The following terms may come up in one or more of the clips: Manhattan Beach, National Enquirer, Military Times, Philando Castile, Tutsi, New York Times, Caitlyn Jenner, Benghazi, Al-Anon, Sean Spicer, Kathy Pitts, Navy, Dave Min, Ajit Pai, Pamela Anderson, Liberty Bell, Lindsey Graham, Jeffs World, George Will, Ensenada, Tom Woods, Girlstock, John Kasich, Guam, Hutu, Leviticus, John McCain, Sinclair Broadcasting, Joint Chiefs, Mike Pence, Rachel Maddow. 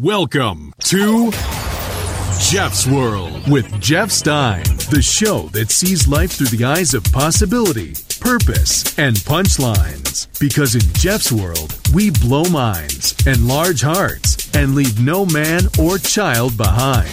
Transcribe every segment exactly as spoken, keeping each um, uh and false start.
Welcome to Jeff's World with Jeff Stein, the show that sees life through the eyes of possibility, purpose, and punchlines. Because in Jeff's World, we blow minds, enlarge hearts, and leave no man or child behind.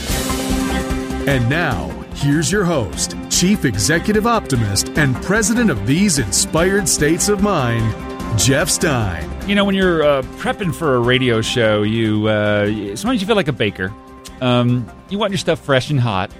And now, here's your host, Chief Executive Optimist and President of these inspired states of mind, Jeff Stein. You know, when you're uh, prepping for a radio show, you uh, sometimes you feel like a baker. Um, you want your stuff fresh and hot.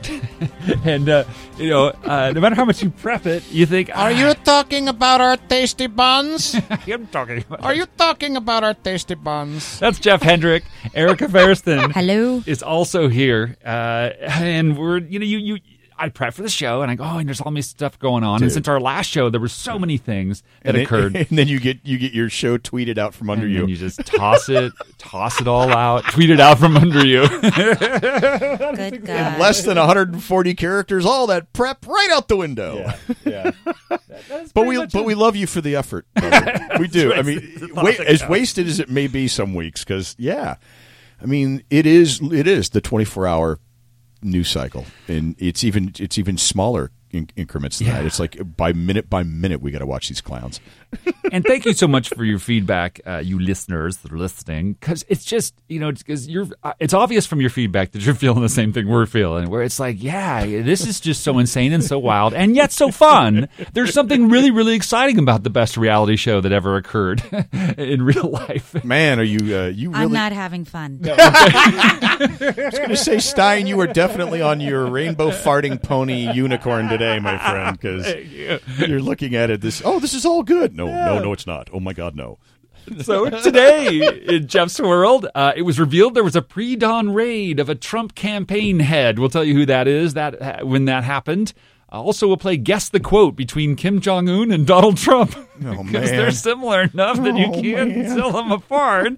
and, uh, you know, uh, no matter how much you prep it, you think... Ah. Are you talking about our tasty buns? I'm talking about... Are you talking about our tasty buns? That's Jeff Hendrick. Erica Ferriston. Hello. Is also here. Uh, and we're, you know, you... you I prep for the show, and I go, oh, and there's all this stuff going on. Dude. And since our last show, there were so many things that and then, occurred. And then you get you get your show tweeted out from under and you. And you just toss it, toss it all out, tweet it out from under you. Good God. In less than one hundred forty characters, all that prep right out the window. Yeah, yeah. That, that but we but it. we love you for the effort. We do. I mean, wait, as out. wasted as it may be some weeks, because, yeah, I mean, it is it is the twenty-four hour news cycle, and it's even it's even smaller in- increments than yeah. that. It's like by minute by minute we got to watch these clowns. And thank you so much for your feedback, uh, you listeners that are listening, because it's just, you know, because you're uh, it's obvious from your feedback that you're feeling the same thing we're feeling, where it's like, yeah, this is just so insane and so wild and yet so fun. There's something really, really exciting about the best reality show that ever occurred in real life. Man, are you uh, you? Really... I'm not having fun. No, okay. I was going to say, Stein, you are definitely on your rainbow farting pony unicorn today, my friend, because you're looking at it. This oh, this is all good. No, yeah. no, no, it's not. Oh, my God, no. So today in Jeff's World, uh, it was revealed there was a pre-dawn raid of a Trump campaign head. We'll tell you who that is that when that happened. Also, we'll play Guess the Quote between Kim Jong-un and Donald Trump. Because oh, they're similar enough that you can't oh, tell them apart.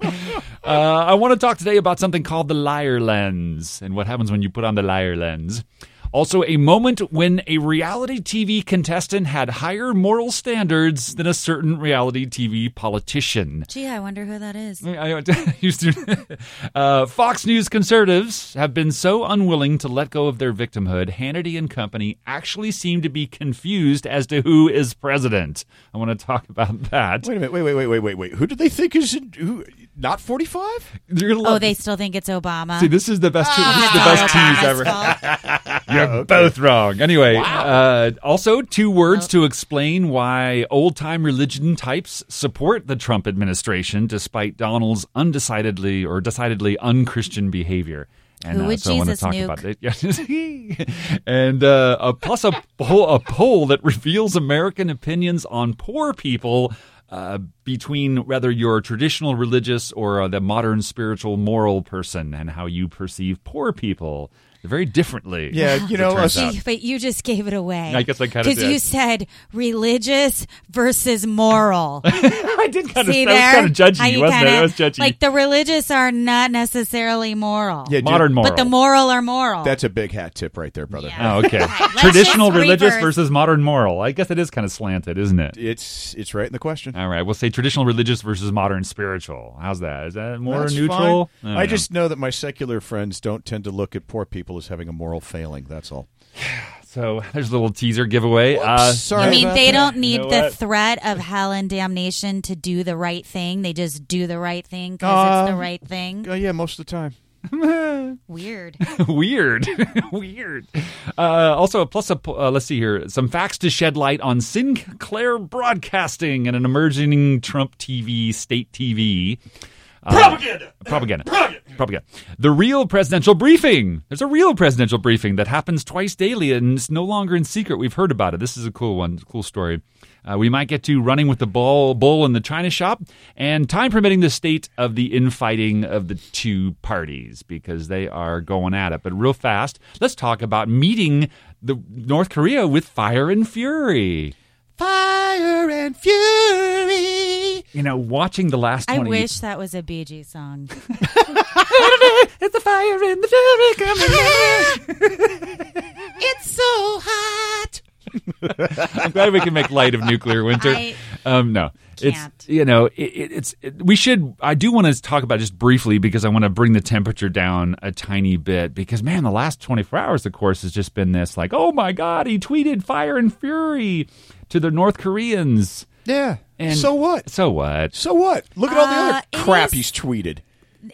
uh, I want to talk today about something called the liar lens and what happens when you put on the liar lens. Also, a moment when a reality T V contestant had higher moral standards than a certain reality T V politician. Gee, I wonder who that is. uh, Fox News conservatives have been so unwilling to let go of their victimhood, Hannity and company actually seem to be confused as to who is president. I want to talk about that. Wait a minute. Wait, wait, wait, wait, wait, wait. Who do they think is in, who, not forty-five? Oh, they still think it's Obama. See, this is the best tease ah, ever. Fault. You're okay. Both wrong. Anyway, wow. uh, also two words oh. to explain why old-time religion types support the Trump administration despite Donald's undecidedly or decidedly unchristian behavior. And uh, so I want to talk nuke? about it. and uh, a, plus a, a poll that reveals American opinions on poor people Uh, between whether you're a traditional religious or uh, the modern spiritual moral person and how you perceive poor people very differently. Yeah, you know. Gee, but you just gave it away. I guess I kind of did. Because you said religious versus moral. I did kind of. See, that was kind of judgy, wasn't it? That was judgy. Like the religious are not necessarily moral. Yeah, modern moral. But the moral are moral. That's a big hat tip right there, brother. Yeah. Oh, okay. Traditional religious versus modern moral. I guess it is kind of slanted, isn't it? It's it's right in the question. All right, we'll say traditional religious versus modern spiritual. How's that? Is that more That's neutral? I, I know. just know that my secular friends don't tend to look at poor people is having a moral failing. That's all. So there's a little teaser giveaway. Uh, Sorry I mean, they don't need you know the what? threat of hell and damnation to do the right thing. They just do the right thing because uh, it's the right thing. Uh, yeah, most of the time. Weird. Weird. Weird. Uh, also, plus, a, uh, let's see here, some facts to shed light on Sinclair Broadcasting and an emerging Trump T V, state T V. Uh, propaganda. propaganda. Propaganda. Propaganda. The real presidential briefing. There's a real presidential briefing that happens twice daily, and it's no longer in secret. We've heard about it. This is a cool one, cool story. Uh, we might get to running with the bull, bull in the china shop, and time permitting, the state of the infighting of the two parties, because they are going at it. But real fast, let's talk about meeting the North Korea with fire and fury. Fire and fury. You know, watching the last twenty... I wish that was a Bee Gees song. It's the fire and the fury coming in. It's so hot. I'm glad we can make light of nuclear winter. I, Um, no, Can't. it's, you know, it, it, it's, it, we should, I do want to talk about it just briefly because I want to bring the temperature down a tiny bit because, man, the last twenty-four hours, of course, has just been this like, oh my God, he tweeted fire and fury to the North Koreans. Yeah. And so what? So what? So what? Look at all the uh, other crap is, he's tweeted.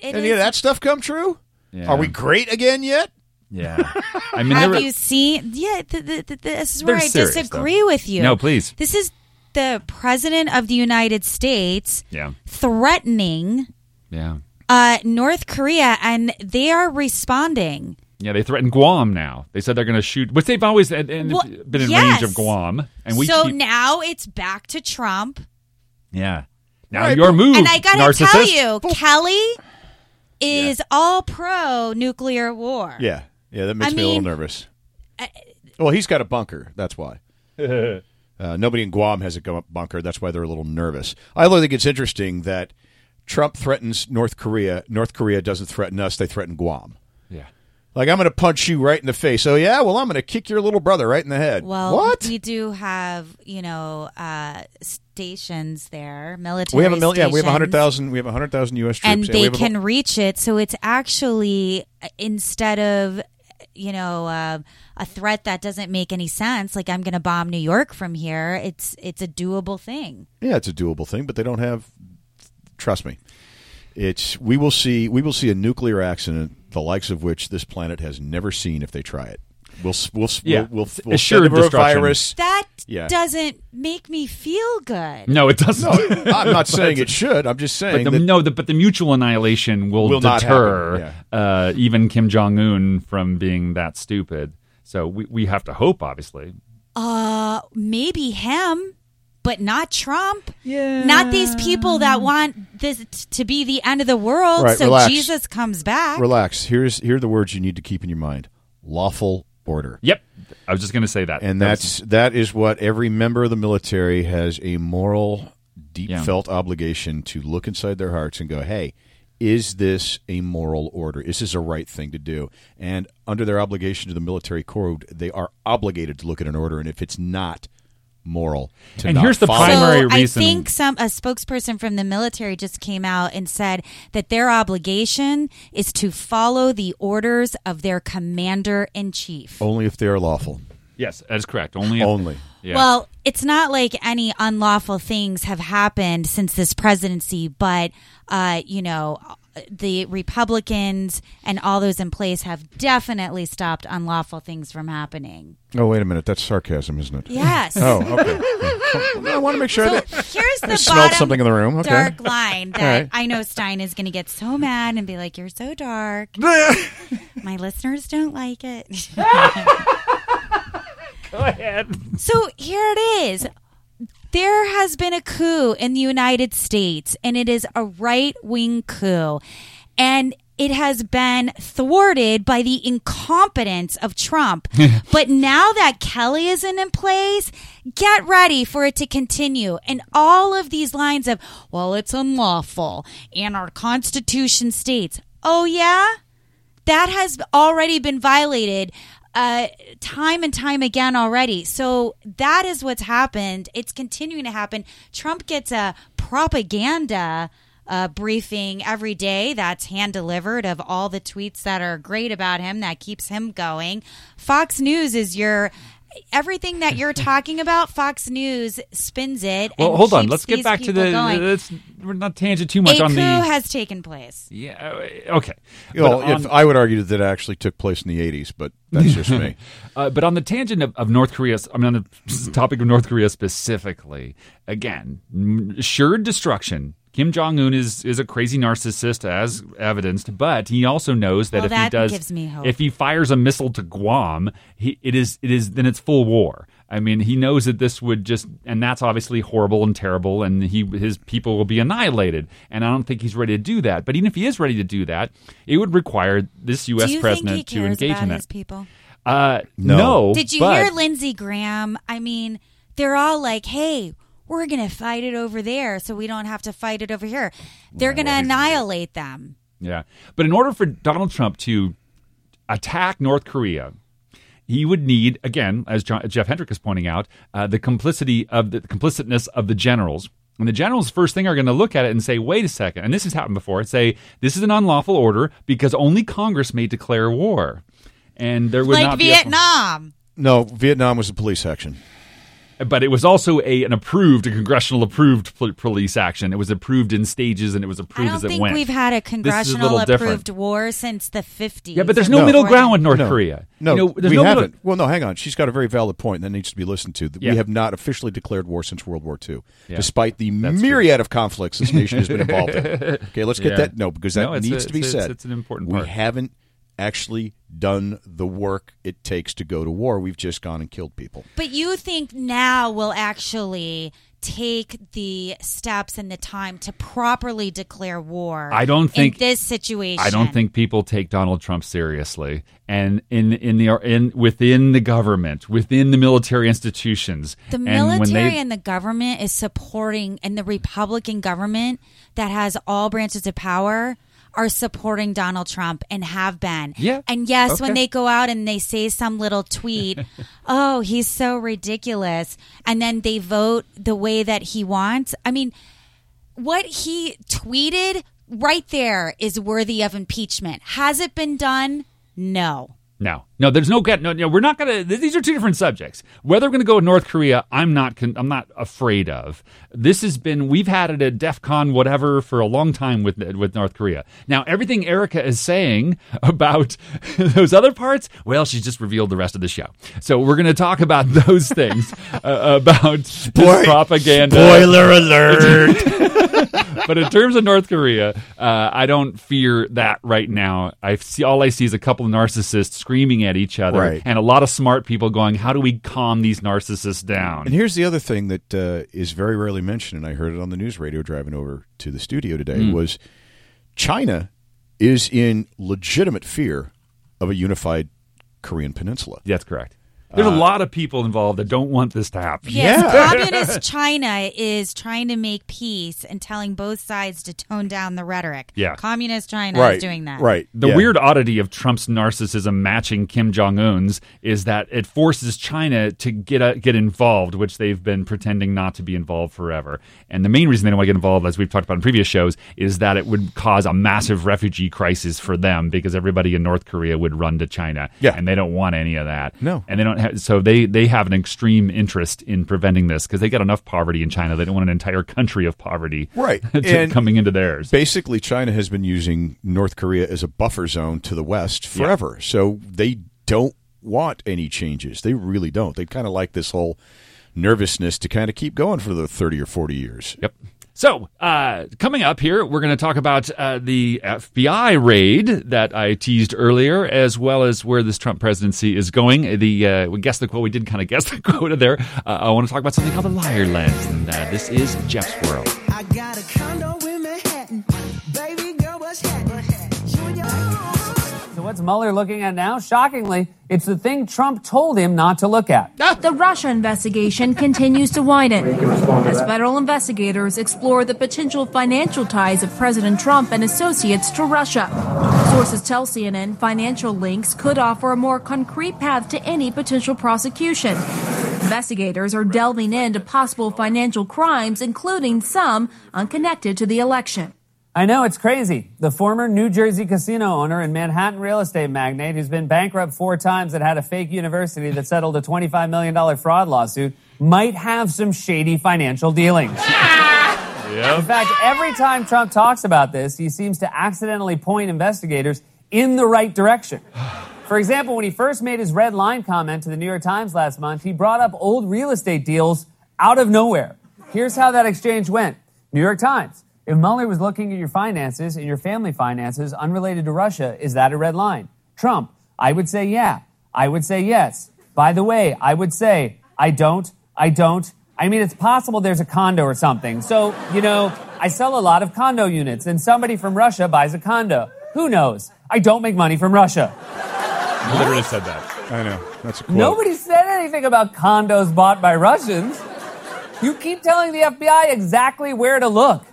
Any of that stuff come true? Yeah. Are we great again yet? Yeah. I mean, Have were, you seen? Yeah, the, the, the, this is where I serious, disagree though. with you. No, please. This is the president of the United States yeah. threatening yeah. Uh, North Korea, and they are responding. Yeah, they threaten Guam now. They said they're going to shoot, which they've always and, and well, been in yes. range of Guam. And we so keep, now it's back to Trump. Yeah. Now right, your move, and I got to tell you, oh. Kelly is yeah. all pro-nuclear war. Yeah. Yeah, that makes I me mean, a little nervous. I, well, he's got a bunker. That's why. uh, nobody in Guam has a bunker. That's why they're a little nervous. I think it's interesting that Trump threatens North Korea. North Korea doesn't threaten us. They threaten Guam. Yeah. Like, I'm going to punch you right in the face. Oh, yeah? Well, I'm going to kick your little brother right in the head. Well, what? We do have, you know, uh, stations there, military we have a mil- stations. Yeah, we have one hundred thousand We have one hundred thousand U S troops. And they yeah, can a- reach it. So it's actually, instead of, you know, uh, a threat that doesn't make any sense, like I'm going to bomb New York from here, it's it's a doable thing. Yeah, it's a doable thing, but they don't have, trust me. It's we will see we will see a nuclear accident the likes of which this planet has never seen if they try it. We'll we'll yeah. we'll, we'll, we'll send over a virus. That yeah. doesn't make me feel good. No, it doesn't. No, I'm not saying it should. I'm just saying. But the, that no, the, but the mutual annihilation will, will deter yeah. uh, even Kim Jong-un from being that stupid. So we we have to hope, obviously. Uh, maybe him. But not Trump. Yeah. Not these people that want this to be the end of the world right, so relax. Jesus comes back. Relax. Here's here are the words you need to keep in your mind. Lawful order. Yep. I was just going to say that. And that's that is what every member of the military has a moral, deep-felt yeah. obligation to look inside their hearts and go, hey, is this a moral order? Is this a right thing to do? And under their obligation to the military code, they are obligated to look at an order, and if it's not moral to and here's the follow. primary so reason I think some a spokesperson from the military just came out and said that their obligation is to follow the orders of their commander in chief only if they are lawful. Yes, that's correct. Only if, only yeah. Well, it's not like any unlawful things have happened since this presidency, but uh you know the Republicans and all those in place have definitely stopped unlawful things from happening. Oh, wait a minute. That's sarcasm, isn't it? Yes. Oh, okay. No, I want to make sure so that here's the I smelled something in the room. Okay. Dark line that right. I know Stein is going to get so mad and be like, you're so dark. My listeners don't like it. Go ahead. So here it is. There has been a coup in the United States, and it is a right-wing coup. And it has been thwarted by the incompetence of Trump. But now that Kelly isn't in place, get ready for it to continue. And all of these lines of, well, it's unlawful, and our Constitution states, oh, yeah? That has already been violated Uh, time and time again already. So that is what's happened. It's continuing to happen. Trump gets a propaganda uh, briefing every day that's hand-delivered of all the tweets that are great about him that keeps him going. Fox News is your... Everything that you're talking about, Fox News spins it. Well, and hold on. Let's get back to the. Let's, we're not tangent too much a on the. A coup has taken place. Yeah. Okay. Well, on, if, I would argue that it actually took place in the eighties, but that's just me. Uh, but on the tangent of, of North Korea, I mean, on the topic of North Korea specifically, again, assured destruction. Kim Jong-un is, is a crazy narcissist, as evidenced, but he also knows that well, if that he does, gives me hope. If he fires a missile to Guam, he, it is it is then it's full war. I mean, he knows that this would just, and that's obviously horrible and terrible, and he his people will be annihilated. And I don't think he's ready to do that. But even if he is ready to do that, it would require this U S president to engage about in that. His people? Uh, no. no. Did you but, hear Lindsey Graham? I mean, they're all like, "Hey, we're going to fight it over there so we don't have to fight it over here." They're going to annihilate them. Yeah. But in order for Donald Trump to attack North Korea he would need, again, as John, Jeff Hendrick is pointing out, uh, the complicity of the, the complicitness of the generals. And the generals, first thing, are going to look at it and say, wait a second. And this has happened before. Say, this is an unlawful order because only Congress may declare war. And there would like not Vietnam. Be a... No, Vietnam was a police action. But it was also a an approved, a congressional approved pl- police action. It was approved in stages, and it was approved as it went. I don't think we've had a congressional a approved different. war since the fifties. Yeah, but there's no, no. middle ground with North no. Korea. No, you know, we no haven't. Middle... Well, no, hang on. She's got a very valid point that needs to be listened to. Yeah. We have not officially declared war since World War Two, yeah. despite the That's myriad true. of conflicts this nation has been involved in. Okay, let's get yeah. that. No, because that no, needs a, to be it's said. A, it's an important part. We haven't actually done the work it takes to go to war. We've just gone and killed people. But you think now we'll actually take the steps and the time to properly declare war I don't think, in this situation? I don't think people take Donald Trump seriously. And in in the in within the government, within the military institutions. The military and, they, and the government is supporting, and the Republican government that has all branches of power are supporting Donald Trump and have been. Yeah. And yes, okay. when they go out and they say some little tweet, oh, he's so ridiculous, and then they vote the way that he wants. I mean, what he tweeted right there is worthy of impeachment. Has it been done? No. No, no, there's no get. No, no, we're not going to. These are two different subjects. Whether we're going to go with North Korea, I'm not. I'm not afraid of. This has been. We've had it at DEF CON whatever for a long time with with North Korea. Now everything Erica is saying about those other parts, well, she's just revealed the rest of the show. So we're going to talk about those things uh, about Spoil- this propaganda. Spoiler alert. But in terms of North Korea, uh, I don't fear that right now. I see all I see is a couple of narcissists screaming at each other, right. and a lot of smart people going, "How do we calm these narcissists down?" And here's the other thing that uh, is very rarely mentioned, and I heard it on the news radio driving over to the studio today: mm. was China is in legitimate fear of a unified Korean peninsula. That's correct. There's a lot of people involved that don't want this to happen. Yes, yeah. Communist China is trying to make peace and telling both sides to tone down the rhetoric. Yeah. Communist China right. is doing that. Right. The yeah. weird oddity of Trump's narcissism matching Kim Jong-un's is that it forces China to get uh, get involved, which they've been pretending not to be involved forever. And the main reason they don't want to get involved, as we've talked about in previous shows, is that it would cause a massive refugee crisis for them because everybody in North Korea would run to China. Yeah. And they don't want any of that. No. And they don't have So they, they have an extreme interest in preventing this because they got enough poverty in China. They don't want an entire country of poverty right. to, coming into theirs. Basically, China has been using North Korea as a buffer zone to the West forever. Yeah. So they don't want any changes. They really don't. They kind of like this whole nervousness to kind of keep going for the thirty or forty years. Yep. So, uh, coming up here, we're going to talk about uh, the F B I raid that I teased earlier, as well as where this Trump presidency is going. The uh, we guessed the quote. We did kind of guess the quote there. Uh, I want to talk about something called the liar lens, and uh, this is Jeff's World. I got a condo in Manhattan. Baby girl, what's happening? You and your So what's Mueller looking at now? Shockingly, it's the thing Trump told him not to look at. The Russia investigation continues to widen as federal investigators explore the potential financial ties of President Trump and associates to Russia. Sources tell C N N financial links could offer a more concrete path to any potential prosecution. Investigators are delving into possible financial crimes, including some unconnected to the election. I know, it's crazy. The former New Jersey casino owner and Manhattan real estate magnate who's been bankrupt four times and had a fake university that settled a twenty-five million dollars fraud lawsuit might have some shady financial dealings. Yep. In fact, every time Trump talks about this, he seems to accidentally point investigators in the right direction. For example, when he first made his red line comment to the New York Times last month, he brought up old real estate deals out of nowhere. Here's how that exchange went. New York Times. If Mueller was looking at your finances and your family finances unrelated to Russia, is that a red line? Trump, I would say yeah. I would say yes. By the way, I would say I don't, I don't. I mean, it's possible there's a condo or something. So, you know, I sell a lot of condo units and somebody from Russia buys a condo. Who knows? I don't make money from Russia. You literally said that. I know. That's a quote. Nobody said anything about condos bought by Russians. You keep telling the F B I exactly where to look.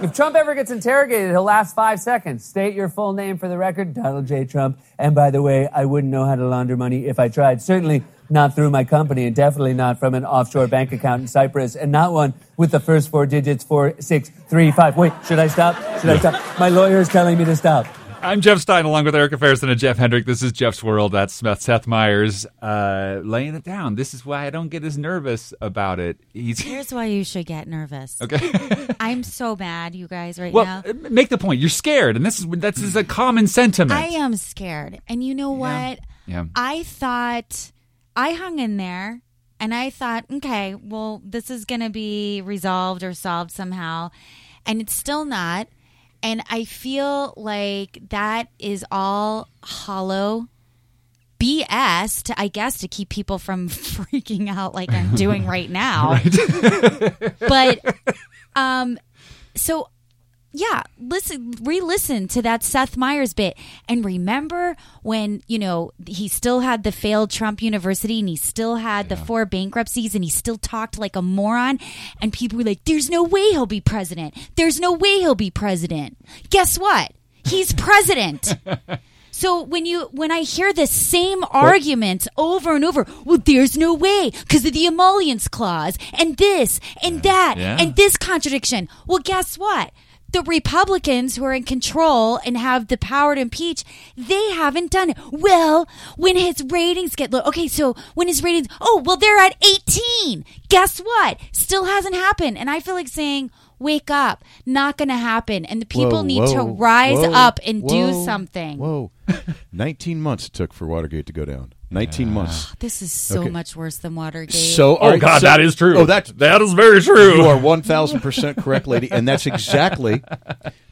If Trump ever gets interrogated, he'll last five seconds. State your full name for the record, Donald J. Trump. And by the way, I wouldn't know how to launder money if I tried. Certainly not through my company, and definitely not from an offshore bank account in Cyprus, and not one with the first four digits, four, six, three, five. Wait, should I stop? Should I stop? My lawyer is telling me to stop. I'm Jeff Stein, along with Erica Ferriston and Jeff Hendrick. This is Jeff's World. That's Seth Meyers uh, laying it down. This is why I don't get as nervous about it. He's... Here's why you should get nervous. Okay. I'm so bad, you guys, right well, now. Well, make the point. You're scared, and this is this is a common sentiment. I am scared. And you know what? Yeah. Yeah. I thought... I hung in there, and I thought, okay, well, this is going to be resolved or solved somehow, and it's still not. And I feel like that is all hollow B S, to, I guess, to keep people from freaking out like I'm doing right now. Right. But um, so, yeah, listen, re-listen to that Seth Meyers bit. And remember when, you know, he still had the failed Trump University, and he still had yeah. the four bankruptcies, and he still talked like a moron. And people were like, there's no way he'll be president. There's no way he'll be president. Guess what? He's president. So when you when I hear the same arguments over and over, well, there's no way because of the emoluments clause and this and that yeah. and this contradiction. Well, guess what? The Republicans who are in control and have the power to impeach, they haven't done it. Well, when his ratings get low. Okay, so when his ratings, oh, well, they're at eighteen. Guess what? Still hasn't happened. And I feel like saying, wake up. Not going to happen. And the people whoa, need whoa, to rise whoa, up and whoa, do something. Whoa. nineteen months it took for Watergate to go down. nineteen yeah. months. This is so okay. much worse than Watergate. So, oh, God, so, that is true. Oh, that, that is very true. You are one thousand percent correct, lady. And that's exactly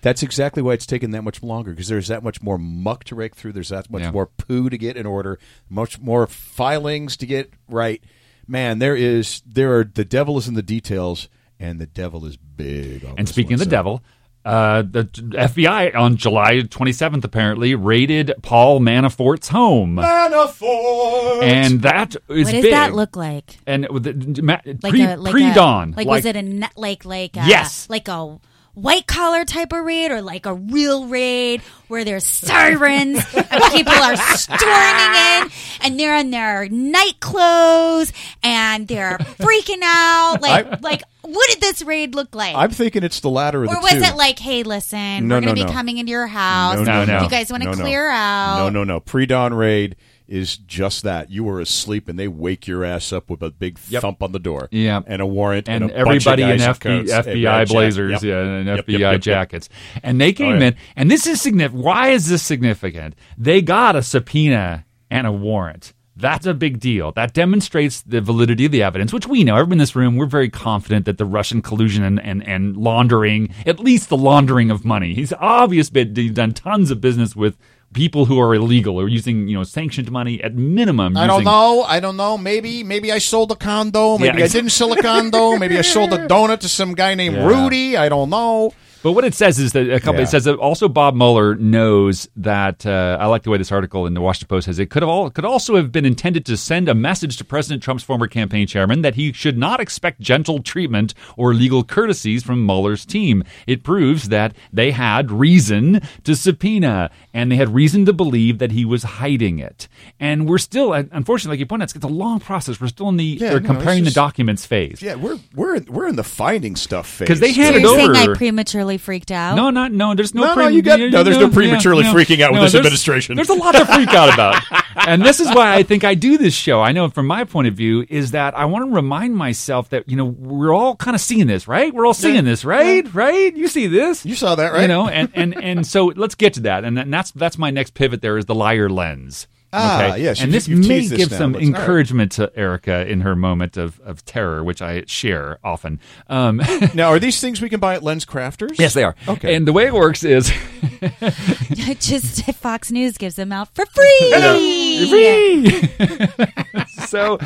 that's exactly why it's taken that much longer, because there's that much more muck to rake through. There's that much yeah. more poo to get in order, much more filings to get right. Man, there is there are the devil is in the details, and the devil is big. On and speaking one, of the so. devil... Uh, the F B I on July twenty-seventh apparently raided Paul Manafort's home. Manafort, and that is big. What does big. that look like? And the, ma- like pre, a, like pre-dawn, a, like, like was it a like like a, yes, like a white collar type of raid, or like a real raid where there's sirens and people are storming in, and they're in their night clothes and they're freaking out, like I, like. What did this raid look like? I'm thinking it's the latter of or the two. Or was it like, hey, listen, no, we're going to no, be no. coming into your house. No, no, no. You guys want to no, clear no. out. No, no, no. Pre-dawn raid is just that. You were asleep, and they wake your ass up with a big yep. thump on the door. Yeah. And a warrant and, and a everybody bunch of guys in F B I, coats, F B I blazers yep. yeah, and yep, F B I yep, yep, jackets. Yep. And they came oh, yeah. in, and this is significant. Why is this significant? They got a subpoena and a warrant. That's a big deal. That demonstrates the validity of the evidence, which we know. Everyone in this room, we're very confident that the Russian collusion and, and, and laundering, at least the laundering of money. He's obvious, but he's done tons of business with people who are illegal or using, you know, sanctioned money at minimum. I using, don't know. I don't know. Maybe maybe I sold a condo. Maybe yeah, I didn't sell a condo. Maybe I sold a donut to some guy named yeah. Rudy. I don't know. But what it says is that a company yeah. says that also Bob Mueller knows that uh, I like the way this article in the Washington Post says it could all could also have been intended to send a message to President Trump's former campaign chairman that he should not expect gentle treatment or legal courtesies from Mueller's team. It proves that they had reason to subpoena, and they had reason to believe that he was hiding it. And we're still, unfortunately, like you point out, it's a long process. We're still in the yeah, no, comparing just, the documents phase. Yeah, we're we're we're in the finding stuff phase because they handed so over. Saying I prematurely. Freaked out? No, not no. There's no. No, pre- no, you got, you, no there's no, no prematurely yeah, no, freaking out no, with this administration. There's a lot to freak out about, and this is why I think I do this show. I know from my point of view is that I want to remind myself that you know we're all kind of seeing this, right? We're all seeing yeah. this, right? Yeah. Right? You see this? You saw that, right? You know, and and and so let's get to that, and that's that's my next pivot. There is the liar lens. Ah, okay. yes. And this may give this some Let's encouragement start. to Erica in her moment of, of terror, which I share often. Um, now, are these things we can buy at Lens Crafters? Yes, they are. Okay. And the way it works is... Just Fox News gives them out for free! Hello. Free! So...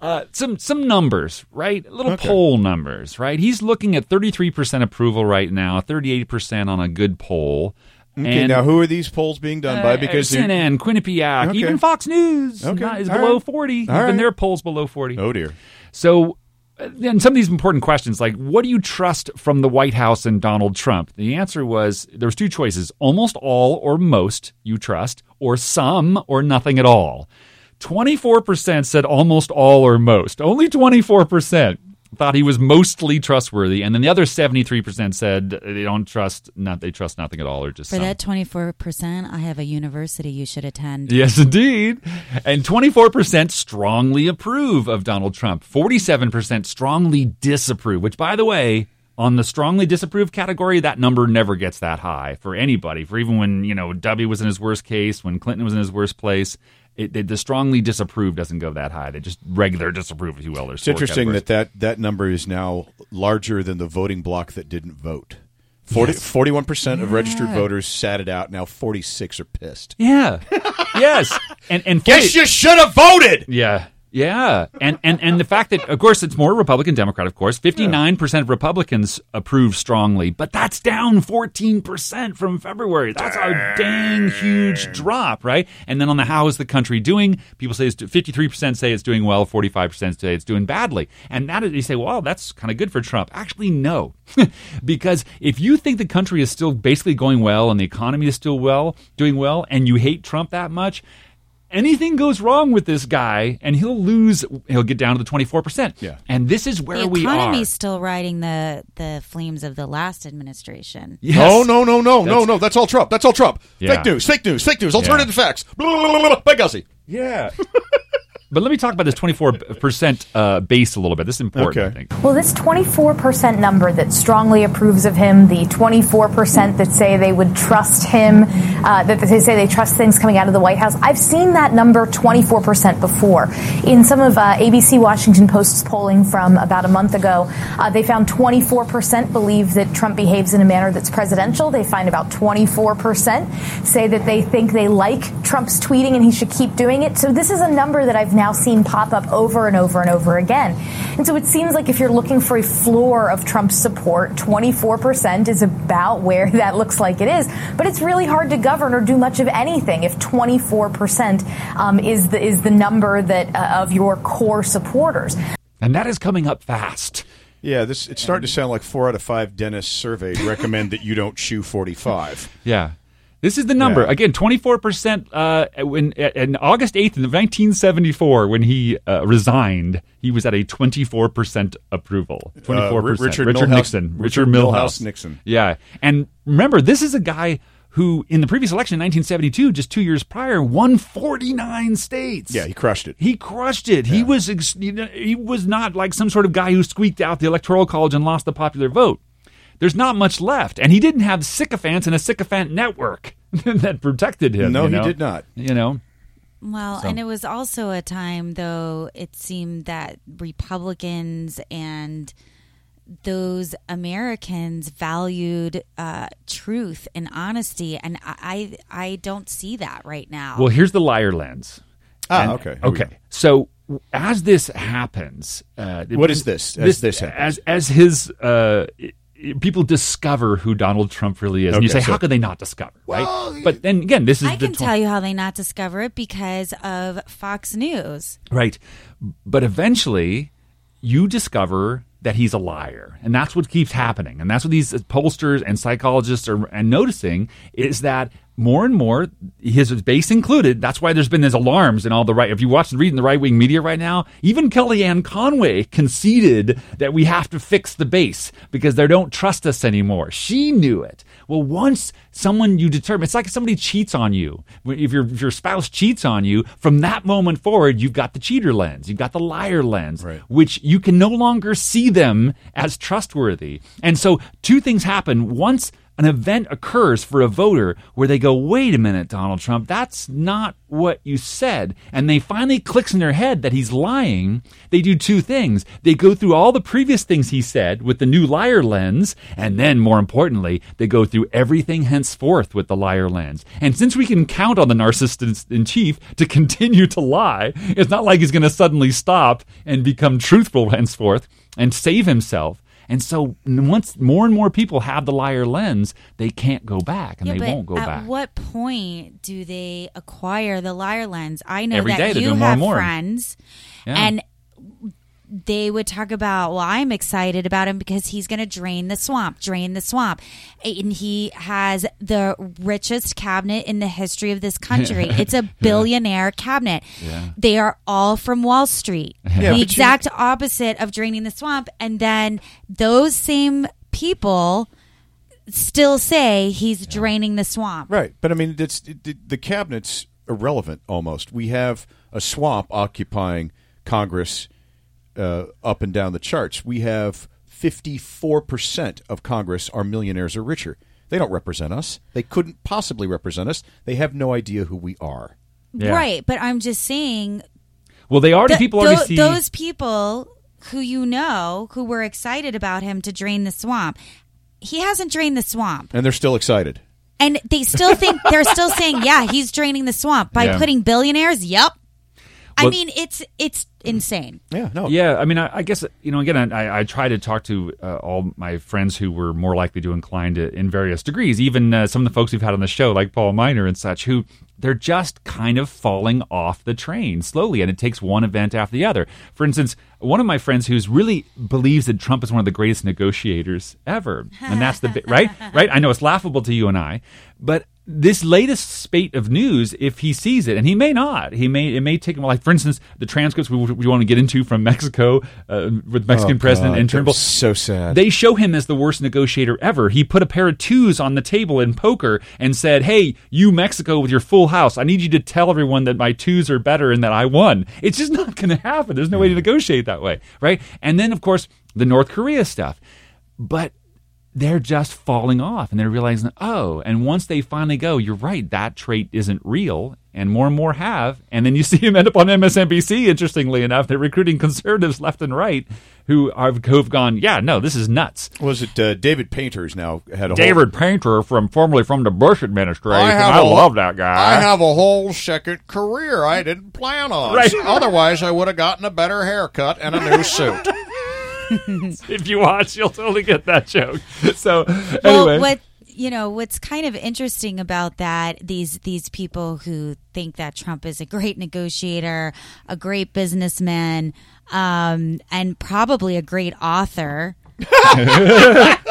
Uh, some some numbers, right? Little okay. poll numbers, right? He's looking at thirty-three percent approval right now, thirty-eight percent on a good poll. Okay, and, now who are these polls being done uh, by? Because C N N, Quinnipiac, okay. even Fox News okay. is All below right. forty. All even right. their polls below forty. Oh dear. So And some of these important questions, like, what do you trust from the White House and Donald Trump? The answer was, there was two choices. Almost all or most you trust, or some or nothing at all. twenty-four percent said almost all or most. Only twenty-four percent thought he was mostly trustworthy. And then the other seventy-three percent said they don't trust, not they trust nothing at all, or just For some. That twenty-four percent, I have a university you should attend. Yes, indeed. And twenty-four percent strongly approve of Donald Trump. forty-seven percent strongly disapprove, which, by the way, on the strongly disapprove category, that number never gets that high for anybody. For even when, you know, W was in his worst case, when Clinton was in his worst place, It, it, the strongly disapprove doesn't go that high. They just regular disapprove, if you will. It's interesting that, that that number is now larger than the voting bloc that didn't vote. forty, yes. forty-one percent yeah. of registered voters sat it out. Now forty-six are pissed. Yeah. Yes. And, and forty, guess you should have voted. Yeah. Yeah. And, and and the fact that, of course, it's more Republican, Democrat, of course. fifty-nine percent of Republicans approve strongly, but that's down fourteen percent from February. That's a dang huge drop, right? And then on the how is the country doing, people say it's fifty-three percent say it's doing well, forty-five percent say it's doing badly. And that is, you say, well, that's kind of good for Trump. Actually, no. Because if you think the country is still basically going well and the economy is still well, doing well, and you hate Trump that much, anything goes wrong with this guy, and he'll lose. He'll get down to the twenty-four percent. Yeah. And this is where we are. The economy's still riding the the flames of the last administration. Yes. No, no, no, no, That's, no, no. That's all Trump. That's all Trump. Yeah. Fake news, fake news, fake news, alternative yeah. facts. Blah, blah, blah, blah, blah. Benghazi. Yeah. But let me talk about this twenty-four percent uh, base a little bit. This is important, okay. I think. Well, this twenty-four percent number that strongly approves of him, the twenty-four percent that say they would trust him, uh, that they say they trust things coming out of the White House, I've seen that number twenty-four percent before. In some of uh, A B C Washington Post's polling from about a month ago, uh, they found twenty-four percent believe that Trump behaves in a manner that's presidential. They find about twenty-four percent say that they think they like Trump's tweeting and he should keep doing it. So this is a number that I've now seen pop up over and over and over again. And so it seems like if you're looking for a floor of Trump's support, twenty-four percent is about where that looks like it is. But it's really hard to govern or do much of anything if twenty-four percent um, is the is the number that uh, of your core supporters. And that is coming up fast. Yeah, this it's starting to sound like four out of five dentists surveyed recommend that you don't chew forty-five. Yeah. This is the number. Yeah. Again, twenty-four percent uh, when, on August eighth of nineteen seventy-four, when he uh, resigned, he was at a twenty-four percent approval. twenty-four percent. Uh, Richard, Richard, Richard Nixon. Richard Milhouse Nixon. Yeah. And remember, this is a guy who, in the previous election in nineteen seventy-two, just two years prior, won forty-nine states. Yeah, he crushed it. He crushed it. Yeah. He was ex- he was not like some sort of guy who squeaked out the Electoral College and lost the popular vote. There's not much left. And he didn't have sycophants and a sycophant network that protected him. No, you know? He did not. You know? Well, so. And it was also a time, though, it seemed that Republicans and those Americans valued uh, truth and honesty. And I, I I don't see that right now. Well, here's the liar lens. Ah, and, okay. Okay. So... as this happens... Uh, what is this? As this, this happens? As, as his... Uh, it, people discover who Donald Trump really is. Okay, and you say, so, how could they not discover, right? Well, but then again, this is I the can tw- tell you how they not discover it because of Fox News. Right. But eventually, you discover that he's a liar. And that's what keeps happening. And that's what these pollsters and psychologists are and noticing is that more and more, his base included, that's why there's been these alarms and all the right. If you watch and read in the right-wing media right now, even Kellyanne Conway conceded that we have to fix the base because they don't trust us anymore. She knew it. Well, once someone you determine, it's like if somebody cheats on you. If your if your spouse cheats on you, from that moment forward, you've got the cheater lens. You've got the liar lens, right, which you can no longer see them as trustworthy. And so two things happen. Once an event occurs for a voter where they go, wait a minute, Donald Trump, that's not what you said. And they finally clicks in their head that he's lying. They do two things. They go through all the previous things he said with the new liar lens. And then more importantly, they go through everything henceforth with the liar lens. And since we can count on the narcissist in chief to continue to lie, it's not like he's going to suddenly stop and become truthful henceforth and save himself. And so once more and more people have the liar lens, they can't go back, and yeah, they won't go at back. At what point do they acquire the liar lens? I know Every that day you have more and more. friends, yeah. and they would talk about, well, I'm excited about him because he's going to drain the swamp, drain the swamp. And he has the richest cabinet in the history of this country. It's a billionaire yeah. cabinet. Yeah. They are all from Wall Street. Yeah, the exact you- opposite of draining the swamp. And then those same people still say he's yeah. draining the swamp. Right. But, I mean, it's, it, the cabinet's irrelevant almost. We have a swamp occupying Congress Uh, up and down the charts. We have fifty-four percent of Congress are millionaires or richer. They don't represent us. They couldn't possibly represent us. They have no idea who we are. Yeah. Right, but I'm just saying... Well, they already... The, people already th- see... Those people who you know, who were excited about him to drain the swamp, he hasn't drained the swamp. And they're still excited. And they still think... They're still saying, yeah, he's draining the swamp by yeah. putting billionaires. Yep. Well, I mean, it's it's insane. Yeah, no. Yeah, I mean, I, I guess, you know, again, I, I try to talk to uh, all my friends who were more likely to incline to, in various degrees, even uh, some of the folks we've had on the show, like Paul Miner and such, who they're just kind of falling off the train slowly, and it takes one event after the other. For instance, one of my friends who's really believes that Trump is one of the greatest negotiators ever, and that's the bit, right? Right? I know it's laughable to you and I, but... This latest spate of news, if he sees it, and he may not, he may it may take him. Like, for instance, the transcripts we, we want to get into from Mexico uh, with Mexican oh, president God, and Turnbull. So sad. They show him as the worst negotiator ever. He put a pair of twos on the table in poker and said, "Hey, you Mexico with your full house, I need you to tell everyone that my twos are better and that I won." It's just not going to happen. There's no way to negotiate that way, right? And then, of course, the North Korea stuff, but. They're just falling off, and they're realizing, oh, and once they finally go, you're right, that trait isn't real, and more and more have, and then you see him end up on M S N B C, interestingly enough. They're recruiting conservatives left and right who have gone, yeah, no, this is nuts. Was it uh, David Painter's now had a David whole... Painter, from formerly from the Bush administration. I, I a, love that guy. I have a whole second career I didn't plan on. Right. Otherwise, I would have gotten a better haircut and a new suit. If you watch, you'll totally get that joke. So, anyway. Well, what you know, what's kind of interesting about that, these these people who think that Trump is a great negotiator, a great businessman, um, and probably a great author.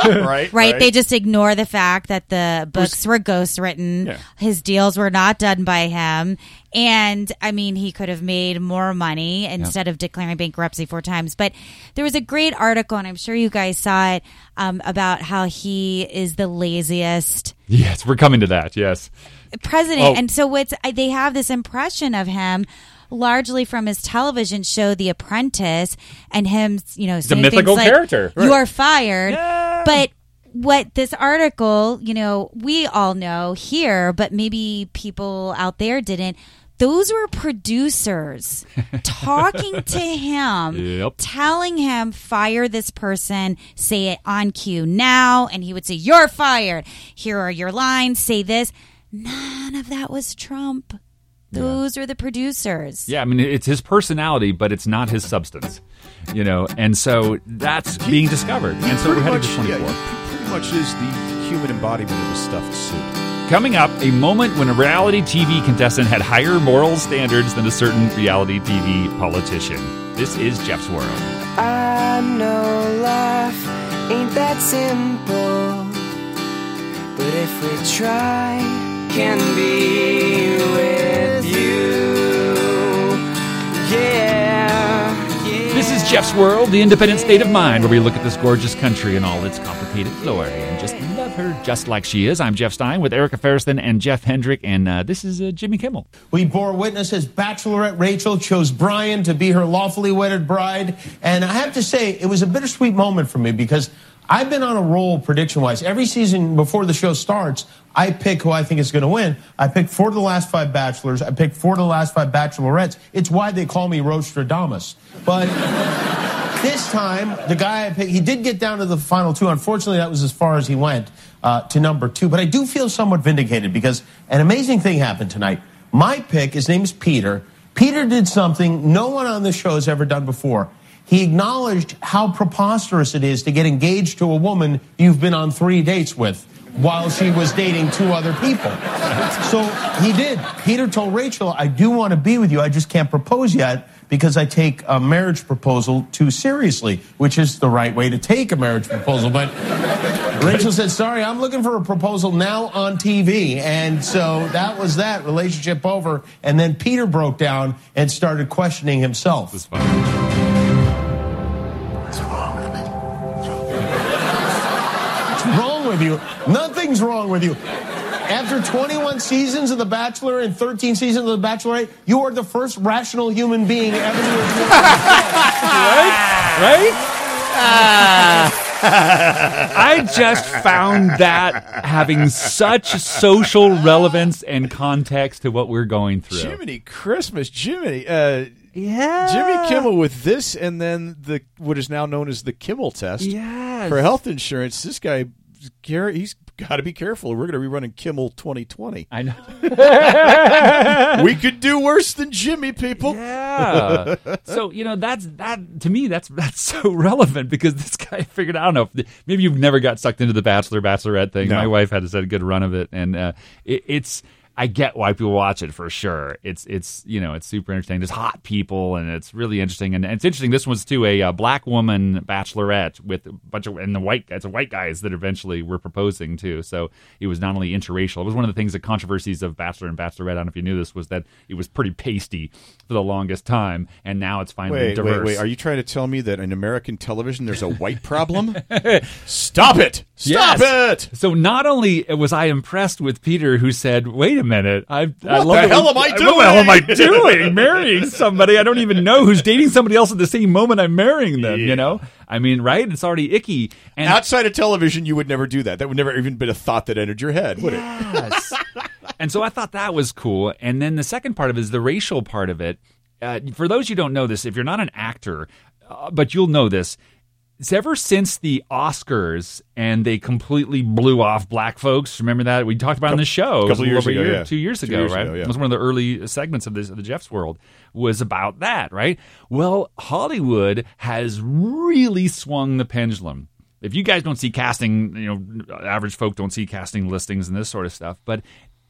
right, right. They just ignore the fact that the books were ghostwritten. Yeah. His deals were not done by him. And, I mean, he could have made more money instead yeah. of declaring bankruptcy four times. But there was a great article, and I'm sure you guys saw it, um, about how he is the laziest. Yes, we're coming to that, yes. President. Oh. And so what's they have this impression of him largely from his television show The Apprentice, and him, you know, saying the mythical things like, character. Right. You are fired. Yeah. But what this article, you know, we all know here, but maybe people out there didn't. Those were producers talking to him, yep. telling him, fire this person, say it on cue now. And he would say, you're fired. Here are your lines. Say this. None of that was Trump. Those yeah. are the producers. Yeah, I mean, it's his personality, but it's not his substance, you know. And so that's he, being discovered. And so we're headed much, to twenty-four. Yeah, pretty much is the human embodiment of a stuffed suit. Coming up, a moment when a reality T V contestant had higher moral standards than a certain reality T V politician. This is Jeff's World. I know life ain't that simple, but if we try, can be with you. Yeah, yeah. This is Jeff's World, the independent state of mind, where we look at this gorgeous country and all its complicated glory and just love her just like she is. I'm Jeff Stein with Erica Ferriston and Jeff Hendrick, and uh, this is uh, Jimmy Kimmel. We bore witness as Bachelorette Rachel chose Brian to be her lawfully wedded bride, and I have to say it was a bittersweet moment for me because I've been on a roll prediction-wise. Every season before the show starts, I pick who I think is going to win. I pick four of the last five bachelors. I pick four of the last five bachelorettes. It's why they call me Rostradamus. But this time, the guy I picked, he did get down to the final two. Unfortunately, that was as far as he went, uh, to number two. But I do feel somewhat vindicated because an amazing thing happened tonight. My pick, his name is Peter. Peter did something no one on the show has ever done before. He acknowledged how preposterous it is to get engaged to a woman you've been on three dates with. while she was dating two other people. So he did. Peter told Rachel, I do want to be with you. I just can't propose yet because I take a marriage proposal too seriously, which is the right way to take a marriage proposal. But Rachel said, sorry, I'm looking for a proposal now on T V. And so that was that relationship over. And then Peter broke down and started questioning himself. That's fine. With you. Nothing's wrong with you. After twenty-one seasons of The Bachelor and thirteen seasons of The Bachelorette, you are the first rational human being ever to have Right? Right? Uh. I just found that having such social relevance and context to what we're going through. Jiminy Christmas, Jiminy. Uh, yeah. Jimmy Kimmel with this and then the what is now known as the Kimmel test. Yes. For health insurance, this guy... He's got to be careful. We're going to be running Kimmel twenty twenty. I know. We could do worse than Jimmy, people. Yeah. So, you know, that's that to me, that's that's so relevant because this guy figured, I don't know, maybe you've never got sucked into the Bachelor, Bachelorette thing. No. My wife had a good run of it. And uh, it, it's, I get why people watch it for sure. It's, it's you know, it's super entertaining. There's hot people and it's really interesting. And, and it's interesting. This one's too a, a black woman bachelorette with a bunch of, and the white, it's a white guys that eventually were proposing to. So it was not only interracial. It was one of the things, the controversies of Bachelor and Bachelorette, I don't know if you knew this, was that it was pretty pasty for the longest time. And now it's finally wait, diverse. Wait, wait, are you trying to tell me that in American television there's a white problem? Stop it. Stop yes. it. So not only was I impressed with Peter who said, wait a minute. I, what I love the hell am I doing? What the hell am I doing? Marrying somebody I don't even know who's dating somebody else at the same moment I'm marrying them, yeah. you know? I mean, right? It's already icky. And outside of television, you would never do that. That would never even been a thought that entered your head, would yes. it? And so I thought that was cool. And then the second part of it is the racial part of it. Uh, for those who don't know this, if you're not an actor, uh, but you'll know this, it's ever since the Oscars and they completely blew off black folks. Remember that? We talked about on the show. A couple years ago, year, yeah. Two years ago, two years right? Ago, yeah. It was one of the early segments of, this, of the Jeff's World was about that, right? Well, Hollywood has really swung the pendulum. If you guys don't see casting, you know, average folk don't see casting listings and this sort of stuff, but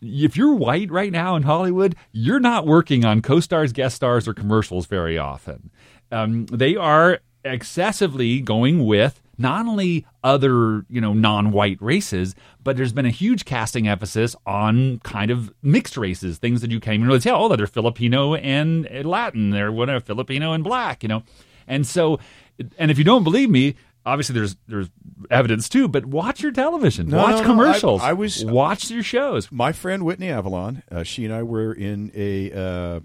if you're white right now in Hollywood, you're not working on co-stars, guest stars, or commercials very often. Um, they are... excessively going with not only other, you know, non-white races, but there's been a huge casting emphasis on kind of mixed races, things that you can't even really tell. Oh, they're Filipino and Latin. They're whatever, Filipino and black, you know. And so, and if you don't believe me, obviously there's there's evidence too, but watch your television. No, watch no, commercials. No, I, I was, watch your shows. My friend Whitney Avalon, uh, she and I were in a... Uh,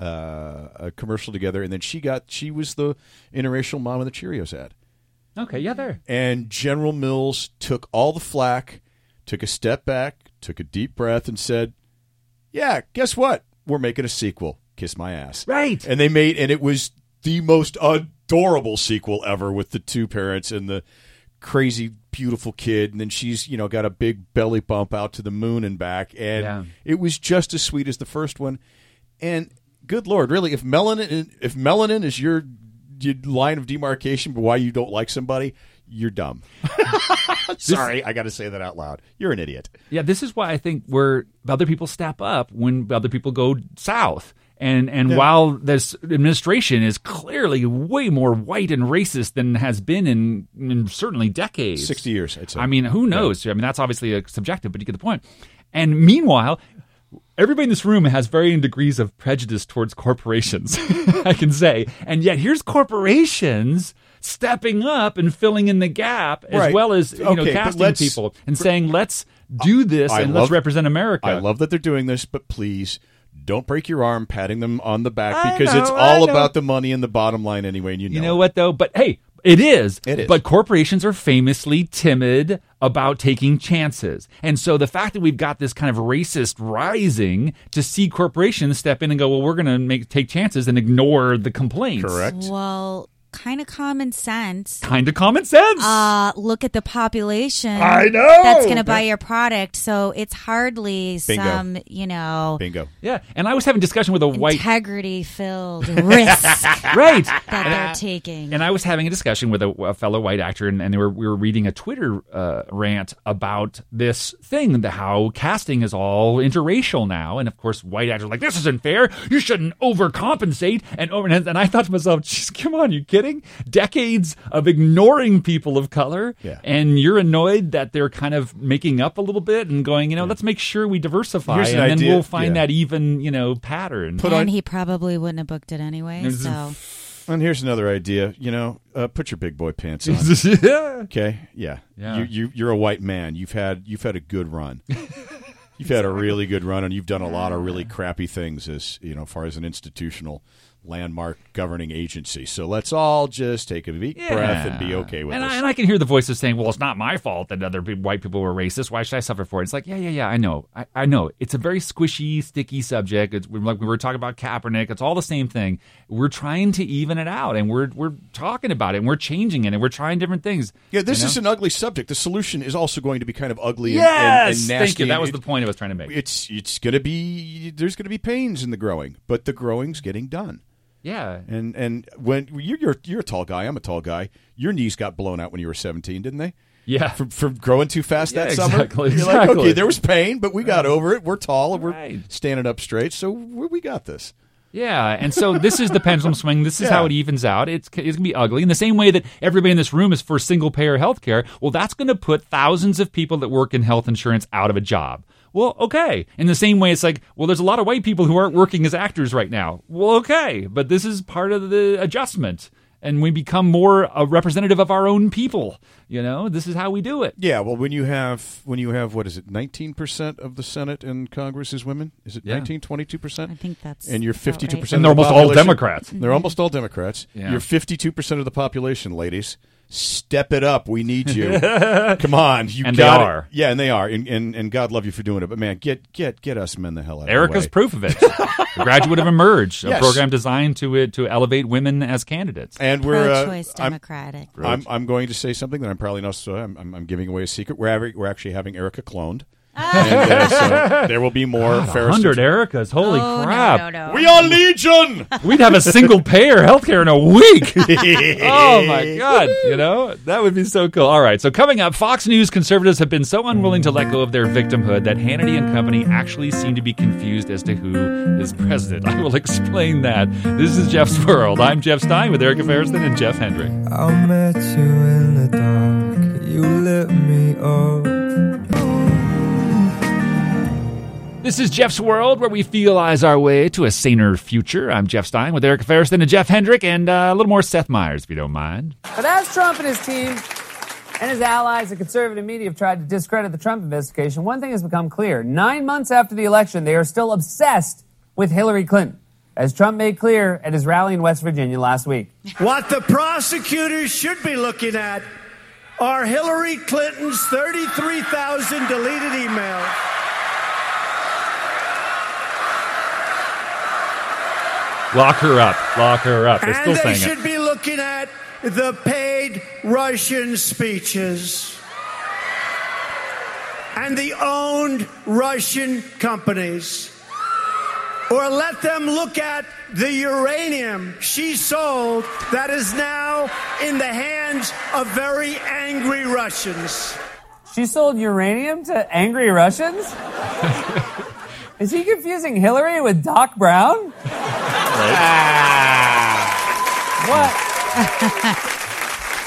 Uh, a commercial together, and then she got she was the interracial mom of the Cheerios ad. Okay, yeah, there. And General Mills took all the flack, took a step back, took a deep breath, and said, "Yeah, guess what? We're making a sequel. Kiss my ass." Right. And they made, and it was the most adorable sequel ever with the two parents and the crazy beautiful kid, and then she's, you know, got a big belly bump out to the moon and back, and yeah. It was just as sweet as the first one, and. Good Lord, really, if melanin if melanin is your, your line of demarcation for why you don't like somebody, you're dumb. Sorry, I got to say that out loud. You're an idiot. Yeah, this is why I think where other people step up when other people go south. And and yeah. while this administration is clearly way more white and racist than has been in, in certainly decades. sixty years, I'd say. I mean, who knows? Yeah. I mean, that's obviously subjective, but you get the point. And meanwhile... everybody in this room has varying degrees of prejudice towards corporations, I can say. And yet here's corporations stepping up and filling in the gap as right. well as you okay, know casting people and saying, let's do this I and love, let's represent America. I love that they're doing this, but please don't break your arm patting them on the back because know, it's all about the money and the bottom line anyway. And you know, you know it. What, though? But hey, it is. It is. But corporations are famously timid about taking chances. And so the fact that we've got this kind of racist rising to see corporations step in and go, well, we're going to make take chances and ignore the complaints. Correct. Well, kind of common sense. Kind of common sense. Uh, look at the population. I know. That's going to buy your product. So it's hardly Bingo. some, you know. Bingo. Yeah. And I was having a discussion with a white. Integrity-filled risk. Right. That and they're I, taking. And I was having a discussion with a, a fellow white actor, and, and they were, we were reading a Twitter uh, rant about this thing, the, how casting is all interracial now. And, of course, white actors are like, this isn't fair. You shouldn't overcompensate. And, over, and, and I thought to myself, jeez, come on, you kidding? Decades of ignoring people of color, yeah. and you're annoyed that they're kind of making up a little bit and going, you know, yeah. let's make sure we diversify, Here's and an then idea. we'll find yeah. that even, you know, pattern. Put and on- he probably wouldn't have booked it anyway, so... And here's another idea, you know, uh, put your big boy pants on. yeah. Okay, yeah. yeah. You, you, you're a white man. You've had you've had a good run. You've had a really good run, and you've done a lot of really crappy things as, you know, far as an institutional... landmark governing agency. So let's all just take a deep yeah. breath and be okay with it. And, and I can hear the voices saying, well, it's not my fault that other people, white people were racist. Why should I suffer for it? It's like, yeah, yeah, yeah, I know. I, I know. It's a very squishy, sticky subject. It's, like we were talking about Kaepernick. It's all the same thing. We're trying to even it out, and we're we're talking about it, and we're changing it, and we're trying different things. Yeah, this you know? is an ugly subject. The solution is also going to be kind of ugly yes! and, and, and nasty. Thank you. That was it, the point I was trying to make. It's it's going to be, there's going to be pains in the growing, but the growing's getting done. Yeah, and and when you're, you're you're a tall guy, I'm a tall guy. Your knees got blown out when you were seventeen, didn't they? Yeah, from, from growing too fast yeah, that exactly, summer. You're exactly. like, okay, there was pain, but we got over it. We're tall and right. we're standing up straight, so we got this. Yeah, and so this is the pendulum swing. This is yeah. how it evens out. It's, it's going to be ugly. In the same way that everybody in this room is for single-payer health care, well, that's going to put thousands of people that work in health insurance out of a job. Well, okay. In the same way, it's like, well, there's a lot of white people who aren't working as actors right now. Well, okay. But this is part of the adjustment. And we become more a representative of our own people. You know, this is how we do it. Yeah, well, when you have, when you have what is it, nineteen percent of the Senate and Congress is women? Is it yeah. nineteen, twenty-two percent? I think that's And you're fifty-two percent right. And they're almost all Democrats. They're almost all Democrats. Yeah. You're fifty-two percent of the population, ladies. Step it up. We need you. Come on. You and got they are. It. Yeah, and they are. And, and and God love you for doing it. But, man, get get get us men the hell out Erica's of the way. Erica's proof of it. The graduate of Emerge, yes. a program designed to uh, to elevate women as candidates. And we're pro-choice uh, Democratic. I'm, I'm, I'm going to say something that I'm probably not so. I'm, I'm, I'm giving away a secret. We're, av- we're actually having Erica cloned. And, uh, so there will be more God, Ferriston. one hundred Ericas. Holy oh, crap. No, no, no. We are legion. We'd have a single payer healthcare in a week. Oh, my God. You know, that would be so cool. All right. So coming up, Fox News conservatives have been so unwilling to let go of their victimhood that Hannity and company actually seem to be confused as to who is president. I will explain that. This is Jeff's World. I'm Jeff Stein with Erica Ferriston and Jeff Hendrick. I met you in the dark. You lit me up. This is Jeff's World, where we feelize our way to a saner future. I'm Jeff Stein with Erica Ferriston and Jeff Hendrick, and uh, a little more Seth Meyers, if you don't mind. But as Trump and his team and his allies and conservative media have tried to discredit the Trump investigation, one thing has become clear. Nine months after the election, they are still obsessed with Hillary Clinton, as Trump made clear at his rally in West Virginia last week. What the prosecutors should be looking at are Hillary Clinton's thirty-three thousand deleted emails. Lock her up. Lock her up. They're still saying it. And they should be looking at the paid Russian speeches and the owned Russian companies. Or let them look at the uranium she sold that is now in the hands of very angry Russians. She sold uranium to angry Russians? Is he confusing Hillary with Doc Brown? Ah.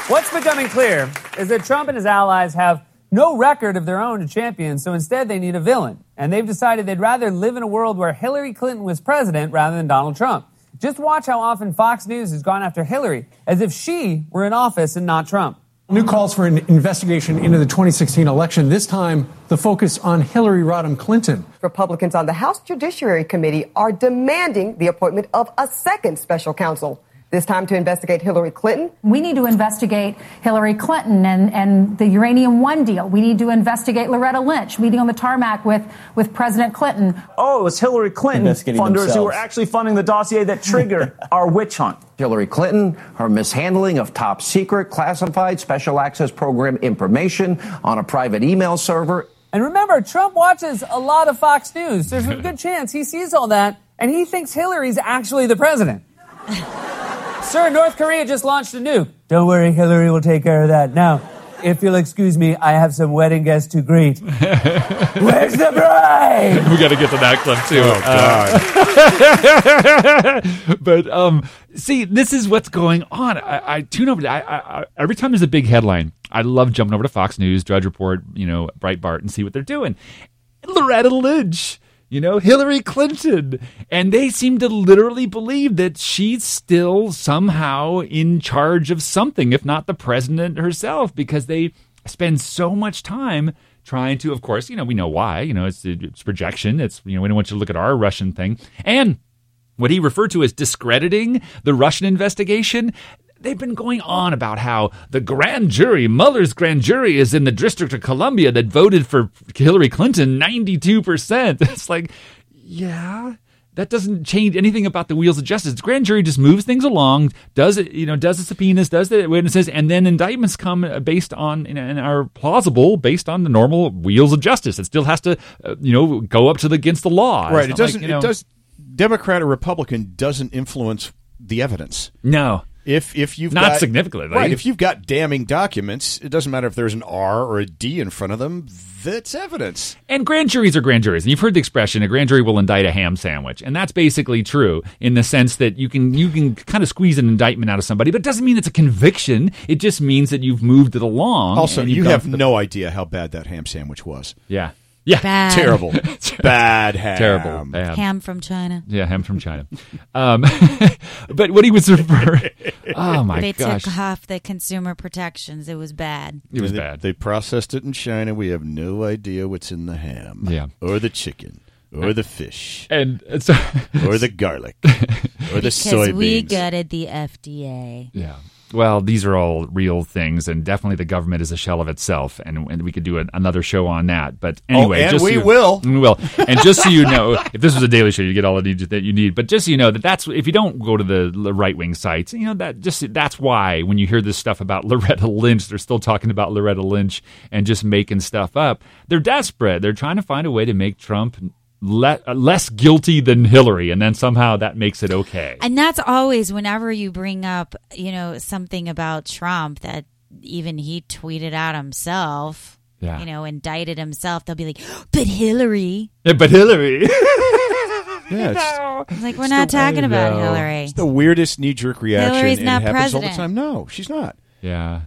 What? What's becoming clear is that Trump and his allies have no record of their own to champion, so instead they need a villain. And they've decided they'd rather live in a world where Hillary Clinton was president rather than Donald Trump. Just watch how often Fox News has gone after Hillary as if she were in office and not Trump. New calls for an investigation into the twenty sixteen election, this time the focus on Hillary Rodham Clinton. Republicans on the House Judiciary Committee are demanding the appointment of a second special counsel. This time to investigate Hillary Clinton. We need to investigate Hillary Clinton and, and the Uranium One deal. We need to investigate Loretta Lynch meeting on the tarmac with, with President Clinton. Oh, it was Hillary Clinton funders themselves. Who were actually funding the dossier that triggered our witch hunt. Hillary Clinton, her mishandling of top secret, classified, special access program information on a private email server. And remember, Trump watches a lot of Fox News. There's a good chance he sees all that, and he thinks Hillary's actually the president. Sir, North Korea just launched a nuke. Don't worry, Hillary will take care of that. Now, if you'll excuse me, I have some wedding guests to greet. Where's the bride? We got to get to that clip, too. Oh, God. Uh, but, um, see, this is what's going on. I, I tune over. I, I, I, every time there's a big headline, I love jumping over to Fox News, Drudge Report, you know, Breitbart, and see what they're doing. Loretta Lynch. You know, Hillary Clinton. And they seem to literally believe that she's still somehow in charge of something, if not the president herself, because they spend so much time trying to, of course, you know, we know why. You know, it's, it's projection. It's, you know, we don't want you to look at our Russian thing. And what he referred to as discrediting the Russian investigation. They've been going on about how the grand jury, Mueller's grand jury, is in the District of Columbia that voted for Hillary Clinton ninety-two percent. It's like, yeah, that doesn't change anything about the wheels of justice. The grand jury just moves things along, does it, you know, does the subpoenas, does the witnesses, and then indictments come based on, you know, and are plausible based on the normal wheels of justice. It still has to, uh, you know, go up to the against the law. Right. It doesn't. Like, you know, it does. Democrat or Republican doesn't influence the evidence. No. If if you've not got, significantly right, if you've got damning documents, it doesn't matter if there's an R or a D in front of them. That's evidence. And grand juries are grand juries, and you've heard the expression: a grand jury will indict a ham sandwich, and that's basically true in the sense that you can you can kind of squeeze an indictment out of somebody, but it doesn't mean it's a conviction. It just means that you've moved it along. Also, you have the, no idea how bad that ham sandwich was. Yeah. Yeah, bad. Terrible, bad ham. Terrible ham. Ham from China. Yeah, ham from China. Um, but what he was referring, oh my they gosh, they took off the consumer protections. It was bad. It was they, bad. They processed it in China. We have no idea what's in the ham, yeah, or the chicken, or the fish, and so, or the garlic, or the soybeans. Because we gutted the F D A. Yeah. Well, these are all real things, and definitely the government is a shell of itself, and, and we could do a, another show on that. But anyway, oh, and just we so you, will, we will. And just so you know, if this was a Daily Show, you get all the that you need. But just so you know that that's if you don't go to the, the right wing sites, you know that just that's why when you hear this stuff about Loretta Lynch, they're still talking about Loretta Lynch and just making stuff up. They're desperate. They're trying to find a way to make Trump Le- less guilty than Hillary, and then somehow that makes it okay. And that's always whenever you bring up, you know, something about Trump that even he tweeted out himself, yeah. you know, indicted himself. They'll be like, but Hillary. Yeah, but Hillary. yeah, no. It's like, we're it's not talking way, about no. Hillary. It's the weirdest knee-jerk reaction. Hillary's not and it happens president. All the time. No, she's not. Yeah.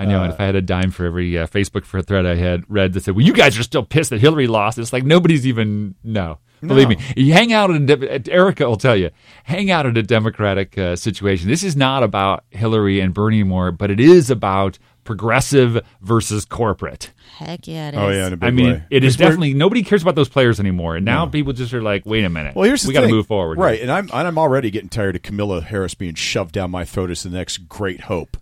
I know, and if I had a dime for every uh, Facebook thread I had read that said, well, you guys are still pissed that Hillary lost. It's like nobody's even, no. no. Believe me. You hang out, in a, Erica will tell you, hang out in a Democratic uh, situation. This is not about Hillary and Bernie more, but it is about progressive versus corporate. Heck yeah, it is. Oh, yeah, in a big I mean, way. It is definitely, nobody cares about those players anymore. And now no. people just are like, wait a minute. Well, here's the we got to move forward. Right, and I'm, and I'm already getting tired of Kamala Harris being shoved down my throat as the next great hope.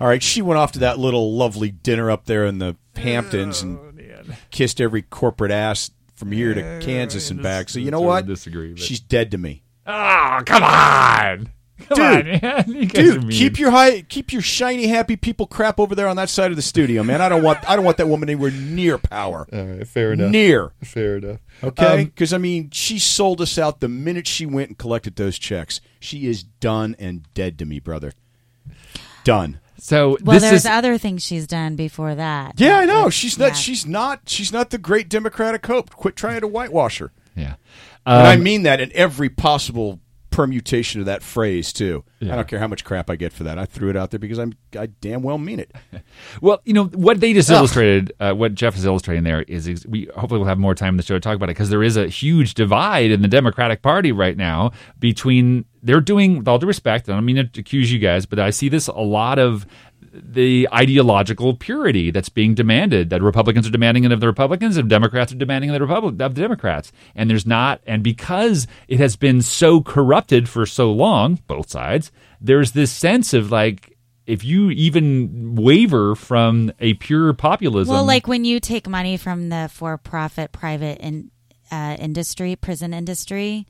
All right, she went off to that little lovely dinner up there in the Hamptons and oh, kissed every corporate ass from here to Kansas and back. So you know what? Disagree, but... She's dead to me. Oh, come on. Come dude, on, man. You dude keep your high, keep your shiny, happy people crap over there on that side of the studio, man. I don't want I don't want that woman anywhere near power. All right, fair enough. Near. Fair enough. Okay? Because, um, I mean, she sold us out the minute she went and collected those checks. She is done and dead to me, brother. Done. So well, this there's is, other things she's done before that. Yeah, I know. She's not. Yeah. She's not. She's not the great Democratic hope. Quit trying to whitewash her. Yeah, um, and I mean that in every possible permutation of that phrase too. Yeah. I don't care how much crap I get for that. I threw it out there because I'm. I damn well mean it. Well, you know what they just Ugh. illustrated. Uh, what Jeff is illustrating there is ex- we hopefully we'll have more time in the show to talk about it because there is a huge divide in the Democratic Party right now between. They're doing, with all due respect, I don't mean to accuse you guys, but I see this a lot of the ideological purity that's being demanded, that Republicans are demanding it of the Republicans and Democrats are demanding it of the Democrats. And there's not, and because it has been so corrupted for so long, both sides, there's this sense of like, if you even waver from a pure populism. Well, like when you take money from the for-profit private in, uh, industry, prison industry.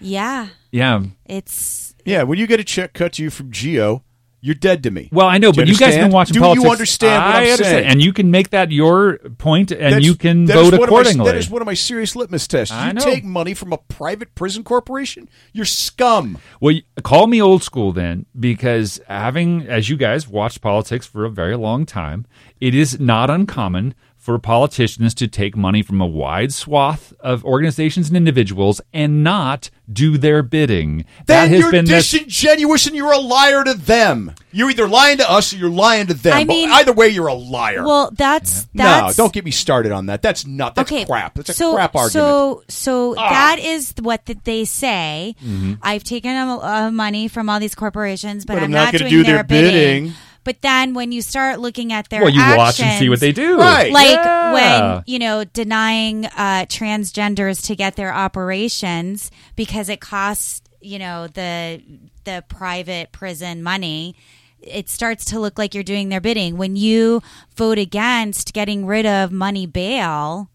Yeah. Yeah. It's. Yeah. When you get a check cut to you from GEO, you're dead to me. Well, I know, but you, you guys have been watching Do politics. Do you understand what I I'm understand. saying? And you can make that your point, and that's, you can vote accordingly. My, that is one of my serious litmus tests. I you know. Take money from a private prison corporation? You're scum. Well, call me old school then, because having, as you guys, watched politics for a very long time, it is not uncommon for politicians to take money from a wide swath of organizations and individuals and not do their bidding. Then that has you're been disingenuous this- and you're a liar to them. You're either lying to us or you're lying to them. I mean, either way, you're a liar. Well, that's... Yeah. that's no, don't get me started on that. That's not... That's okay, crap. That's a so, crap argument. So so ah. that is what the, they say. Mm-hmm. I've taken uh, money from all these corporations, but, but I'm, I'm not, not doing do their, their bidding. bidding. But then when you start looking at their well, you actions, watch and see what they do. Right. Like yeah. when, you know, denying uh, transgenders to get their operations because it costs, you know, the the private prison money, it starts to look like you're doing their bidding. When you vote against getting rid of money bail,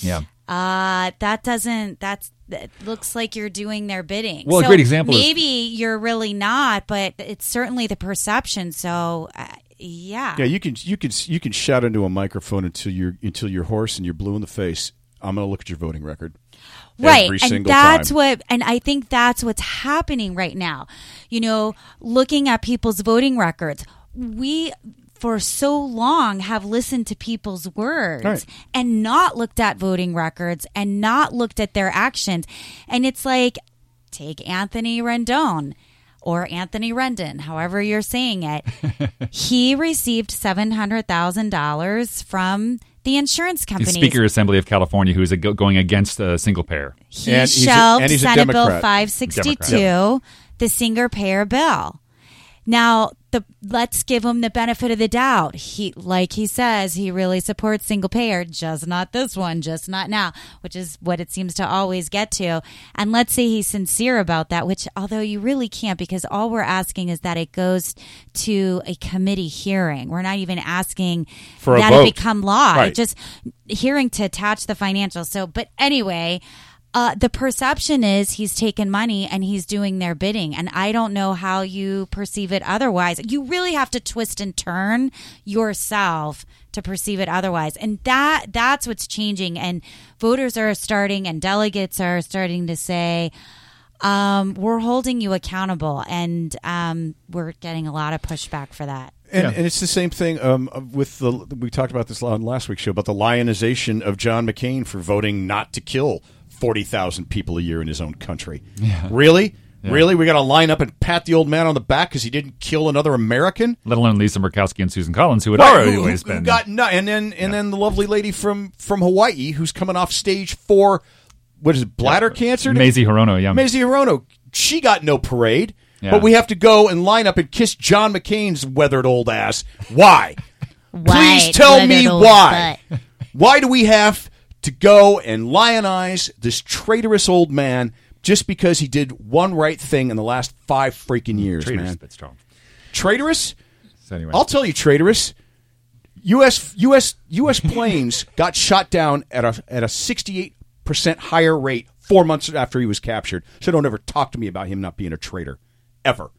yeah, uh, that doesn't, that's, it looks like you're doing their bidding. Well, so a great example maybe is, you're really not, but it's certainly the perception. So, uh, yeah, yeah, you can you can you can shout into a microphone until you're until you're hoarse and you're blue in the face. I'm going to look at your voting record, right? Every and that's time. what, and I think that's what's happening right now. You know, looking at people's voting records, we. for so long have listened to people's words right. and not looked at voting records and not looked at their actions. And it's like, take Anthony Rendon or Anthony Rendon, however you're saying it. He received seven hundred thousand dollars from the insurance company. He's Speaker Assembly of California, who is going against a single payer. He and shelved he's a, and Senate Bill five sixty-two, yep. the single-payer bill. Now, the let's give him the benefit of the doubt. He, like he says, he really supports single payer, just not this one, just not now, which is what it seems to always get to. And let's say he's sincere about that, which although you really can't, because all we're asking is that it goes to a committee hearing. We're not even asking for that vote. It become law. Right. It just hearing to attach the financials. So, but anyway. Uh, the perception is he's taken money and he's doing their bidding. And I don't know how you perceive it otherwise. You really have to twist and turn yourself to perceive it otherwise. And that that's what's changing. And voters are starting and delegates are starting to say, um, we're holding you accountable. And um, we're getting a lot of pushback for that. And, yeah. and it's the same thing um, with the we talked about this on last week's show about the lionization of John McCain for voting not to kill forty thousand people a year in his own country. Yeah. Really? Yeah. Really? We got to line up and pat the old man on the back because he didn't kill another American? Let alone Lisa Murkowski and Susan Collins, who had right. already who, who been. Got no- and then, and yeah. then the lovely lady from, from Hawaii who's coming off stage four, what is it, bladder yeah. cancer? Mazie Hirono, yeah. Mazie Hirono. She got no parade, yeah. but we have to go and line up and kiss John McCain's weathered old ass. Why? why Please tell me why. Butt. Why do we have to go and lionize this traitorous old man just because he did one right thing in the last five freaking years, traitorous, man. That's strong. Traitorous? So anyway. I'll tell you, traitorous. U S U S U S planes got shot down at a at a sixty-eight percent higher rate four months after he was captured. So don't ever talk to me about him not being a traitor, ever.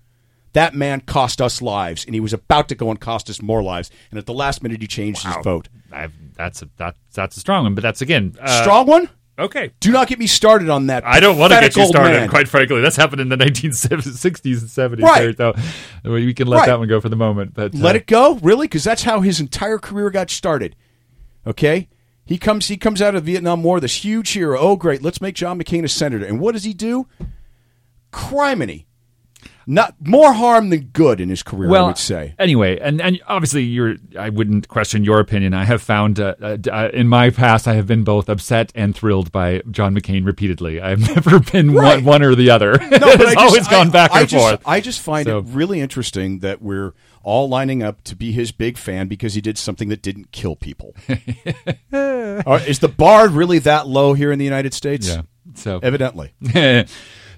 That man cost us lives, and he was about to go and cost us more lives. And at the last minute, he changed wow. his vote. I've, that's a that, that's a strong one, but that's again uh, strong one. Okay, do not get me started on that. I don't want to get you started. Man. Quite frankly, that's happened in the nineteen sixties and seventies. Right, though, so we can let right. that one go for the moment. But uh, let it go, really, because that's how his entire career got started. Okay, he comes he comes out of the Vietnam War, this huge hero. Oh, great, let's make John McCain a senator. And what does he do? Criminy. Not more harm than good in his career, well, I would say. Anyway, and, and obviously, you're. I wouldn't question your opinion. I have found uh, uh, in my past, I have been both upset and thrilled by John McCain repeatedly. I've never been right. one, one or the other. No, but it's I always just, gone I, back I and just, forth. I just find so. it really interesting that we're all lining up to be his big fan because he did something that didn't kill people. Right, is the bar really that low here in the United States? Yeah. So evidently.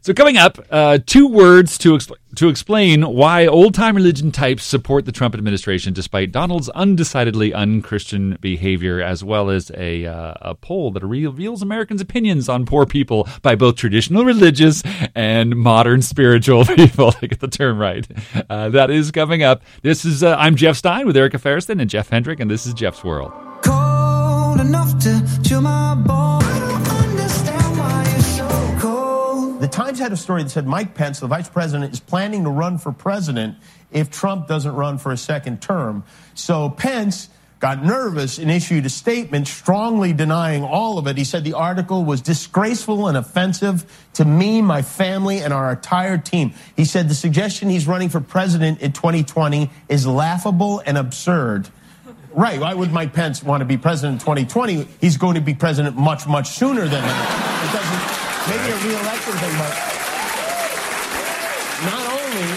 So coming up, uh, two words to explain to explain why old-time religion types support the Trump administration despite Donald's undecidedly un-Christian behavior, as well as a, uh, a poll that reveals Americans' opinions on poor people by both traditional religious and modern spiritual people. To get the term right. Uh, that is coming up. This is uh, I'm Jeff Stein with Erica Ferriston and Jeff Hendrick, and this is Jeff's World. Cold enough to chill my bones. The Times had a story that said Mike Pence, the vice president, is planning to run for president if Trump doesn't run for a second term. So Pence got nervous and issued a statement strongly denying all of it. He said the article was disgraceful and offensive to me, my family, and our entire team. He said the suggestion he's running for president in twenty twenty is laughable and absurd. Right, why would Mike Pence want to be president in twenty twenty? He's going to be president much, much sooner than that. It doesn't... Maybe a re-election thing, but not only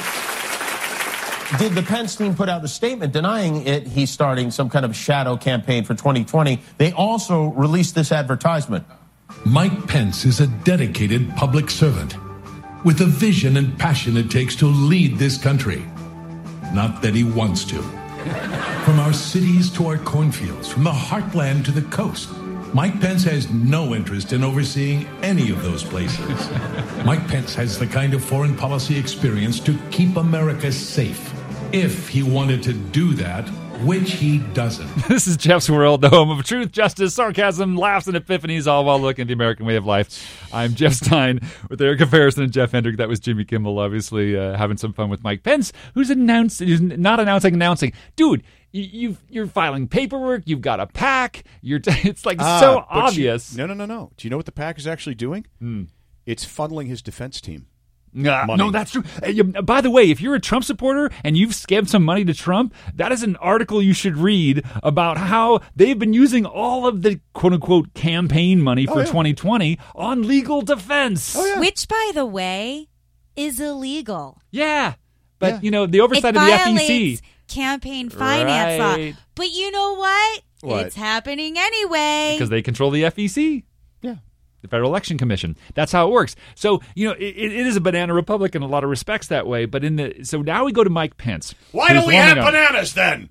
did the Pence team put out a statement denying it, he's starting some kind of shadow campaign for twenty twenty. They also released this advertisement. Mike Pence is a dedicated public servant with the vision and passion it takes to lead this country. Not that he wants to. From our cities to our cornfields, from the heartland to the coast, Mike Pence has no interest in overseeing any of those places. Mike Pence has the kind of foreign policy experience to keep America safe. If he wanted to do that, which he doesn't. This is Jeff's World, the home of truth, justice, sarcasm, laughs, and epiphanies, all while looking at the American way of life. I'm Jeff Stein with Erica Ferriston and Jeff Hendrick. That was Jimmy Kimmel, obviously, uh, having some fun with Mike Pence, who's announced, who's not announcing, announcing. Dude, You've, you're filing paperwork. You've got a PAC. You're t- it's like uh, so obvious. You, no, no, no, no. Do you know what the PAC is actually doing? Mm. It's funneling his defense team. Uh, no, that's true. Uh, you, by the way, if you're a Trump supporter and you've scammed some money to Trump, that is an article you should read about how they've been using all of the quote-unquote campaign money for oh, yeah. twenty twenty on legal defense. Oh, yeah. Which, by the way, is illegal. Yeah. But, yeah. you know, the oversight it of the F E C... campaign finance right. law. But you know what? what? It's happening anyway. Because they control the F E C. Yeah. The Federal Election Commission. That's how it works. So, you know, it, it is a banana republic in a lot of respects that way. But in the so now we go to Mike Pence. Why don't we have bananas on. then?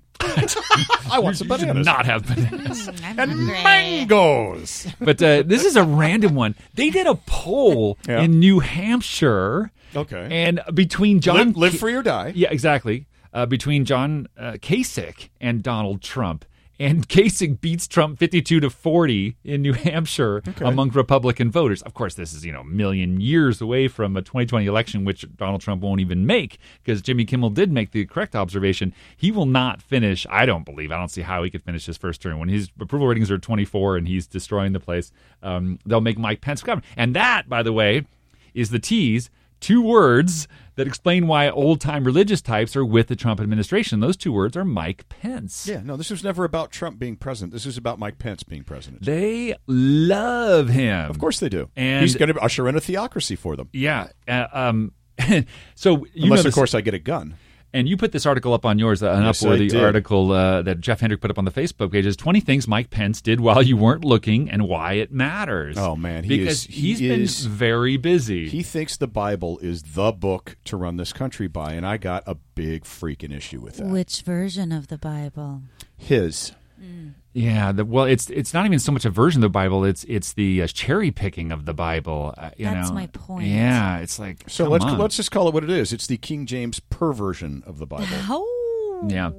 I want some bananas. You should not have bananas. And mangoes. But uh, this is a random one. They did a poll yeah. in New Hampshire. Okay. And between John... Live, live free or die. Yeah, exactly. Uh, between John uh, Kasich and Donald Trump. And Kasich beats Trump fifty-two to forty in New Hampshire okay. among Republican voters. Of course, this is, you know, a million years away from a twenty twenty election, which Donald Trump won't even make, because Jimmy Kimmel did make the correct observation. He will not finish. I don't believe. I don't see how he could finish his first term when his approval ratings are twenty-four and he's destroying the place. Um, they'll make Mike Pence governor. And that, by the way, is the tease. Two words that explain why old-time religious types are with the Trump administration. Those two words are Mike Pence. Yeah, no, this was never about Trump being president. This is about Mike Pence being president. They love him. Of course they do. And he's going to usher in a theocracy for them. Yeah. Uh, um, so you Unless, know this, of course, I get a gun. And you put this article up on yours, an yes, Upworthy article uh, that Jeff Hendrick put up on the Facebook page. Is twenty things Mike Pence did while you weren't looking and why it matters. Oh, man. He because is, he he's is, been very busy. He thinks the Bible is the book to run this country by, and I got a big freaking issue with that. Which version of the Bible? His. Mm. Yeah, the, well, it's it's not even so much a version of the Bible. It's it's the uh, cherry picking of the Bible. Uh, you That's know. my point. Yeah, it's like so. Let's on. let's just call it what it is. It's the King James perversion of the Bible. Oh, yeah.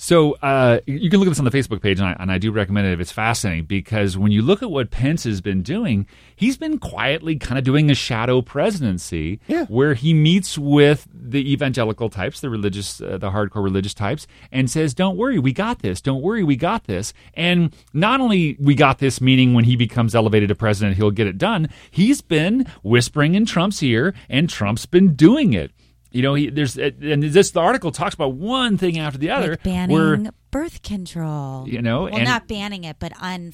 So uh, you can look at this on the Facebook page, and I, and I do recommend it if it's fascinating, because when you look at what Pence has been doing, he's been quietly kind of doing a shadow presidency yeah. where he meets with the evangelical types, the religious, uh, the hardcore religious types, and says, don't worry, we got this. Don't worry, we got this. And not only we got this, meaning when he becomes elevated to president, he'll get it done. He's been whispering in Trump's ear, and Trump's been doing it. You know, he, there's and this the article talks about one thing after the other. Like banning where, birth control. You know, well, and, not banning it, but un,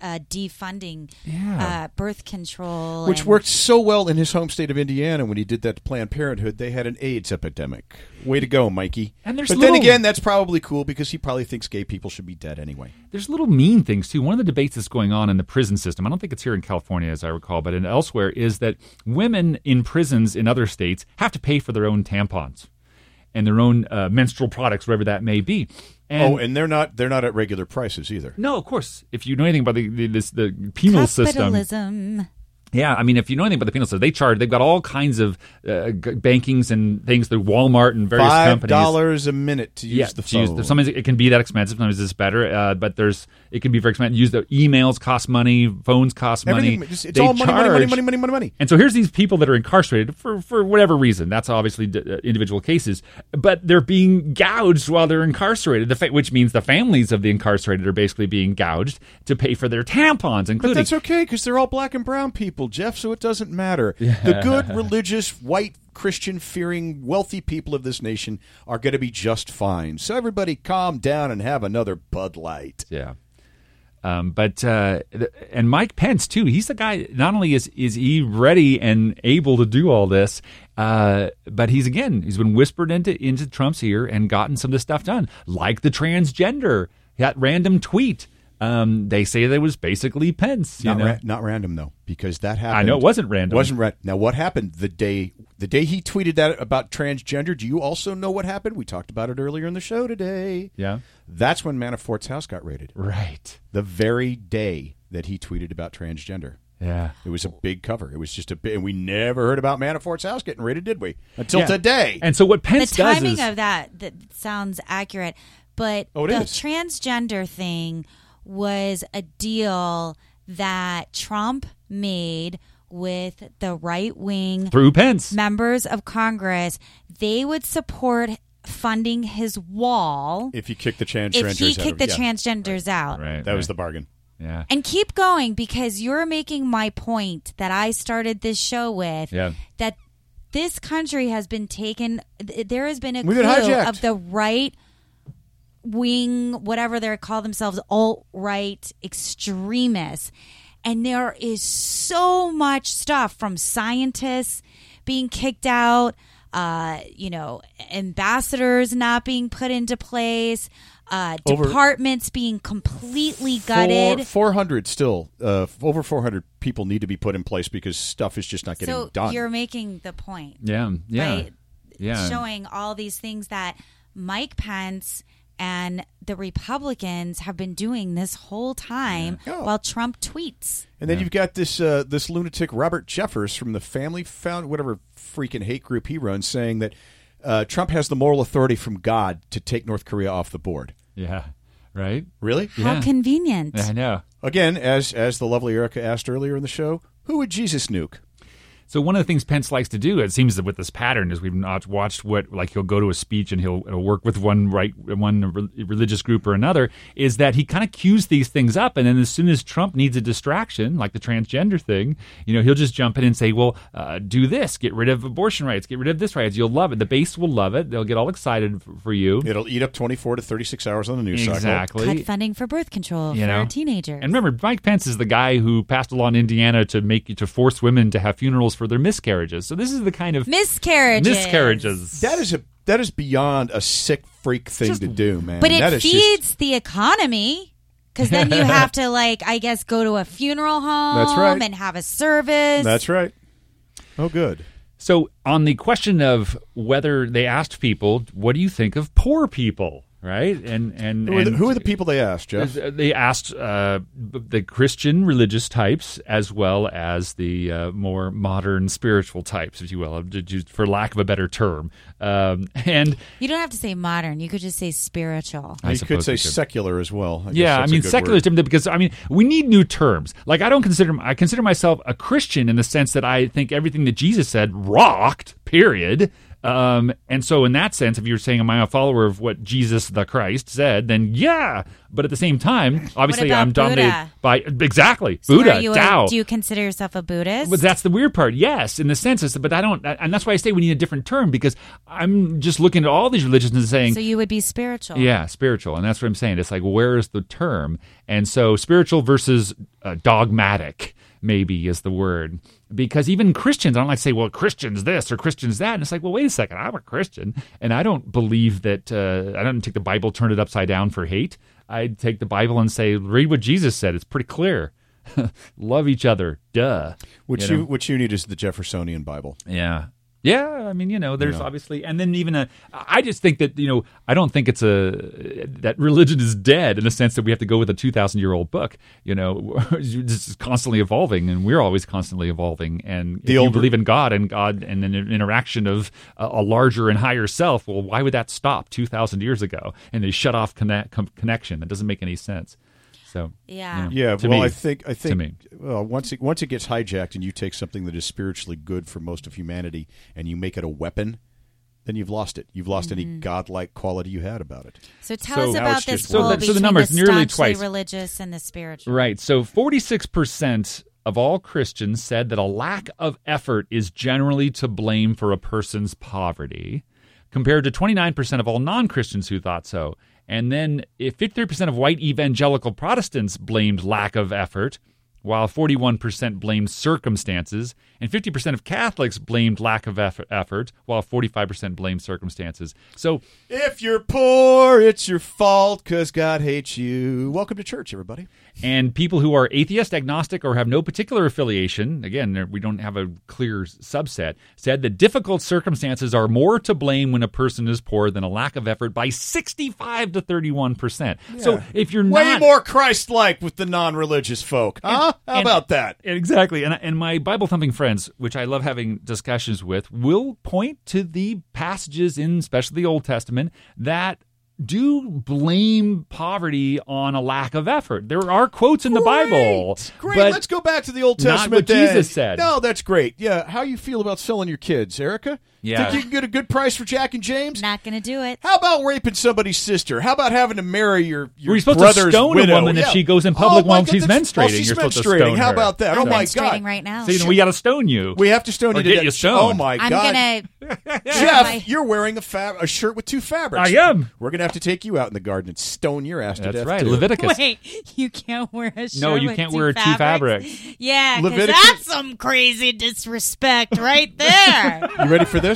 uh, defunding yeah. uh, birth control. Which and- worked so well in his home state of Indiana when he did that to Planned Parenthood. They had an AIDS epidemic. Way to go, Mikey. And there's but little- then again, that's probably cool because he probably thinks gay people should be dead anyway. There's little mean things, too. One of the debates that's going on in the prison system, I don't think it's here in California, as I recall, but in elsewhere, is that women in prisons in other states have to pay for their own tampons and their own uh, menstrual products, wherever that may be. And, oh, and they're not—they're not at regular prices either. No, of course. If you know anything about the the, this, the penal Capitalism. system, yeah, I mean, if you know anything about the penal system, they charge. They've got all kinds of uh, bankings and things through Walmart and various Five companies. Five dollars a minute to use yeah, the phone. To use, sometimes it can be that expensive. Sometimes it's better, uh, but there's it can be very expensive. Use the emails cost money, phones cost Everything, money. It's, it's all money, money, money, money, money, money, money. And so here's these people that are incarcerated for for whatever reason. That's obviously d- individual cases, but they're being gouged while they're incarcerated. The fa- which means the families of the incarcerated are basically being gouged to pay for their tampons, including. But that's okay because they're all black and brown people. Jeff, so it doesn't matter. The good, religious, white, Christian-fearing, wealthy people of this nation are going to be just fine. So everybody calm down and have another Bud Light. Yeah. Um, but uh, and Mike Pence, too, he's the guy, not only is, is he ready and able to do all this, uh, but he's, again, he's been whispered into, into Trump's ear and gotten some of this stuff done, like the transgender, that random tweet. Um, they say that it was basically Pence. You not, know? Ra- not random, though, because that happened. I know it wasn't random. Wasn't ra- Now, what happened the day the day he tweeted that about transgender, do you also know what happened? We talked about it earlier in the show today. Yeah. That's when Manafort's house got raided. Right. The very day that he tweeted about transgender. Yeah. It was a big cover. It was just a big, and we never heard about Manafort's house getting raided, did we? Until yeah. today. And so what Pence the does is... The timing of that, that sounds accurate, but oh, the is. transgender thing... was a deal that Trump made with the right-wing through Pence members of Congress. They would support funding his wall if he kicked the transgenders out. If he kicked the yeah. transgenders right. out, right, that right. was the bargain. Yeah, and keep going because you're making my point that I started this show with. Yeah. That this country has been taken. There has been a We've clue been of the right. wing, whatever they call themselves, alt-right extremists. And there is so much stuff from scientists being kicked out, uh, you know, ambassadors not being put into place, uh, over departments being completely gutted. four hundred still. Uh, over four hundred people need to be put in place because stuff is just not getting so done. So you're making the point. Yeah. Yeah. Right? Yeah. Showing all these things that Mike Pence... and the Republicans have been doing this whole time yeah. oh. while Trump tweets. And then yeah. you've got this uh, this lunatic Robert Jeffers from the Family Found, whatever freaking hate group he runs, saying that uh, Trump has the moral authority from God to take North Korea off the board. Yeah, right? Really? How yeah. convenient. I know. Again, as as the lovely Erica asked earlier in the show, who would Jesus nuke? So one of the things Pence likes to do, it seems that with this pattern, is we've not watched what, like he'll go to a speech and he'll, he'll work with one right, one re- religious group or another, is that he kind of cues these things up. And then as soon as Trump needs a distraction, like the transgender thing, you know, he'll just jump in and say, well, uh, do this, get rid of abortion rights, get rid of this rights. You'll love it. The base will love it. They'll get all excited f- for you. It'll eat up twenty-four to thirty-six hours on the news cycle. Exactly. Cut funding for birth control you for know? teenagers. And remember, Mike Pence is the guy who passed a law in Indiana to make to force women to have funerals for their miscarriages. So this is the kind of miscarriages. Miscarriages. That is a that is beyond a sick freak thing just, to do, man. But it that feeds just... the economy because then you have to, like, I guess, go to a funeral home. That's right. And have a service. That's right. Oh, good. So on the question of whether they asked people, what do you think of poor people? Right, and and who are, the, and who are the people they asked, Jeff? They asked uh, the Christian religious types as well as the uh, more modern spiritual types, if you will, for lack of a better term. Um, and you don't have to say modern; you could just say spiritual. I you could say you could. secular as well. I yeah, I mean secular word. is different because I mean we need new terms. Like I don't consider I consider myself a Christian in the sense that I think everything that Jesus said rocked. Period. Um, and so in that sense, if you're saying, am I a follower of what Jesus the Christ said, then yeah. But at the same time, obviously I'm dominated Buddha? by, exactly, so Buddha, Tao. A, do you consider yourself a Buddhist? But that's the weird part, yes, in the sense, is, but I don't, and that's why I say we need a different term, because I'm just looking at all these religions and saying. So you would be spiritual. Yeah, spiritual, and that's what I'm saying. It's like, where is the term? And so spiritual versus uh, dogmatic, maybe, is the word. Because even Christians, I don't like to say, well, Christians this or Christians that. And it's like, well, wait a second, I'm a Christian. And I don't believe that, uh, I don't take the Bible, turn it upside down for hate. I'd take the Bible and say, read what Jesus said. It's pretty clear. Love each other, duh. What you, know? you, what you need is the Jeffersonian Bible. Yeah. Yeah, I mean, you know, there's yeah. obviously, and then even a, I just think that, you know, I don't think it's a, that religion is dead in the sense that we have to go with a two thousand year old book, you know, this is constantly evolving, and we're always constantly evolving, and the if older, you believe in God and God and an interaction of a, a larger and higher self, well, why would that stop two thousand years ago? And they shut off conne- connection. That doesn't make any sense. So, yeah, you know, yeah. Well, me, I think I think well, once it, once it gets hijacked and you take something that is spiritually good for most of humanity and you make it a weapon, then you've lost it. You've lost mm-hmm. any godlike quality you had about it. So tell so, us about this whole so, between so the, numbers, the staunchly nearly twice. religious and the spiritual. Right. So forty-six percent of all Christians said that a lack of effort is generally to blame for a person's poverty, compared to twenty-nine percent of all non-Christians who thought so. And then fifty-three percent of white evangelical Protestants blamed lack of effort, while forty-one percent blamed circumstances, and fifty percent of Catholics blamed lack of effort, while forty-five percent blamed circumstances. So, if you're poor, it's your fault because God hates you. Welcome to church, everybody. And people who are atheist, agnostic, or have no particular affiliation, again, we don't have a clear subset, said that difficult circumstances are more to blame when a person is poor than a lack of effort by sixty-five to thirty-one percent. Yeah. So if you're Way not... Way more Christ-like with the non-religious folk, huh? And, How and, about that? Exactly. And, and my Bible-thumping friends, which I love having discussions with, will point to the passages in especially the Old Testament that do blame poverty on a lack of effort. There are quotes in great. the Bible. Great. But let's go back to the Old Testament. Not what then. Jesus said. No, that's great. Yeah. How you feel about selling your kids, Erica? Yeah. Think you can get a good price for Jack and James? Not going to do it. How about raping somebody's sister? How about having to marry your, your brother's widow? You're supposed to stone widow? a woman yeah. if she goes in public oh, while God, she's menstruating. Well, she's You're menstruating. Supposed to stone How about that? I'm oh, my God. I'm menstruating right now. So, you know, we got to stone you. We have to stone or you. Or get you stoned. Oh, my I'm God. I'm going to... Jeff, you're wearing a, fab- a shirt with two fabrics. I am. We're going to have to take you out in the garden and stone your ass to That's death. That's right. Too. Leviticus. Wait, you can't wear a shirt No, you with can't two wear fabrics. two fabrics. Yeah, because that's some crazy disrespect right there. You ready for this?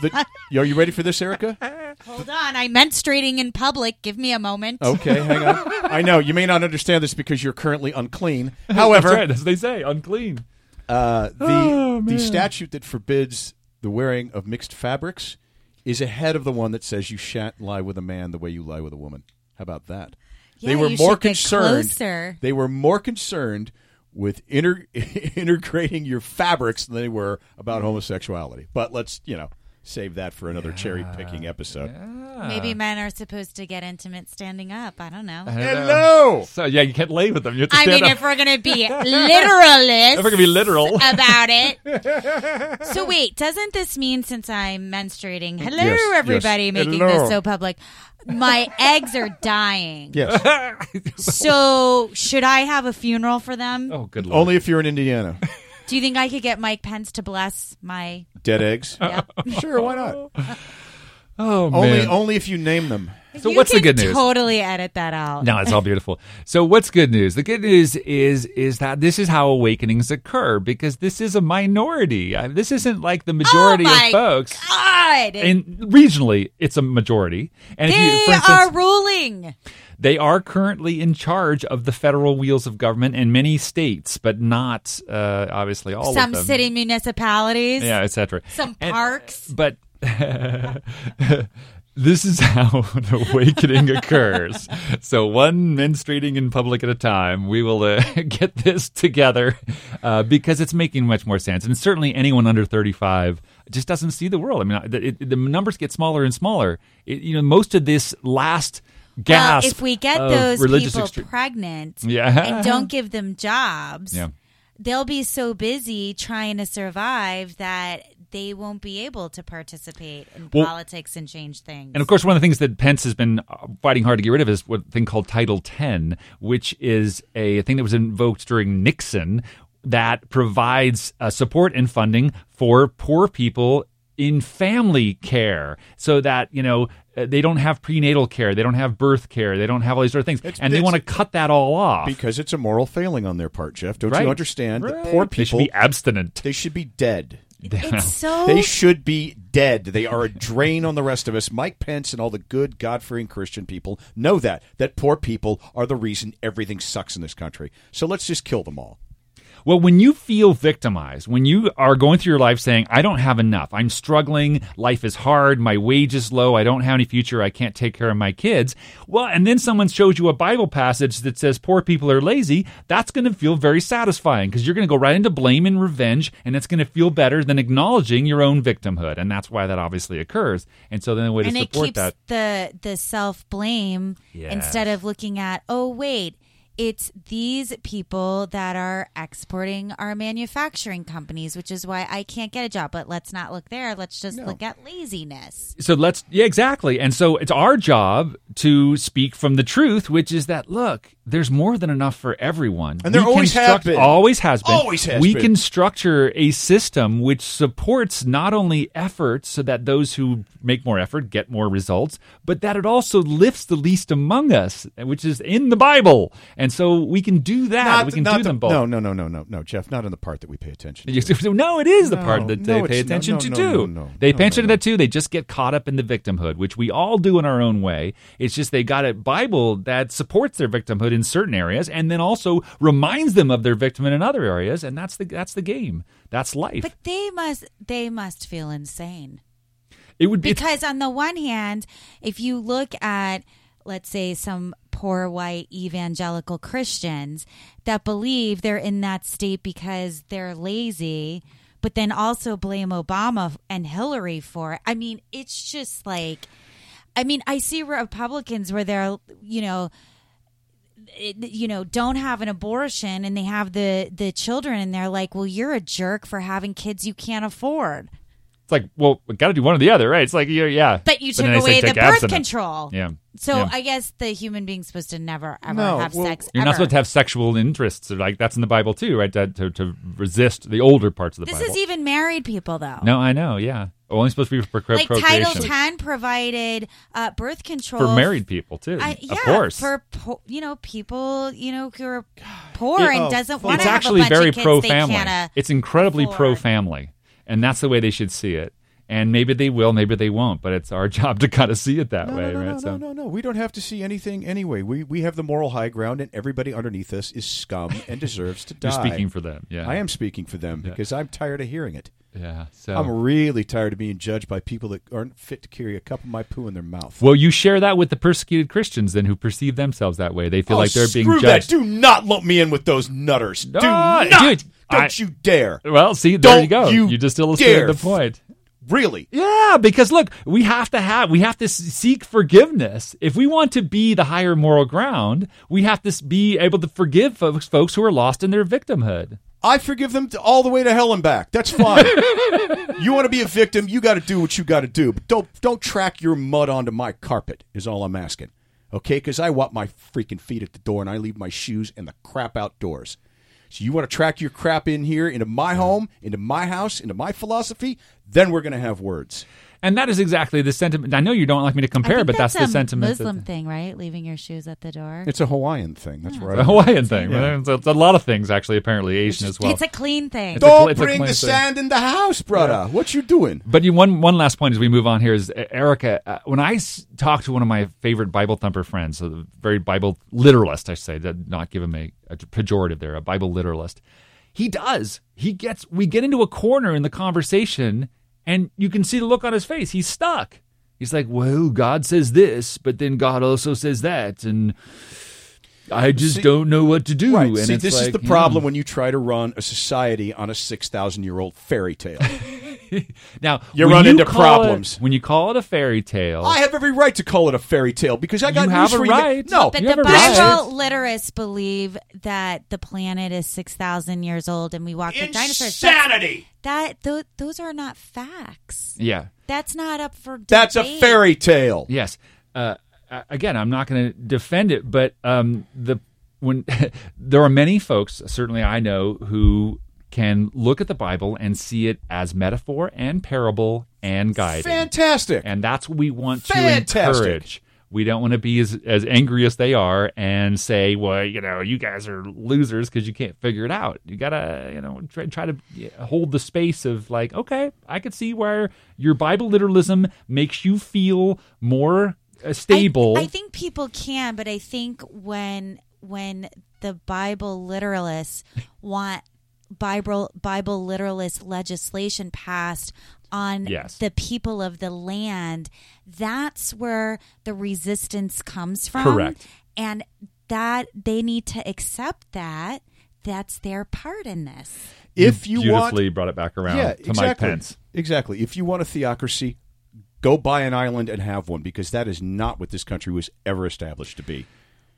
The, are you ready for this, Erica? Hold on. I'm menstruating in public. Give me a moment. Okay, hang on. I know. You may not understand this because you're currently unclean. However, that's right, as they say, unclean. Uh, the oh, the statute that forbids the wearing of mixed fabrics is ahead of the one that says you shan't lie with a man the way you lie with a woman. How about that? Yeah, they were you more concerned. Closer. They were more concerned with inter- integrating your fabrics than they were about homosexuality. But let's, you know, save that for another yeah. cherry-picking episode. Yeah. Maybe men are supposed to get intimate standing up. I don't know. I don't Hello! Know. So, yeah, you can't lay with them. You have to stand I mean, up. If we're going to be literalists if we're gonna be literal. about it. So, wait, doesn't this mean since I'm menstruating, hello, yes, everybody, yes. making hello. this so public, my eggs are dying. Yes. So should I have a funeral for them? Oh, good Lord. Only if you're in Indiana. Do you think I could get Mike Pence to bless my... Dead eggs? Yeah. Sure, why not? Oh, man. Only, only if you name them. So you what's the good news? You can totally edit that out. No, it's all beautiful. So what's good news? The good news is is that this is how awakenings occur, because this is a minority. I, this isn't like the majority oh my of folks. God. And regionally, it's a majority. And they if you, for instance, are ruling. They are currently in charge of the federal wheels of government in many states, but not uh, obviously all Some of them. Some city municipalities. Yeah, et cetera. Some and, parks. But... This is how an awakening occurs. So one menstruating in public at a time. We will uh, get this together uh, because it's making much more sense. And certainly anyone under thirty-five just doesn't see the world. I mean, it, it, the numbers get smaller and smaller. It, you know, most of this last gasp. Well, if we get those people extre- pregnant yeah. and don't give them jobs... Yeah. they'll be so busy trying to survive that they won't be able to participate in well, politics and change things. And, of course, one of the things that Pence has been fighting hard to get rid of is what thing called Title ten, which is a thing that was invoked during Nixon that provides uh, support and funding for poor people in family care so that, you know, they don't have prenatal care. They don't have birth care. They don't have all these sort of things. It's, and they want to cut that all off. Because it's a moral failing on their part, Jeff. Don't right. you understand right. that poor people... They should be abstinent. They should be dead. It's so... They should be dead. They are a drain on the rest of us. Mike Pence and all the good, God-fearing Christian people know that, that poor people are the reason everything sucks in this country. So let's just kill them all. Well, when you feel victimized, when you are going through your life saying, I don't have enough, I'm struggling, life is hard, my wage is low, I don't have any future, I can't take care of my kids. Well, and then someone shows you a Bible passage that says poor people are lazy, that's going to feel very satisfying because you're going to go right into blame and revenge, and it's going to feel better than acknowledging your own victimhood. And that's why that obviously occurs. And so then the way to and support it keeps that. The, the self-blame yes. instead of looking at, oh, wait. It's these people that are exporting our manufacturing companies, which is why I can't get a job. But let's not look there. Let's just no. look at laziness. So let's, yeah, exactly. And so it's our job to speak from the truth, which is that, look, there's more than enough for everyone. And there we always has been. Always has been. Always has we been. We can structure a system which supports not only efforts so that those who make more effort get more results, but that it also lifts the least among us, which is in the Bible. And so we can do that. Not, we can do the, them both. No, no, no, no, no, no, Jeff, not in the part that we pay attention to. No, it is the no, part that they no, pay attention no, no, to, too. No, no, no, they no, pay attention no, no. to that, too. They just get caught up in the victimhood, which we all do in our own way. It's just they got a Bible that supports their victimhood in certain areas, and then also reminds them of their victim in other areas, and that's the that's the game. That's life. But they must they must feel insane. It would be because on the one hand, if you look at, let's say, some poor white evangelical Christians that believe they're in that state because they're lazy, but then also blame Obama and Hillary for it. I mean, it's just like, I mean, I see Republicans where they're, you know. you know, don't have an abortion and they have the, the children and they're like, well, you're a jerk for having kids you can't afford. It's like, well, we got to do one or the other, right? It's like, yeah. But you took but away the birth abstinence. Control. Yeah. So yeah. I guess the human being's supposed to never, ever no, have well, sex. You're ever. Not supposed to have sexual interests. Like that's in the Bible too, right? To, to, to resist the older parts of the this Bible. This is even married people though. No, I know. Yeah. Only supposed to be for procreation. Like Title ten provided uh, birth control. For married people, too. I, yeah, of course. For, po- you know, people, you know, who are poor it, and oh, doesn't want to have a bunch of kids. It's actually very pro-family. Uh, it's incredibly afford. pro-family. And that's the way they should see it. And maybe they will, maybe they won't. But it's our job to kind of see it that no, way. No, no, right? no, so. no, no. We don't have to see anything anyway. We we have the moral high ground, and everybody underneath us is scum and deserves to die. You're speaking for them. Yeah, I am speaking for them yeah. because I'm tired of hearing it. Yeah, so. I'm really tired of being judged by people that aren't fit to carry a cup of my poo in their mouth. Well, you share that with the persecuted Christians then who perceive themselves that way. They feel oh, like they're being judged. Screw that. Do not lump me in with those nutters. No, do not. Dude, Don't I, you dare. Well, see, there Don't you go. You, you just illustrated the point. Really? Yeah, because look, we have to have we have to seek forgiveness. If we want to be the higher moral ground, we have to be able to forgive folks, folks who are lost in their victimhood. I forgive them to, all the way to hell and back. That's fine. You want to be a victim, you got to do what you got to do. But don't don't track your mud onto my carpet is all I'm asking. Okay? Because I wipe my freaking feet at the door and I leave my shoes and the crap outdoors. So you want to track your crap in here, into my home, into my house, into my philosophy, then we're going to have words. And that is exactly the sentiment. I know you don't like me to compare, but that's, that's the sentiment. It's a Muslim that, thing, right? Leaving your shoes at the door. It's a Hawaiian thing. That's yeah. right. It's a Hawaiian thing. Yeah. It's, a, it's a lot of things, actually, apparently, Asian just, as well. It's a clean thing. It's don't a, bring the thing. Sand in the house, brother. Yeah. What you doing? But you, one, one last point as we move on here is, uh, Erica, uh, when I s- talk to one of my favorite Bible thumper friends, a so very Bible literalist, I say, that not give him a, a pejorative there, a Bible literalist, he does. He gets. We get into a corner in the conversation, and you can see the look on his face. He's stuck. He's like, well, God says this, but then God also says that, and I just see, don't know what to do. Right. And see, it's this like, is the problem hmm. when you try to run a society on a six thousand year old fairy tale. Now you run into problems. It, when you call it a fairy tale. I have every right to call it a fairy tale because I got you news have for a you. Right. No, but the Bible right. Literists believe that the planet is six thousand years old and we walked with dinosaurs. Insanity! That, th- those are not facts. Yeah. That's not up for debate. That's a fairy tale. Yes. Uh, again, I'm not going to defend it, but um, the when there are many folks, certainly I know, who can look at the Bible and see it as metaphor and parable and guidance. Fantastic. And that's what we want Fantastic. to encourage. We don't want to be as, as angry as they are and say, well, you know, you guys are losers because you can't figure it out. You got to, you know, try, try to hold the space of like, okay, I could see where your Bible literalism makes you feel more stable. I, I think people can, but I think when when the Bible literalists want Bible Bible literalist legislation passed on yes. the people of the land, that's where the resistance comes from. Correct. And that they need to accept that that's their part in this. If you beautifully want, brought it back around yeah, to exactly, Mike Pence. Exactly. If you want a theocracy, go buy an island and have one, because that is not what this country was ever established to be.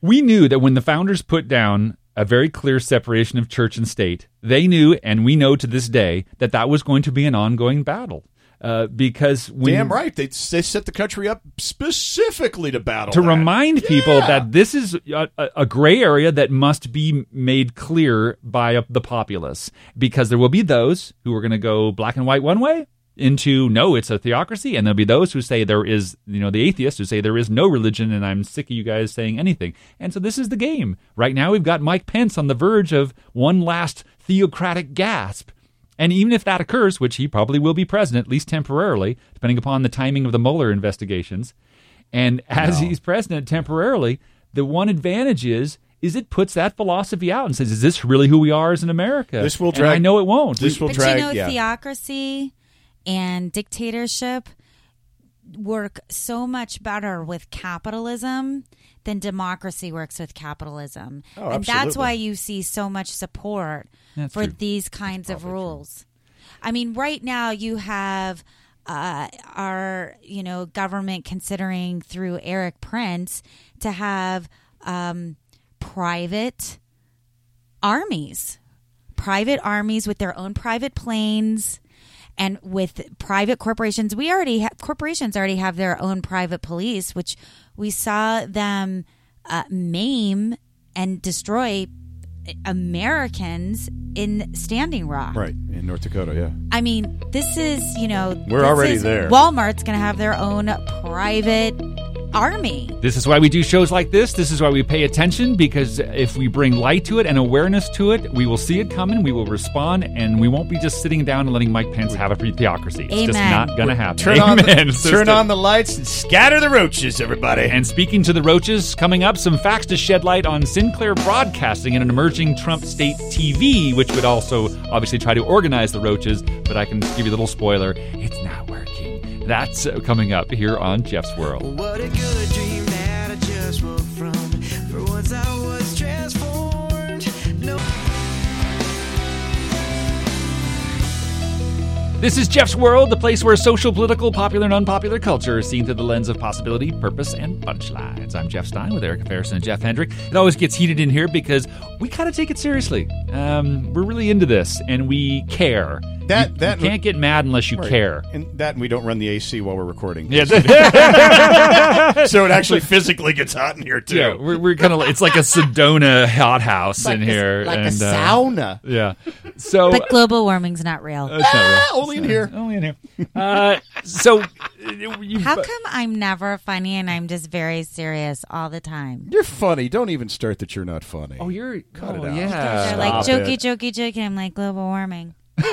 We knew that when the founders put down a very clear separation of church and state, they knew, and we know to this day, that that was going to be an ongoing battle. Uh, because when, damn right, they they set the country up specifically to battle to that. Remind yeah. people that this is a, a gray area that must be made clear by the populace, because there will be those who are going to go black and white one way into no, it's a theocracy, and there'll be those who say there is, you know, the atheists who say there is no religion, and I'm sick of you guys saying anything. And so this is the game. Right now we've got Mike Pence on the verge of one last theocratic gasp. And even if that occurs, which he probably will be president, at least temporarily, depending upon the timing of the Mueller investigations, and as no. he's president temporarily, the one advantage is is it puts that philosophy out and says, is this really who we are as in America? This will drag. And I know it won't. This will but drag, you know, yeah. theocracy and dictatorship work so much better with capitalism than democracy works with capitalism. Oh, and absolutely. That's why you see so much support that's for true. These kinds that's of rules. True. I mean, right now you have uh, our, you know, government considering through Eric Prince to have um, private armies, private armies with their own private planes. And with private corporations, we already ha- corporations already have their own private police, which we saw them uh, maim and destroy Americans in Standing Rock, right in North Dakota. Yeah, I mean, this is you know we're already there. Walmart's going to have their own private army. This is why we do shows like this. This is why we pay attention, because if we bring light to it and awareness to it, we will see it coming, we will respond, and we won't be just sitting down and letting Mike Pence have a free theocracy. It's Amen. Just not going to happen. Turn, Amen, on the, turn on the lights and scatter the roaches, everybody. And speaking to the roaches, coming up, some facts to shed light on Sinclair Broadcasting and an emerging Trump state T V, which would also obviously try to organize the roaches, but I can give you a little spoiler, it's not working. That's coming up here on Jeff's World. What a good dream that I just woke from. For once I was transformed. No. This is Jeff's World, the place where social, political, popular, and unpopular culture is seen through the lens of possibility, purpose, and punchlines. I'm Jeff Stein with Erica Ferriston and Jeff Hendrick. It always gets heated in here because we kind of take it seriously. Um, we're really into this, and we care. That, you, that, you can't get mad unless you right. care. And that and we don't run the A C while we're recording. Yeah. So it actually physically gets hot in here, too. Yeah, we're, we're kind of like, it's like a Sedona hothouse like in here. Like and, a sauna. Uh, yeah. So, but global warming's not real. Uh, it's ah, not real. Only, it's in not, only in here. Only in here. So. You, How come I'm never funny and I'm just very serious all the time? You're funny. Don't even start that you're not funny. Oh, you're. Cut oh, it out. Yeah. They're like, jokey, it. jokey, jokey. I'm like, global warming. So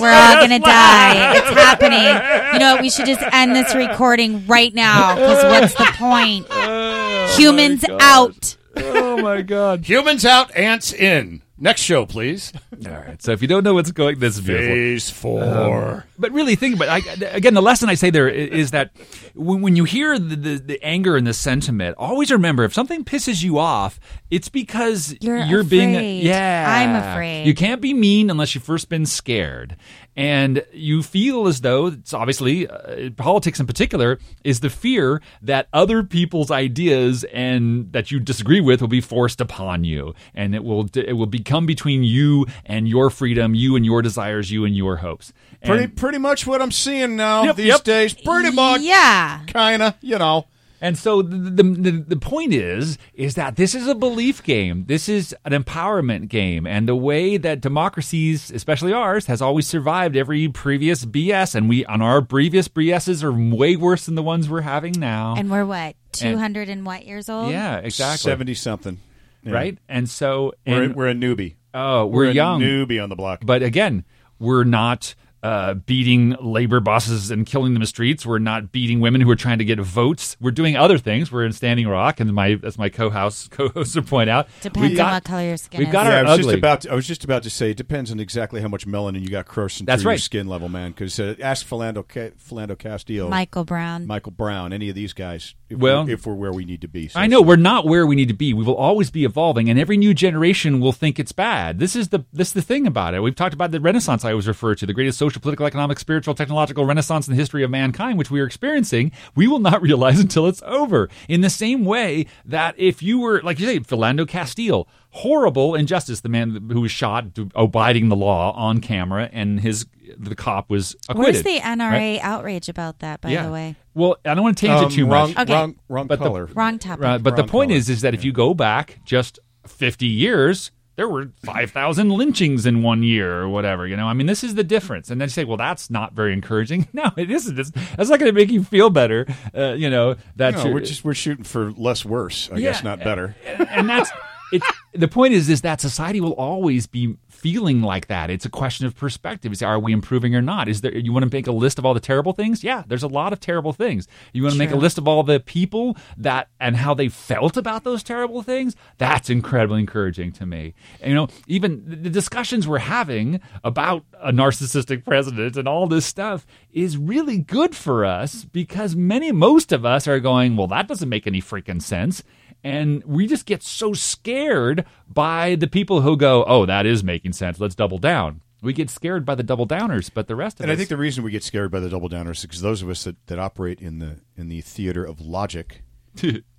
we're all gonna laugh. die. It's happening. You know, we should just end this recording right now, because what's the point? Oh, humans out. Oh my god. Humans out, ants in. Next show, please. All right. So if you don't know what's going, this is beautiful. Phase four. Um, but really, think about it. I, again, the lesson I say there is that when, when you hear the, the, the anger and the sentiment, always remember if something pisses you off, it's because you're, you're being yeah. I'm afraid. You can't be mean unless you've first been scared, and you feel as though it's obviously uh, politics in particular is the fear that other people's ideas and that you disagree with will be forced upon you, and it will it will become come between you and your freedom, you and your desires, you and your hopes. And pretty pretty much what I'm seeing now yep, these yep. days. Pretty much. Yeah. Kind of, you know. And so the, the the point is, is that this is a belief game. This is an empowerment game. And the way that democracies, especially ours, has always survived every previous B S. And we, on our previous B Ses, are way worse than the ones we're having now. And we're what, two hundred and, and what years old? Yeah, exactly. seventy-something. Yeah. Right? And so... We're, and, we're a newbie. Oh, we're, we're young. We're a newbie on the block. But again, we're not uh, beating labor bosses and killing them in the streets. We're not beating women who are trying to get votes. We're doing other things. We're in Standing Rock, and my as my co-host, co-hosts would point out... Depends got, on what color your skin we've is. Got yeah, our I was, ugly. Just about to, I was just about to say, it depends on exactly how much melanin you got coursing through right. your skin level, man. Because uh, ask Philando, Ca- Philando Castile... Michael Brown. Michael Brown. Any of these guys... If, well, we're, if we're where we need to be. So I know so. We're not where we need to be. We will always be evolving, and every new generation will think it's bad. This is the this is the thing about it. We've talked about the Renaissance I always refer to, the greatest social, political, economic, spiritual, technological renaissance in the history of mankind, which we are experiencing. We will not realize until it's over. In the same way that if you were, like you say, Philando Castile, horrible injustice, the man who was shot abiding the law on camera, and his the cop was acquitted. Where's the N R A right? outrage about that, by yeah. the way? Well, I don't want to change um, it too wrong, much. Okay. Wrong, wrong but color. The, wrong topic. Uh, but wrong the point color. is is that yeah. if you go back just fifty years, there were five thousand lynchings in one year or whatever. You know, I mean, this is the difference. And then you say, well, that's not very encouraging. No, it isn't. It's, that's not going to make you feel better. Uh, you know, that's... No, we're, just, we're shooting for less worse, I yeah, guess, not better. And, and that's... It, the point is, is that society will always be feeling like that. It's a question of perspective. Is are we improving or not? Is there? You want to make a list of all the terrible things? Yeah, there's a lot of terrible things. You want to sure. make a list of all the people that and how they felt about those terrible things? That's incredibly encouraging to me. And, you know, even the discussions we're having about a narcissistic president and all this stuff is really good for us because many, most of us are going, well, that doesn't make any freaking sense. And we just get so scared by the people who go, oh, that is making sense. Let's double down. We get scared by the double downers, but the rest of and us. And I think the reason we get scared by the double downers is because those of us that, that operate in the in the theater of logic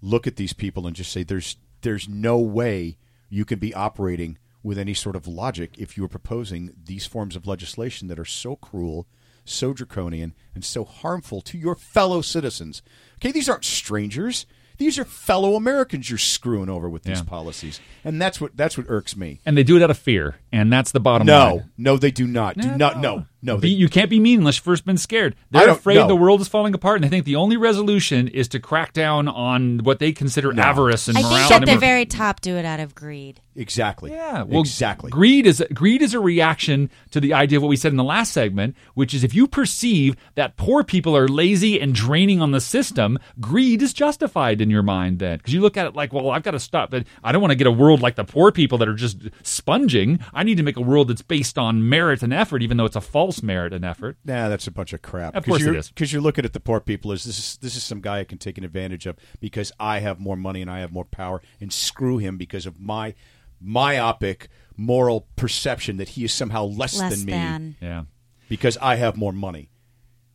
look at these people and just say, there's there's no way you can be operating with any sort of logic if you are proposing these forms of legislation that are so cruel, so draconian, and so harmful to your fellow citizens. Okay, these aren't strangers. These are fellow Americans you're screwing over with these yeah. policies. And that's what that's what irks me. And they do it out of fear. And that's the bottom no, line. No, no, they do not. No. Do not no. No, they, be, you can't be mean unless you've first been scared. They're afraid no. the world is falling apart, and they think the only resolution is to crack down on what they consider no. avarice and morality. I think at the very top do it out of greed. Exactly. Yeah. Well, exactly. Greed is greed is a reaction to the idea of what we said in the last segment, which is if you perceive that poor people are lazy and draining on the system, greed is justified in your mind then, because you look at it like, well, I've got to stop. But I don't want to get a world like the poor people that are just sponging. I need to make a world that's based on merit and effort, even though it's a false merit and effort. Nah, that's a bunch of crap. Of course it is. Because you're looking at the poor people as this is this is some guy I can take an advantage of because I have more money and I have more power, and screw him because of my myopic moral perception that he is somehow less, less than me than. Yeah. Because I have more money.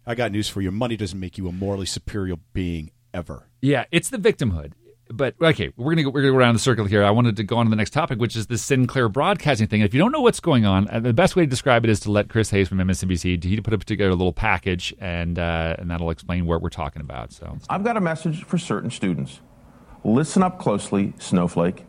I got news for you. Money doesn't make you a morally superior being ever. Yeah, it's the victimhood. But okay, we're gonna go, we're gonna go around the circle here. I wanted to go on to the next topic, which is this Sinclair Broadcasting thing. And if you don't know what's going on, the best way to describe it is to let Chris Hayes from M S N B C he put up together a little package, and uh, and that'll explain what we're talking about. So I've got a message for certain students. Listen up closely, Snowflake.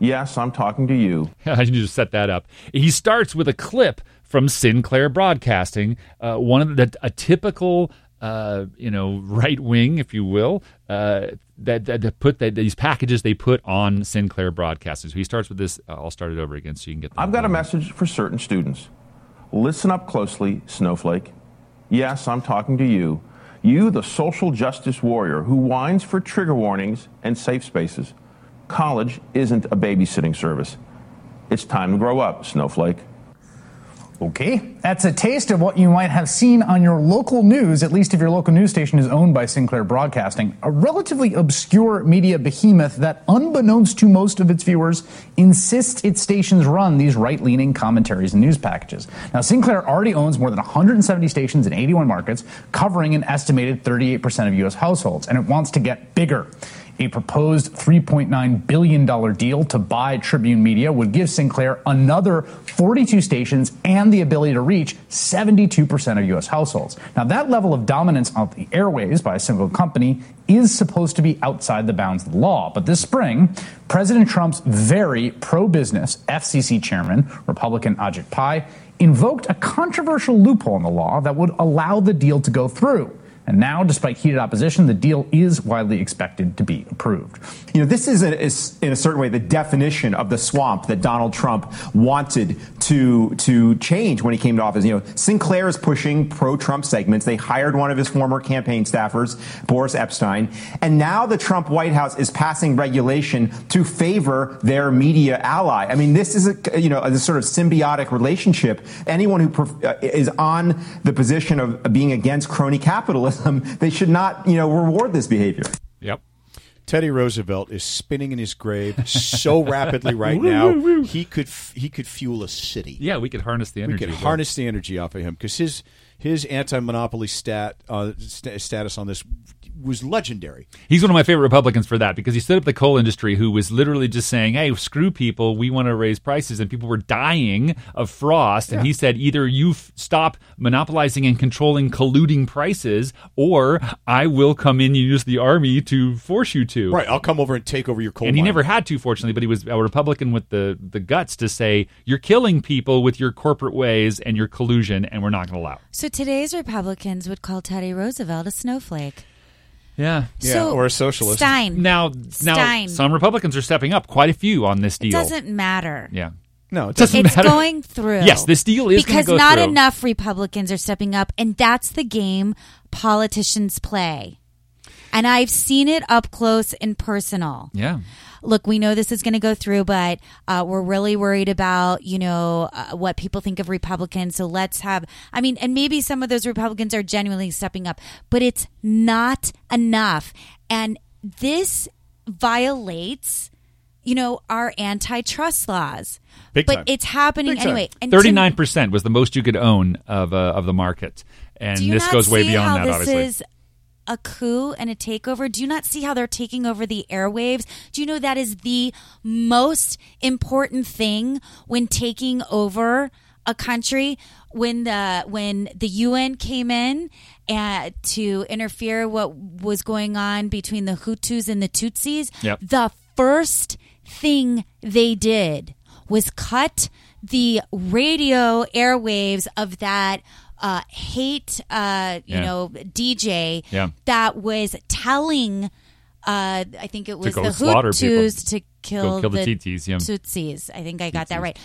Yes, I'm talking to you. I need to set that up. He starts with a clip from Sinclair Broadcasting, uh, one of the a typical. Uh, you know, right wing, if you will, uh, that, that, that put that, these packages they put on Sinclair Broadcasting. So he starts with this. Uh, I'll start it over again so you can get that. I've got a message for certain students. Listen up closely, Snowflake. Yes, I'm talking to you. You, the social justice warrior who whines for trigger warnings and safe spaces. College isn't a babysitting service. It's time to grow up, snowflake. Okay. That's a taste of what you might have seen on your local news, at least if your local news station is owned by Sinclair Broadcasting, a relatively obscure media behemoth that, unbeknownst to most of its viewers, insists its stations run these right-leaning commentaries and news packages. Now, Sinclair already owns more than one hundred seventy stations in eighty-one markets, covering an estimated thirty-eight percent of U S households, and it wants to get bigger. A proposed three point nine billion dollars deal to buy Tribune Media would give Sinclair another forty-two stations and the ability to reach seventy-two percent of U S households. Now, that level of dominance of the airwaves by a single company is supposed to be outside the bounds of the law. But this spring, President Trump's very pro-business F C C chairman, Republican Ajit Pai, invoked a controversial loophole in the law that would allow the deal to go through. And now, despite heated opposition, the deal is widely expected to be approved. You know, this is, a, is in a certain way the definition of the swamp that Donald Trump wanted to to change when he came to office. You know, Sinclair is pushing pro-Trump segments. They hired one of his former campaign staffers, Boris Epstein. And now the Trump White House is passing regulation to favor their media ally. I mean, this is, a you know, a sort of symbiotic relationship. Anyone who pref- is on the position of being against crony capitalism, they should not, you know, reward this behavior. Yep. Teddy Roosevelt is spinning in his grave so rapidly right now. He could he could fuel a city. Yeah, we could harness the energy. We could harness the energy off of him because his his anti-monopoly stat uh, st- status on this was legendary. He's one of my favorite Republicans for that because he stood up the coal industry, who was literally just saying, hey, screw people, we want to raise prices, and people were dying of frost. Yeah. And he said, either you f- stop monopolizing and controlling colluding prices, or I will come in and use the army to force you to. Right, I'll come over and take over your coal And mine. He never had to, fortunately, but he was a Republican with the, the guts to say, you're killing people with your corporate ways and your collusion, and we're not going to allow it. So today's Republicans would call Teddy Roosevelt a snowflake. Yeah, yeah, so, or a socialist. Stein. Now, now Stein. Some Republicans are stepping up, quite a few on this deal. It doesn't matter. Yeah. No, it doesn't it's matter. It's going through. Yes, this deal is going to go through. Because not enough Republicans are stepping up, and that's the game politicians play. And I've seen it up close and personal. Yeah. Look, we know this is going to go through, but uh, we're really worried about, you know, uh, what people think of Republicans. So let's have, I mean, and maybe some of those Republicans are genuinely stepping up, but it's not enough. And this violates, you know, our antitrust laws. Big but time. It's happening Big anyway. And thirty-nine percent was the most you could own of uh, of the market. And this goes way beyond that, obviously. Is a coup and a takeover? Do you not see how they're taking over the airwaves? Do you know that is the most important thing when taking over a country? When the when the U N came in uh, to interfere what was going on between the Hutus and the Tutsis, yep. The first thing they did was cut the radio airwaves of that Uh, hate, uh, you yeah. know, D J yeah. that was telling, uh, I think it was the Hutus to kill, kill the, the Tutsis. Yeah. Tutsis. I think I got Tutsis. that right.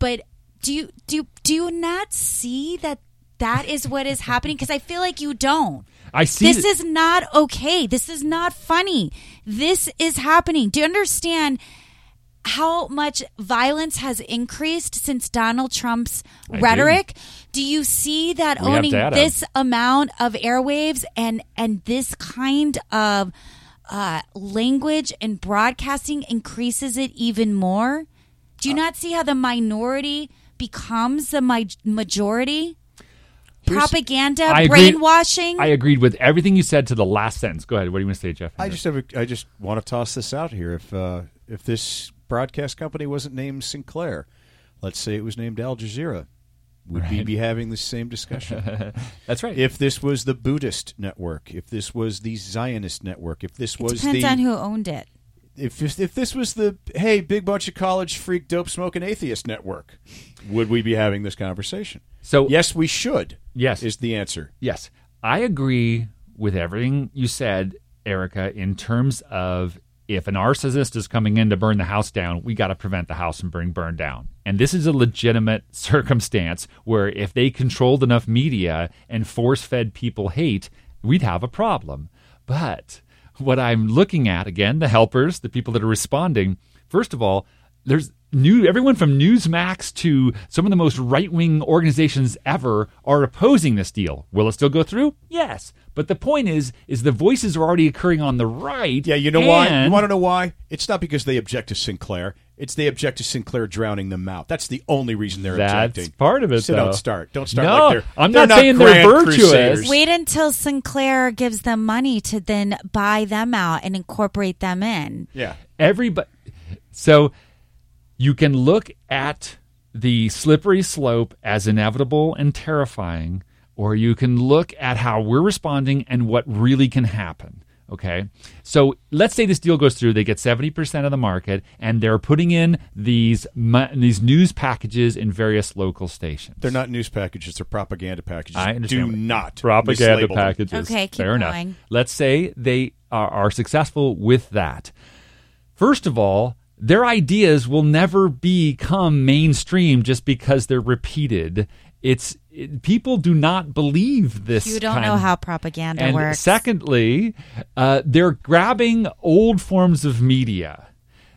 But do you do do you not see that that is what is happening? Because I feel like you don't. I see. This th- is not okay. This is not funny. This is happening. Do you understand how much violence has increased since Donald Trump's I rhetoric? Do. do you see that we owning this amount of airwaves and, and this kind of uh, language and broadcasting increases it even more? Do you uh, not see how the minority becomes the mi- majority? Propaganda, I brainwashing. Agreed, I agreed with everything you said to the last sentence. Go ahead. What do you want to say, Jeff? I just, have a, I just want to toss this out here. If uh, if this broadcast company wasn't named Sinclair, let's say it was named Al Jazeera, would right. we be having the same discussion? That's right. If this was the Buddhist network, if this was the Zionist network, if this it was depends the... depends on who owned it. If, if if this was the, hey, big bunch of college freak, dope smoking atheist network, would we be having this conversation? So yes, we should. Yes. Is the answer. Yes. I agree with everything you said, Erica, in terms of if a narcissist is coming in to burn the house down, we got to prevent the house from being burned down. And this is a legitimate circumstance where if they controlled enough media and force-fed people hate, we'd have a problem. But what I'm looking at, again, the helpers, the people that are responding, first of all, there's new everyone from Newsmax to some of the most right-wing organizations ever are opposing this deal. Will it still go through? Yes. But the point is, is the voices are already occurring on the right. Yeah, you know and... why? You want to know why? It's not because they object to Sinclair. It's they object to Sinclair drowning them out. That's the only reason they're That's objecting. That's part of it, so though. don't start. Don't start no, like they're I'm they're not, not saying they're virtuous. Crusaders. Wait until Sinclair gives them money to then buy them out and incorporate them in. Yeah. Everybody. So you can look at the slippery slope as inevitable and terrifying, or you can look at how we're responding and what really can happen. Okay, so let's say this deal goes through. They get seventy percent of the market, and they're putting in these these news packages in various local stations. They're not news packages; they're propaganda packages. I understand. Do not propaganda mislabel packages. Them. Okay, keep Fair going. Enough. Let's say they are, are successful with that. First of all, their ideas will never become mainstream just because they're repeated. It's it, people do not believe this. You don't kind know how propaganda and works. Secondly, uh, they're grabbing old forms of media.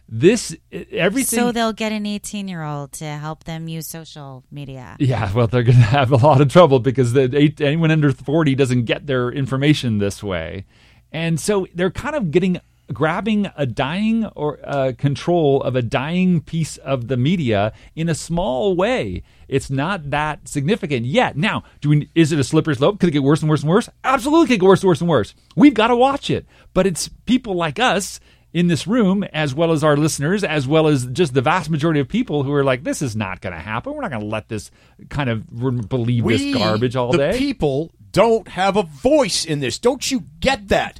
This everything. So they'll get an eighteen-year-old to help them use social media. Yeah, well, they're going to have a lot of trouble because the eight, anyone under forty doesn't get their information this way, and so they're kind of getting. grabbing a dying or uh, control of a dying piece of the media in a small way. It's not that significant yet. Now, do we, is it a slippery slope? Could it get worse and worse and worse? Absolutely could get worse and worse and worse. We've got to watch it. But it's people like us in this room, as well as our listeners, as well as just the vast majority of people who are like, this is not going to happen. We're not going to let this kind of we're believe we, this garbage all the day. The people don't have a voice in this. Don't you get that?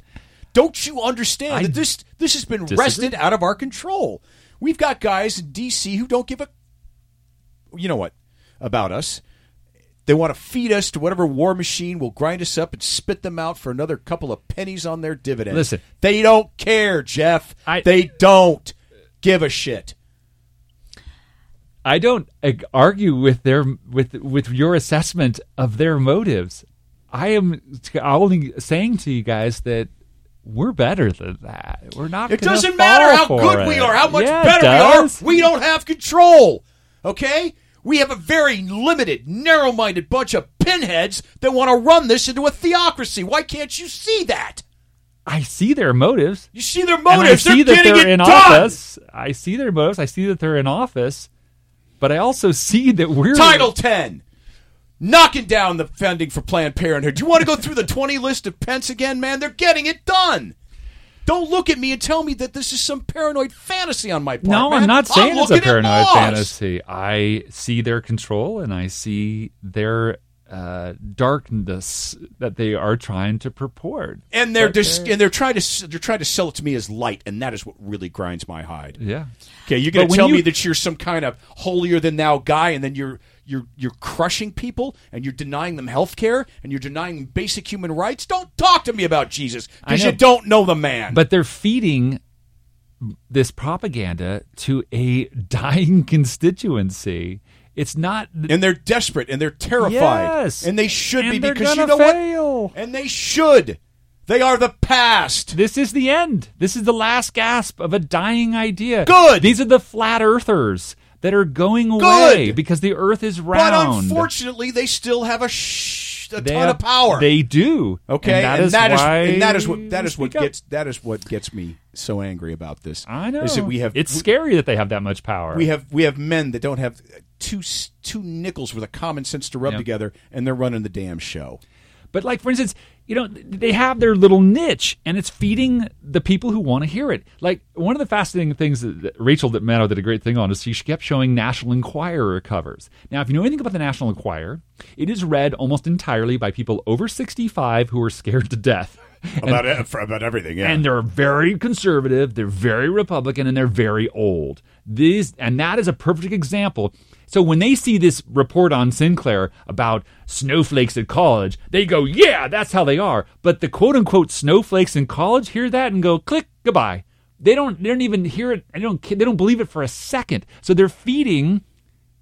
Don't you understand I that this this has been disagree. wrested out of our control? We've got guys in D C who don't give a, you know what, about us. They want to feed us to whatever war machine will grind us up and spit them out for another couple of pennies on their dividend. Listen, they don't care, Jeff. I, they don't give a shit. I don't argue with their with with your assessment of their motives. I am only saying to you guys that. We're better than that. We're not. It doesn't matter how good it. we are, how much yeah, better does. we are. We don't have control. Okay? We have a very limited, narrow-minded bunch of pinheads that want to run this into a theocracy. Why can't you see that? I see their motives. You see their motives. And I see they're that getting they're it in done. office. I see their motives. I see that they're in office. But I also see that we're Title ten Knocking down the funding for Planned Parenthood. Do you want to go through the twenty list of Pence again, man? They're getting it done. Don't look at me and tell me that this is some paranoid fantasy on my part. No, man. I'm not saying I'm it's a paranoid fantasy. I see their control and I see their uh, darkness that they are trying to purport, and they're dis- and they're trying to they're trying to sell it to me as light, and that is what really grinds my hide. Yeah. Okay, you're going to tell you- me that you're some kind of holier than thou guy, and then you're. You're you're crushing people, and you're denying them health care, and you're denying them basic human rights. Don't talk to me about Jesus, because you don't know the man. But they're feeding this propaganda to a dying constituency. It's not... Th- and they're desperate, and they're terrified. Yes. And they should and be, because you know fail. what? And they should. They are the past. This is the end. This is the last gasp of a dying idea. Good. These are the flat earthers. That are going away Good. because the earth is round. But unfortunately, they still have a, sh- a ton have, of power. They do. Okay, and that, and is, that is and that is what that is what gets up. that is what gets me so angry about this. I know. Is that we have, it's we, scary that they have that much power. We have we have men that don't have two two nickels with a common sense to rub yep. together, and they're running the damn show. But like, for instance, you know, they have their little niche, and it's feeding the people who want to hear it. Like, one of the fascinating things that Rachel Maddow did a great thing on is she kept showing National Enquirer covers. Now, if you know anything about the National Enquirer, it is read almost entirely by people over sixty-five who are scared to death. And, about it, about everything, yeah. And they're very conservative, they're very Republican, and they're very old. These, and that is a perfect example. So when they see this report on Sinclair about snowflakes at college, they go, yeah, that's how they are. But the quote-unquote snowflakes in college hear that and go, click, goodbye. They don't They don't even hear it. They don't, they don't believe it for a second. So they're feeding...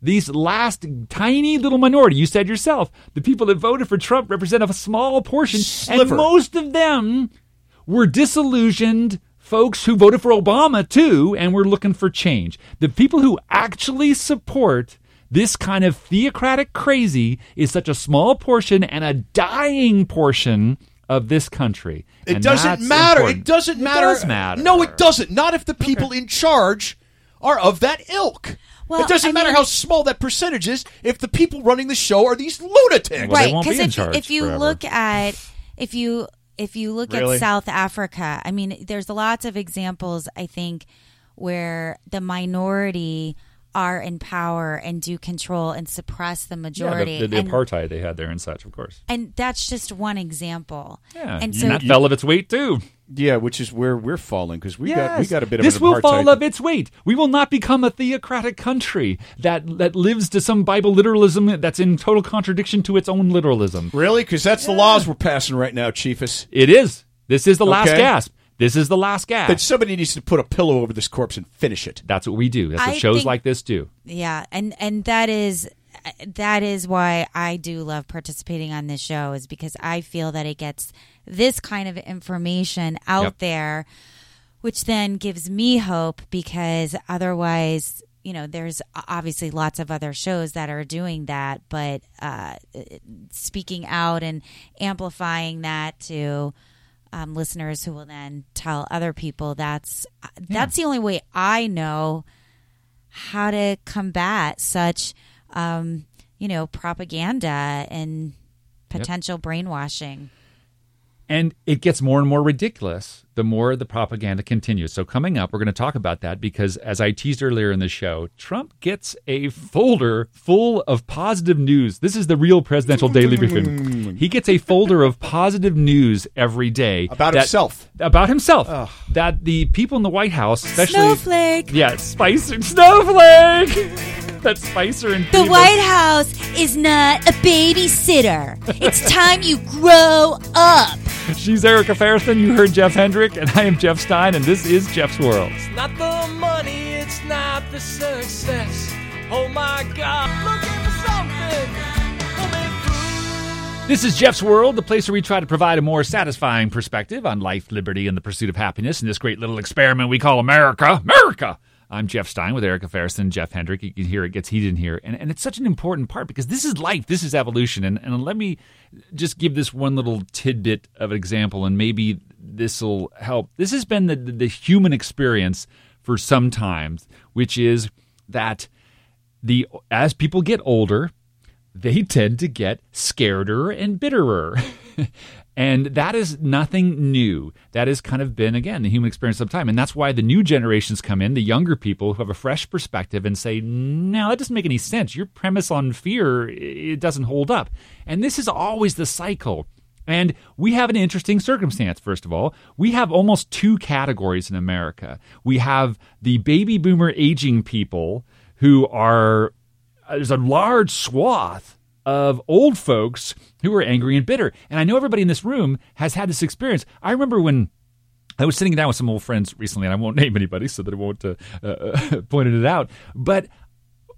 These last tiny little minority, you said yourself, the people that voted for Trump represent a small portion, Sliver. and most of them were disillusioned, folks who voted for Obama, too, and were looking for change. The people who actually support this kind of theocratic crazy is such a small portion and a dying portion of this country. It doesn't matter. Important. It doesn't matter. It does matter. No, it doesn't. Not if the people okay. in charge are of that ilk. Well, it doesn't I matter mean, how small that percentage is if the people running the show are these lunatics. Well, right, because be if, if you forever. look at if you if you look really? at South Africa, I mean, there's lots of examples, I think, where the minority are in power and do control and suppress the majority. Yeah, the, the, the and, apartheid they had there and such, of course. And that's just one example. Yeah, and so, that fell of its weight too. Yeah, which is where we're falling because we yes. got we got a bit this of an apartheid. This will fall of its weight. We will not become a theocratic country that that lives to some Bible literalism that's in total contradiction to its own literalism. Really? Because that's yeah. the laws we're passing right now, Chiefus. It is. This is the last okay. gasp. This is the last gasp. But somebody needs to put a pillow over this corpse and finish it. That's what we do. That's what I shows think, like this do. Yeah, and, and that is that is why I do love participating on this show, is because I feel that it gets this kind of information out yep. there, which then gives me hope, because otherwise, you know, there's obviously lots of other shows that are doing that, but uh, speaking out and amplifying that to... Um, listeners who will then tell other people, that's that's yeah. the only way I know how to combat such, um, you know, propaganda and potential yep. brainwashing. And it gets more and more ridiculous the more the propaganda continues. So coming up, we're going to talk about that because, as I teased earlier in the show, Trump gets a folder full of positive news. This is the real presidential daily briefing. He gets a folder of positive news every day. About that, himself. About himself. Ugh. That the people in the White House, especially... Snowflake. Yeah, Spicer. Snowflake! That Spicer and the Beavis. White House is not a babysitter. It's time you grow up. She's Erica Ferriston. You heard Jeff Hendrick, and I am Jeff Stein, and this is Jeff's World. It's not the money, it's not the success. Oh my God, looking for something. This is Jeff's World, the place where we try to provide a more satisfying perspective on life, liberty, and the pursuit of happiness in this great little experiment we call America. America! I'm Jeff Stein with Erica Ferriston, Jeff Hendrick. You can hear it gets heated in here. And, and it's such an important part because this is life. This is evolution. And, and let me just give this one little tidbit of an example, and maybe this will help. This has been the, the human experience for some time, which is that the as people get older, they tend to get scareder and bitterer. And that is nothing new. That has kind of been, again, the human experience of time. And that's why the new generations come in, the younger people who have a fresh perspective and say, no, that doesn't make any sense. Your premise on fear, it doesn't hold up. And this is always the cycle. And we have an interesting circumstance, first of all. We have almost two categories in America. We have the baby boomer aging people who are, there's a large swath of old folks who are angry and bitter. And I know everybody in this room has had this experience. I remember when I was sitting down with some old friends recently, and I won't name anybody so that I won't uh, uh, point it out, but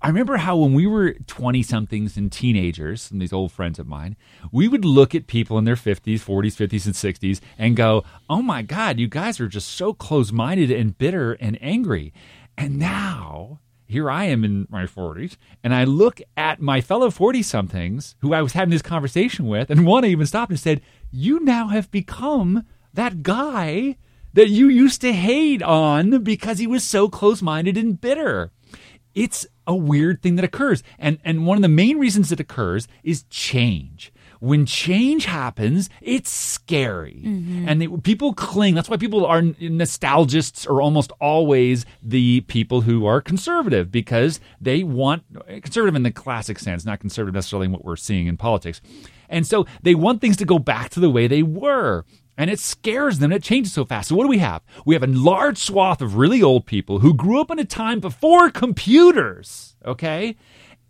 I remember how when we were twenty-somethings and teenagers, and these old friends of mine, we would look at people in their fifties, forties, fifties, and sixties and go, oh my God, you guys are just so close-minded and bitter and angry. And now... here I am in my forties, and I look at my fellow forty-somethings who I was having this conversation with, and one even stopped and said, you now have become that guy that you used to hate on because he was so close-minded and bitter. It's a weird thing that occurs, and, and one of the main reasons it occurs is change. When change happens, it's scary. Mm-hmm. And they, people cling. That's why people are nostalgists are almost always the people who are conservative, because they want conservative in the classic sense, not conservative necessarily in what we're seeing in politics. And so they want things to go back to the way they were. And it scares them. It changes so fast. So what do we have? We have a large swath of really old people who grew up in a time before computers, okay?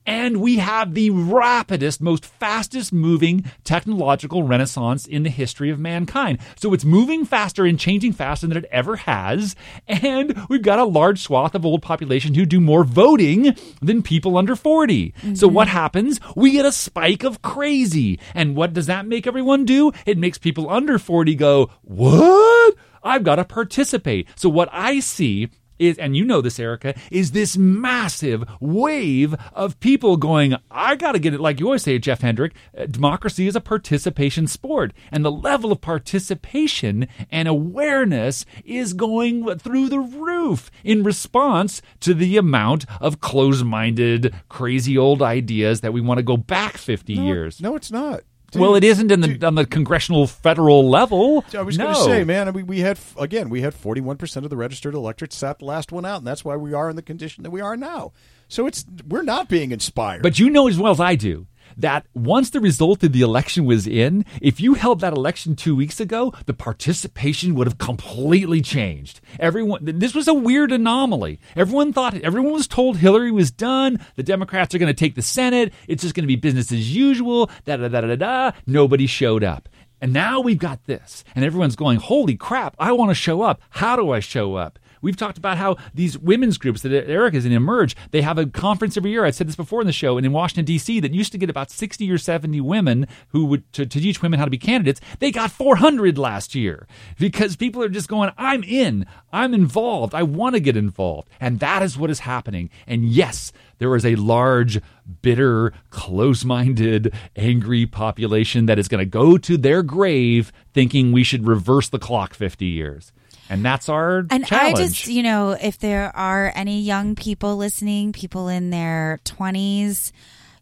And we have the rapidest, most fastest moving technological renaissance in the history of mankind. So it's moving faster and changing faster than it ever has. And we've got a large swath of old population who do more voting than people under forty. Mm-hmm. So what happens? We get a spike of crazy. And what does that make everyone do? It makes people under forty go, what? I've got to participate. So what I see is, and you know this, Erica, is this massive wave of people going, I got to get it. Like you always say, Jeff Hendrick, democracy is a participation sport. And the level of participation and awareness is going through the roof in response to the amount of closed-minded, crazy old ideas that we want to go back fifty no, years. No, it's not. Dude, well, it isn't in the dude, on the congressional federal level. I was no. going to say, man, I mean, we had again, we had forty-one percent of the registered electorate sat the last one out, and that's why we are in the condition that we are now. So it's we're not being inspired. But you know as well as I do that once the result of the election was in, if you held that election two weeks ago, the participation would have completely changed. Everyone, this was a weird anomaly. Everyone thought, everyone was told Hillary was done. The Democrats are going to take the Senate. It's just going to be business as usual. Da da da da da. Nobody showed up. And now we've got this. And everyone's going, holy crap, I want to show up. How do I show up? We've talked about how these women's groups that Erica's in, Emerge, they have a conference every year. I said this before in the show. And in Washington, D C, that used to get about sixty or seventy women who would to, to teach women how to be candidates. They got four hundred last year because people are just going, I'm in. I'm involved. I want to get involved. And that is what is happening. And yes, there is a large, bitter, close-minded, angry population that is going to go to their grave thinking we should reverse the clock fifty years. And that's our and challenge. I just, you know, if there are any young people listening, people in their twenties,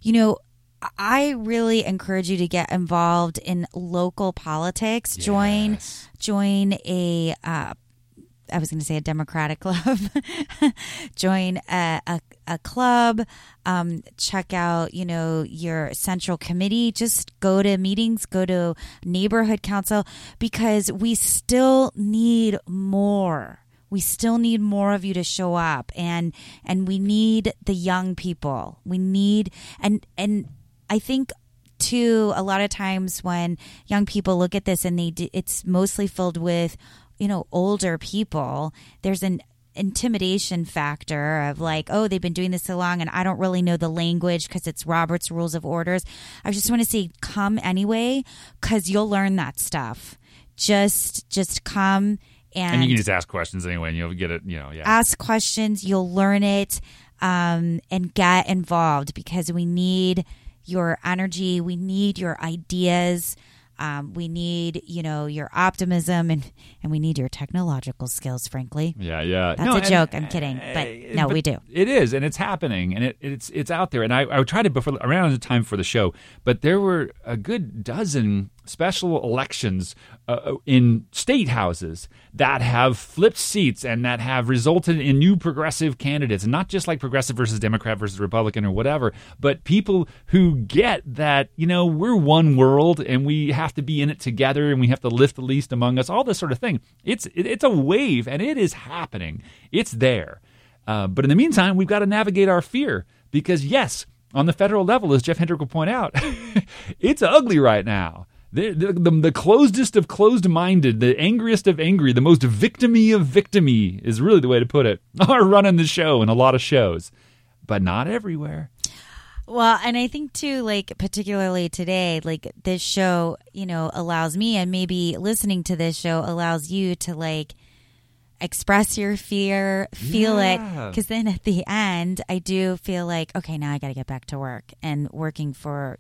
you know, I really encourage you to get involved in local politics. Yes. Join, join a, uh, I was going to say a Democratic club. Join a, a, a club. Um, check out, you know, your central committee. Just go to meetings. Go to neighborhood council because we still need more. We still need more of you to show up, and and we need the young people. We need and and I think. Too, a lot of times when young people look at this and they do, it's mostly filled with, you know, older people. There's an intimidation factor of like, oh, they've been doing this so long and I don't really know the language because it's Robert's Rules of Orders. I just want to say come anyway because you'll learn that stuff. Just just come and... And you can just ask questions anyway and you'll get it, you know, yeah. Ask questions, you'll learn it um, and get involved because we need your energy, we need your ideas. Um, we need, you know, your optimism and, and we need your technological skills, frankly. Yeah, yeah. That's no, a joke. And, I'm kidding. But no, but we do. It is. And it's happening. And it, it's it's out there. And I, I tried it before. I ran out of time for the show. But there were a good dozen special elections uh, in state houses that have flipped seats and that have resulted in new progressive candidates. And not just like progressive versus Democrat versus Republican or whatever, but people who get that, you know, we're one world and we have to be in it together and we have to lift the least among us, all this sort of thing. It's it, it's a wave and it is happening. It's there. Uh, but in the meantime, we've got to navigate our fear because, yes, on the federal level, as Jeff Hendrick will point out, it's ugly right now. The, the, the closedest of closed-minded, the angriest of angry, the most victim-y of victim-y is really the way to put it, are running the show in a lot of shows, but not everywhere. Well, and I think, too, like, particularly today, like, this show, you know, allows me and maybe listening to this show allows you to, like, express your fear, feel yeah. it, because then at the end, I do feel like, okay, now I got to get back to work and working for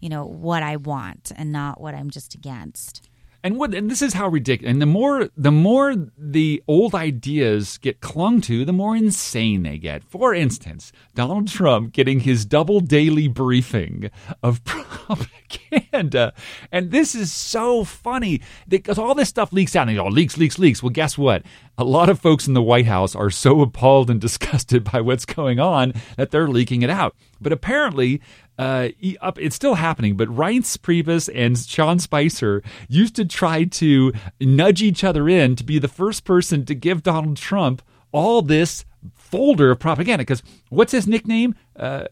you know, what I want and not what I'm just against. And what and this is how ridiculous. And the more the more the old ideas get clung to, the more insane they get. For instance, Donald Trump getting his double daily briefing of propaganda. And this is so funny because all this stuff leaks out and all leaks, leaks, leaks. Well, guess what? A lot of folks in the White House are so appalled and disgusted by what's going on that they're leaking it out. But apparently, uh, it's still happening, but Reince Priebus and Sean Spicer used to try to nudge each other in to be the first person to give Donald Trump all this folder of propaganda. Because what's his nickname? Uh,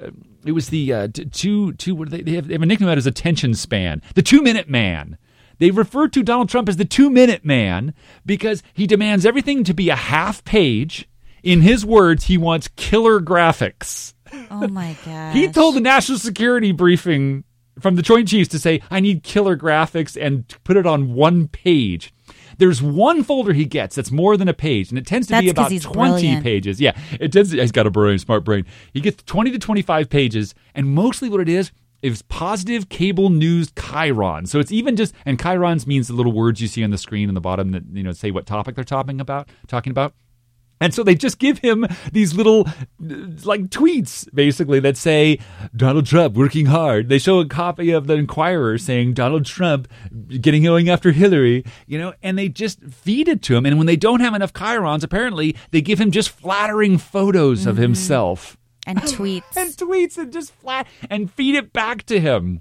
it was the uh, two, two, what do they, they, have, they have a nickname that is attention span, the two minute man. They refer to Donald Trump as the two minute man because he demands everything to be a half page. In his words, he wants killer graphics. Oh, my God. He told the national security briefing from the Joint Chiefs to say, I need killer graphics and put it on one page. There's one folder he gets that's more than a page, and it tends to that's be about twenty brilliant. pages. Yeah, it tends to, he's got a brilliant, smart brain. He gets twenty to twenty-five pages, and mostly what it is, it's positive cable news chyron. So it's even just, and chyrons means the little words you see on the screen in the bottom that, you know, say what topic they're talking about, talking about. And so they just give him these little, like, tweets, basically, that say, Donald Trump working hard. They show a copy of the Enquirer saying, Donald Trump getting going after Hillary, you know, and they just feed it to him. And when they don't have enough chyrons, apparently, they give him just flattering photos mm-hmm. of himself. And tweets. and tweets and just flat and feed it back to him.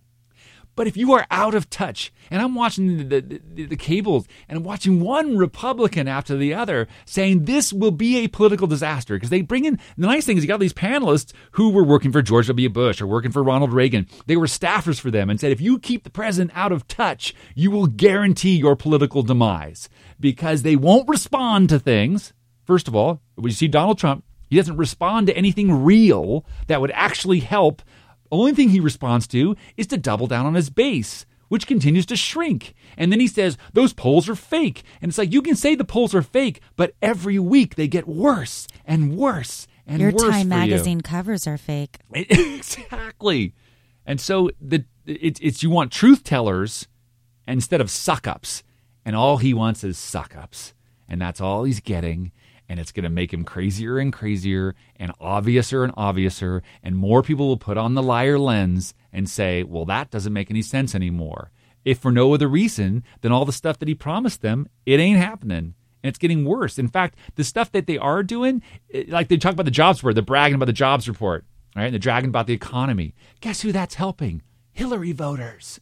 But if you are out of touch, and I'm watching the, the, the cables and I'm watching one Republican after the other saying this will be a political disaster because they bring in, the nice thing is you got these panelists who were working for George W. Bush or working for Ronald Reagan. They were staffers for them and said, if you keep the president out of touch, you will guarantee your political demise because they won't respond to things. First of all, when you see Donald Trump, he doesn't respond to anything real that would actually help. Only thing he responds to is to double down on his base, which continues to shrink. And then he says, those polls are fake. And it's like, you can say the polls are fake, but every week they get worse and worse and worse for you. Your Time magazine covers are fake. Exactly. And so the it, it's you want truth tellers instead of suck-ups. And all he wants is suck-ups. And that's all he's getting. And it's going to make him crazier and crazier and obviouser and obviouser. And more people will put on the liar lens and say, well, that doesn't make any sense anymore. If for no other reason than all the stuff that he promised them, it ain't happening. And it's getting worse. In fact, the stuff that they are doing, like they talk about the jobs report, they're bragging about the jobs report, right? And they're bragging about the economy. Guess who that's helping? Hillary voters.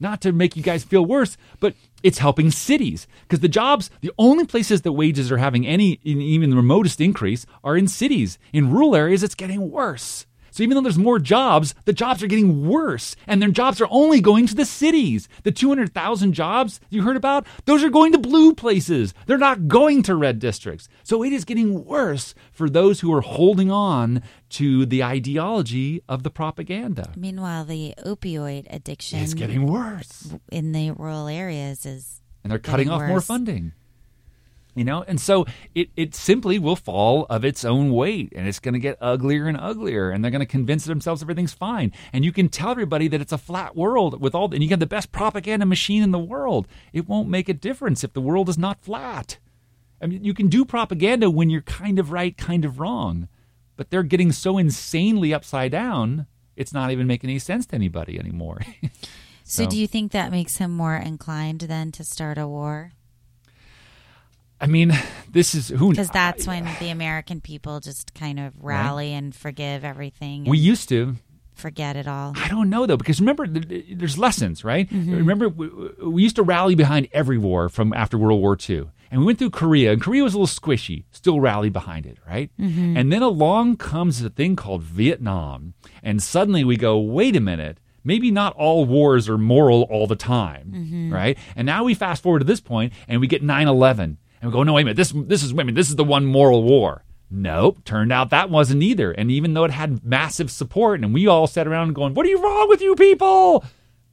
Not to make you guys feel worse, but it's helping cities because the jobs, the only places that wages are having any, even the remotest increase are in cities. In rural areas, it's getting worse. So even though there's more jobs, the jobs are getting worse and their jobs are only going to the cities. The two hundred thousand jobs you heard about, those are going to blue places. They're not going to red districts. So it is getting worse for those who are holding on to the ideology of the propaganda. Meanwhile, the opioid addiction is getting worse in the rural areas is and they're cutting off worse. more funding. You know, and so it, it simply will fall of its own weight and it's going to get uglier and uglier and they're going to convince themselves everything's fine. And you can tell everybody that it's a flat world with all and you can have the best propaganda machine in the world. It won't make a difference if the world is not flat. I mean, you can do propaganda when you're kind of right, kind of wrong. But they're getting so insanely upside down, it's not even making any sense to anybody anymore. so, so do you think that makes him more inclined then to start a war? I mean, this is who because that's I, when the American people just kind of rally right? and forgive everything. We used to. Forget it all. I don't know, though, because remember, there's lessons, right? Mm-hmm. Remember, we, we used to rally behind every war from after World War Two. And we went through Korea, and Korea was a little squishy, still rallied behind it, right? Mm-hmm. And then along comes a thing called Vietnam. And suddenly we go, wait a minute. Maybe not all wars are moral all the time, mm-hmm. right? And now we fast forward to this point, and we get nine eleven. And we go, no, wait a minute. This, this is, wait a minute, this is the one moral war. Nope. Turned out that wasn't either. And even though it had massive support and we all sat around going, what are you wrong with you people?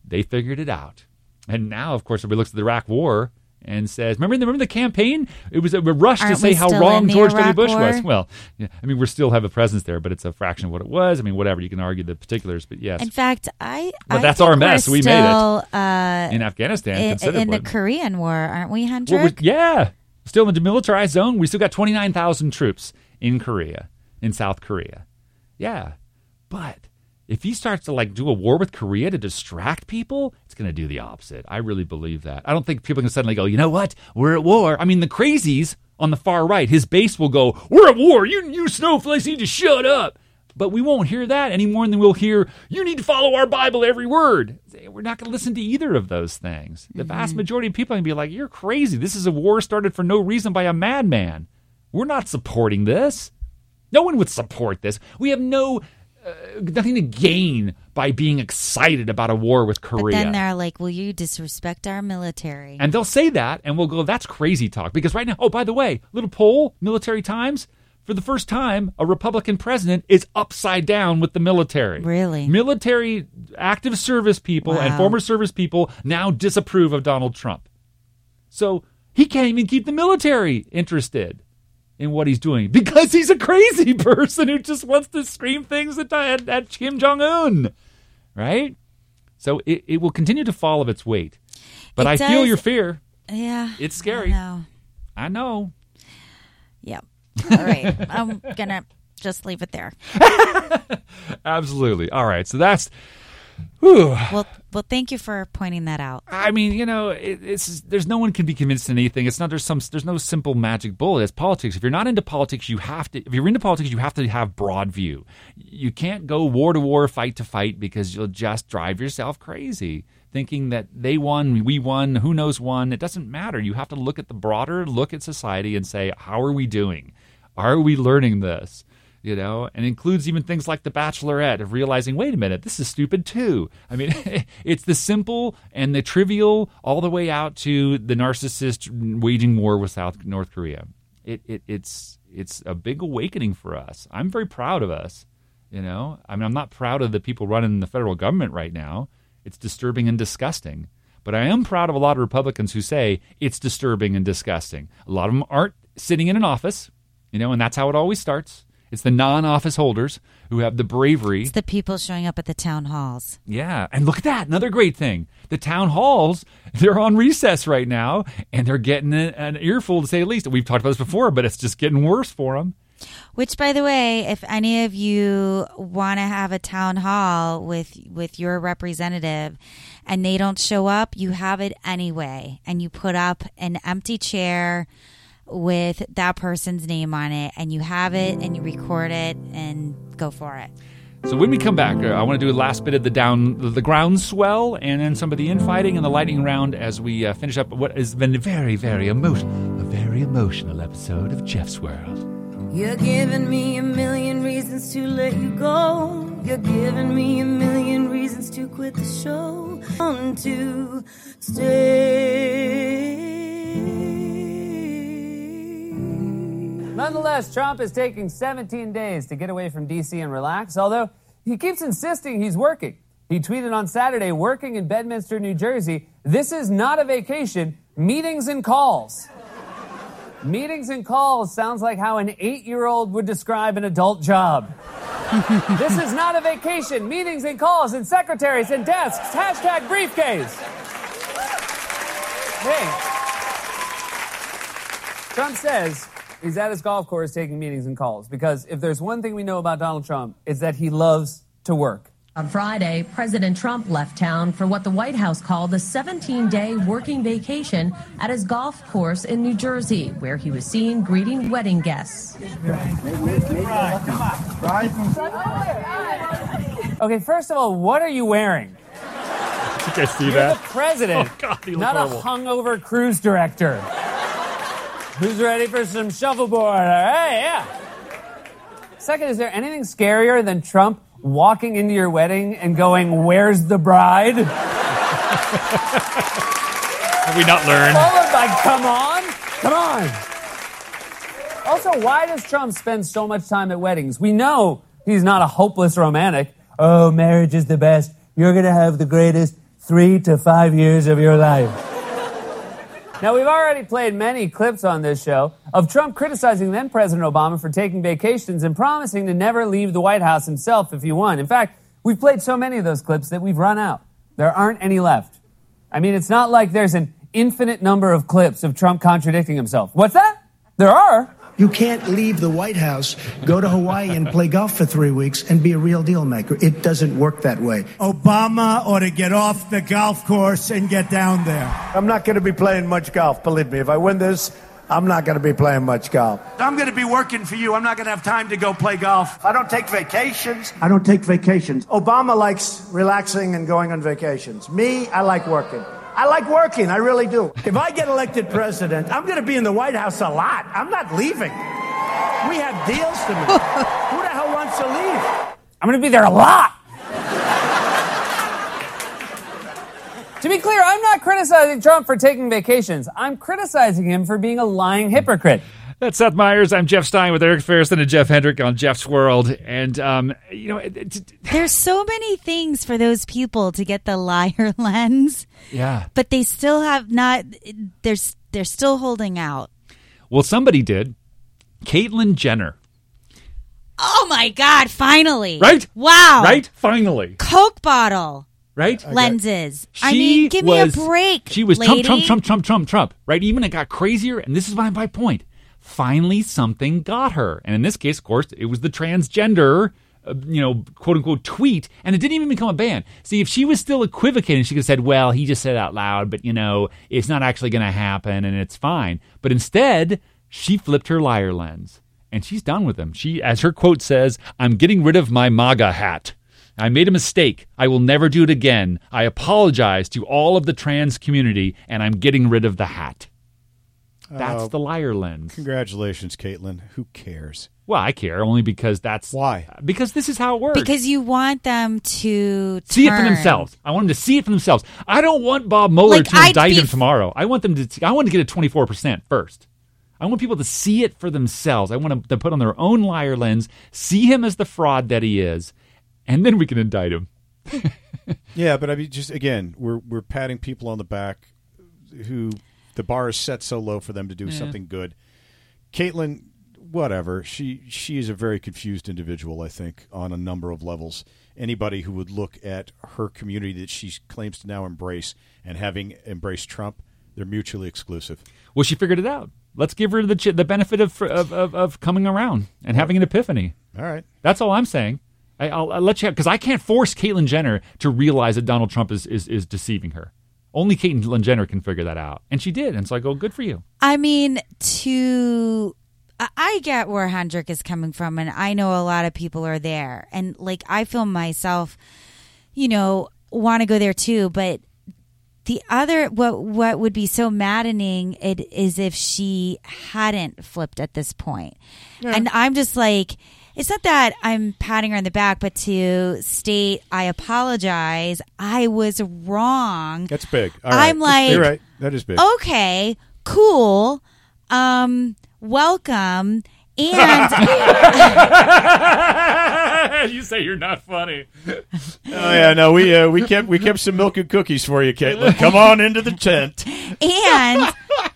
They figured it out. And now, of course, everybody looks at the Iraq War and says, remember, remember the campaign? It was a rush Aren't to say how wrong George W. Bush war? was. Well, yeah, I mean, we still have a presence there, but it's a fraction of what it was. I mean, whatever. You can argue the particulars, but yes. In fact, I But I that's our mess. We still, made it. Uh, in Afghanistan. In, in the Korean War, aren't we, Hendrick? Well, yeah. Still in the demilitarized zone. We still got twenty-nine thousand troops in Korea, in South Korea. Yeah. But if he starts to like do a war with Korea to distract people, it's going to do the opposite. I really believe that. I don't think people can suddenly go, you know what? We're at war. I mean, the crazies on the far right, his base will go, we're at war. You, you snowflakes need to shut up. But we won't hear that any more than we'll hear, you need to follow our Bible every word. We're not going to listen to either of those things. The mm-hmm. vast majority of people are going to be like, you're crazy. This is a war started for no reason by a madman. We're not supporting this. No one would support this. We have no uh, nothing to gain by being excited about a war with Korea. But then they're like, will you disrespect our military? And they'll say that, and we'll go, that's crazy talk. Because right now, oh, by the way, little poll, Military Times, for the first time, a Republican president is upside down with the military. Really? Military active service people wow. and former service people now disapprove of Donald Trump. So He can't even keep the military interested in what he's doing because he's a crazy person who just wants to scream things at, at, at Kim Jong-un, right? So it, it will continue to fall of its weight. But it I does, feel your fear. Yeah. It's scary. I know. I know. Yep. All right. I'm going to just leave it there. Absolutely. All right. So that's... Whew. Well, well, thank you for pointing that out. I mean, you know, it, it's there's no one can be convinced in anything. It's not there's some there's no simple magic bullet. It's politics. If you're not into politics, you have to. If you're into politics, you have to have broad view. You can't go war to war, fight to fight, because you'll just drive yourself crazy thinking that they won, we won, who knows won. It doesn't matter. You have to look at the broader look at society and say, how are we doing? Are we learning this? You know, and includes even things like The Bachelorette of realizing, wait a minute, this is stupid too. I mean, it's the simple and the trivial all the way out to the narcissist waging war with South North Korea. It, it it's it's a big awakening for us. I'm very proud of us. You know, I mean, I'm not proud of the people running the federal government right now. It's disturbing and disgusting. But I am proud of a lot of Republicans who say it's disturbing and disgusting. A lot of them aren't sitting in an office, you know, and that's how it always starts. It's the non-office holders who have the bravery. It's the people showing up at the town halls. Yeah. And look at that. Another great thing. The town halls, they're on recess right now, and they're getting an earful, to say at least. We've talked about this before, but it's just getting worse for them. Which, by the way, if any of you want to have a town hall with with your representative and they don't show up, you have it anyway. And you put up an empty chair with that person's name on it, and you have it and you record it and go for it. So when we come back, I want to do a last bit of the down the groundswell and then some of the infighting and the lightning round as we uh, finish up what has been a very very emotional a very emotional episode of Jeff's World. You're giving me a million reasons to let you go. You're giving me a million reasons to quit the show. On to stay. Nonetheless, Trump is taking seventeen days to get away from D C and relax, although he keeps insisting he's working. He tweeted on Saturday, working in Bedminster, New Jersey, this is not a vacation, meetings and calls. Meetings and calls sounds like how an eight-year-old would describe an adult job. This is not a vacation, meetings and calls and secretaries and desks, hashtag briefcase. Hey. Trump says... he's at his golf course taking meetings and calls because if there's one thing we know about Donald Trump, it's that he loves to work. On Friday, President Trump left town for what the White House called a seventeen-day working vacation at his golf course in New Jersey, where he was seen greeting wedding guests. Okay, first of all, what are you wearing? Did you guys see You're that? The president, oh, God, you not a hungover cruise director. Who's ready for some shuffleboard? All right, yeah. Second, is there anything scarier than Trump walking into your wedding and going, where's the bride? Have we not learned? Followed by, come on, come on. Also, why does Trump spend so much time at weddings? We know he's not a hopeless romantic. Oh, marriage is the best. You're going to have the greatest three to five years of your life. Now, we've already played many clips on this show of Trump criticizing then-President Obama for taking vacations and promising to never leave the White House himself if he won. In fact, we've played so many of those clips that we've run out. There aren't any left. I mean, it's not like there's an infinite number of clips of Trump contradicting himself. What's that? There are. You can't leave the White House, go to Hawaii and play golf for three weeks and be a real deal maker. It doesn't work that way. Obama ought to get off the golf course and get down there. I'm not going to be playing much golf, believe me. If I win this, I'm not going to be playing much golf. I'm going to be working for you. I'm not going to have time to go play golf. I don't take vacations. I don't take vacations. Obama likes relaxing and going on vacations. Me, I like working. I like working. I really do. If I get elected president, I'm going to be in the White House a lot. I'm not leaving. We have deals to make. Who the hell wants to leave? I'm going to be there a lot. To be clear, I'm not criticizing Trump for taking vacations. I'm criticizing him for being a lying hypocrite. That's Seth Meyers. I'm Jeff Stein with Erica Ferriston and Jeff Hendrick on Jeff's World. And, um, you know, it, it, there's so many things for those people to get the liar lens. Yeah. But they still have not, there's They're still holding out. Well, somebody did. Caitlyn Jenner. Oh, my God. Finally. Right? Wow. Right? Finally. Coke bottle. Right? Lenses. She I mean, give was, me a break, She was lady. Trump, Trump, Trump, Trump, Trump, Trump. Right? Even it got crazier. And this is my, my point. Finally, something got her. And in this case, of course, it was the transgender, uh, you know, quote unquote tweet. And it didn't even become a ban. See, if she was still equivocating, she could have said, well, he just said out loud, but, you know, it's not actually going to happen and it's fine. But instead, she flipped her liar lens. And she's done with them. She, as her quote says, I'm getting rid of my MAGA hat. I made a mistake. I will never do it again. I apologize to all of the trans community, and I'm getting rid of the hat. That's uh, the liar lens. Congratulations, Caitlyn. Who cares? Well, I care only because that's... Why? Because this is how it works. Because you want them to turn. See it for themselves. I want them to see it for themselves. I don't want Bob Mueller like, to I'd indict be... him tomorrow. I want them to. I want to get a twenty-four percent first. I want people to see it for themselves. I want them to put on their own liar lens, see him as the fraud that he is, and then we can indict him. Yeah, but I mean, just again, we're we're patting people on the back who the bar is set so low for them to do yeah. something good. Caitlyn, whatever, she she is a very confused individual, I think, on a number of levels. Anybody who would look at her community that she claims to now embrace and having embraced Trump, they're mutually exclusive. Well, she figured it out. Let's give her the ch- the benefit of, of of of coming around and having an epiphany. All right. That's all I'm saying. I, I'll, I'll let you have, because I can't force Caitlyn Jenner to realize that Donald Trump is, is, is deceiving her. Only Caitlyn Jenner can figure that out. And she did. And so I go, good for you. I mean, to... I get where Hendrick is coming from, and I know a lot of people are there. And, like, I feel myself, you know, want to go there too, but... The other, what what would be so maddening it is if she hadn't flipped at this point. Yeah. And I'm just like, it's not that I'm patting her on the back, but to state, I apologize, I was wrong. That's big. All right. I'm like, you're right. That is big. Okay, cool, um, welcome, and... You say you're not funny. Oh yeah, no, we uh, we kept we kept some milk and cookies for you, Caitlyn. Come on into the tent. And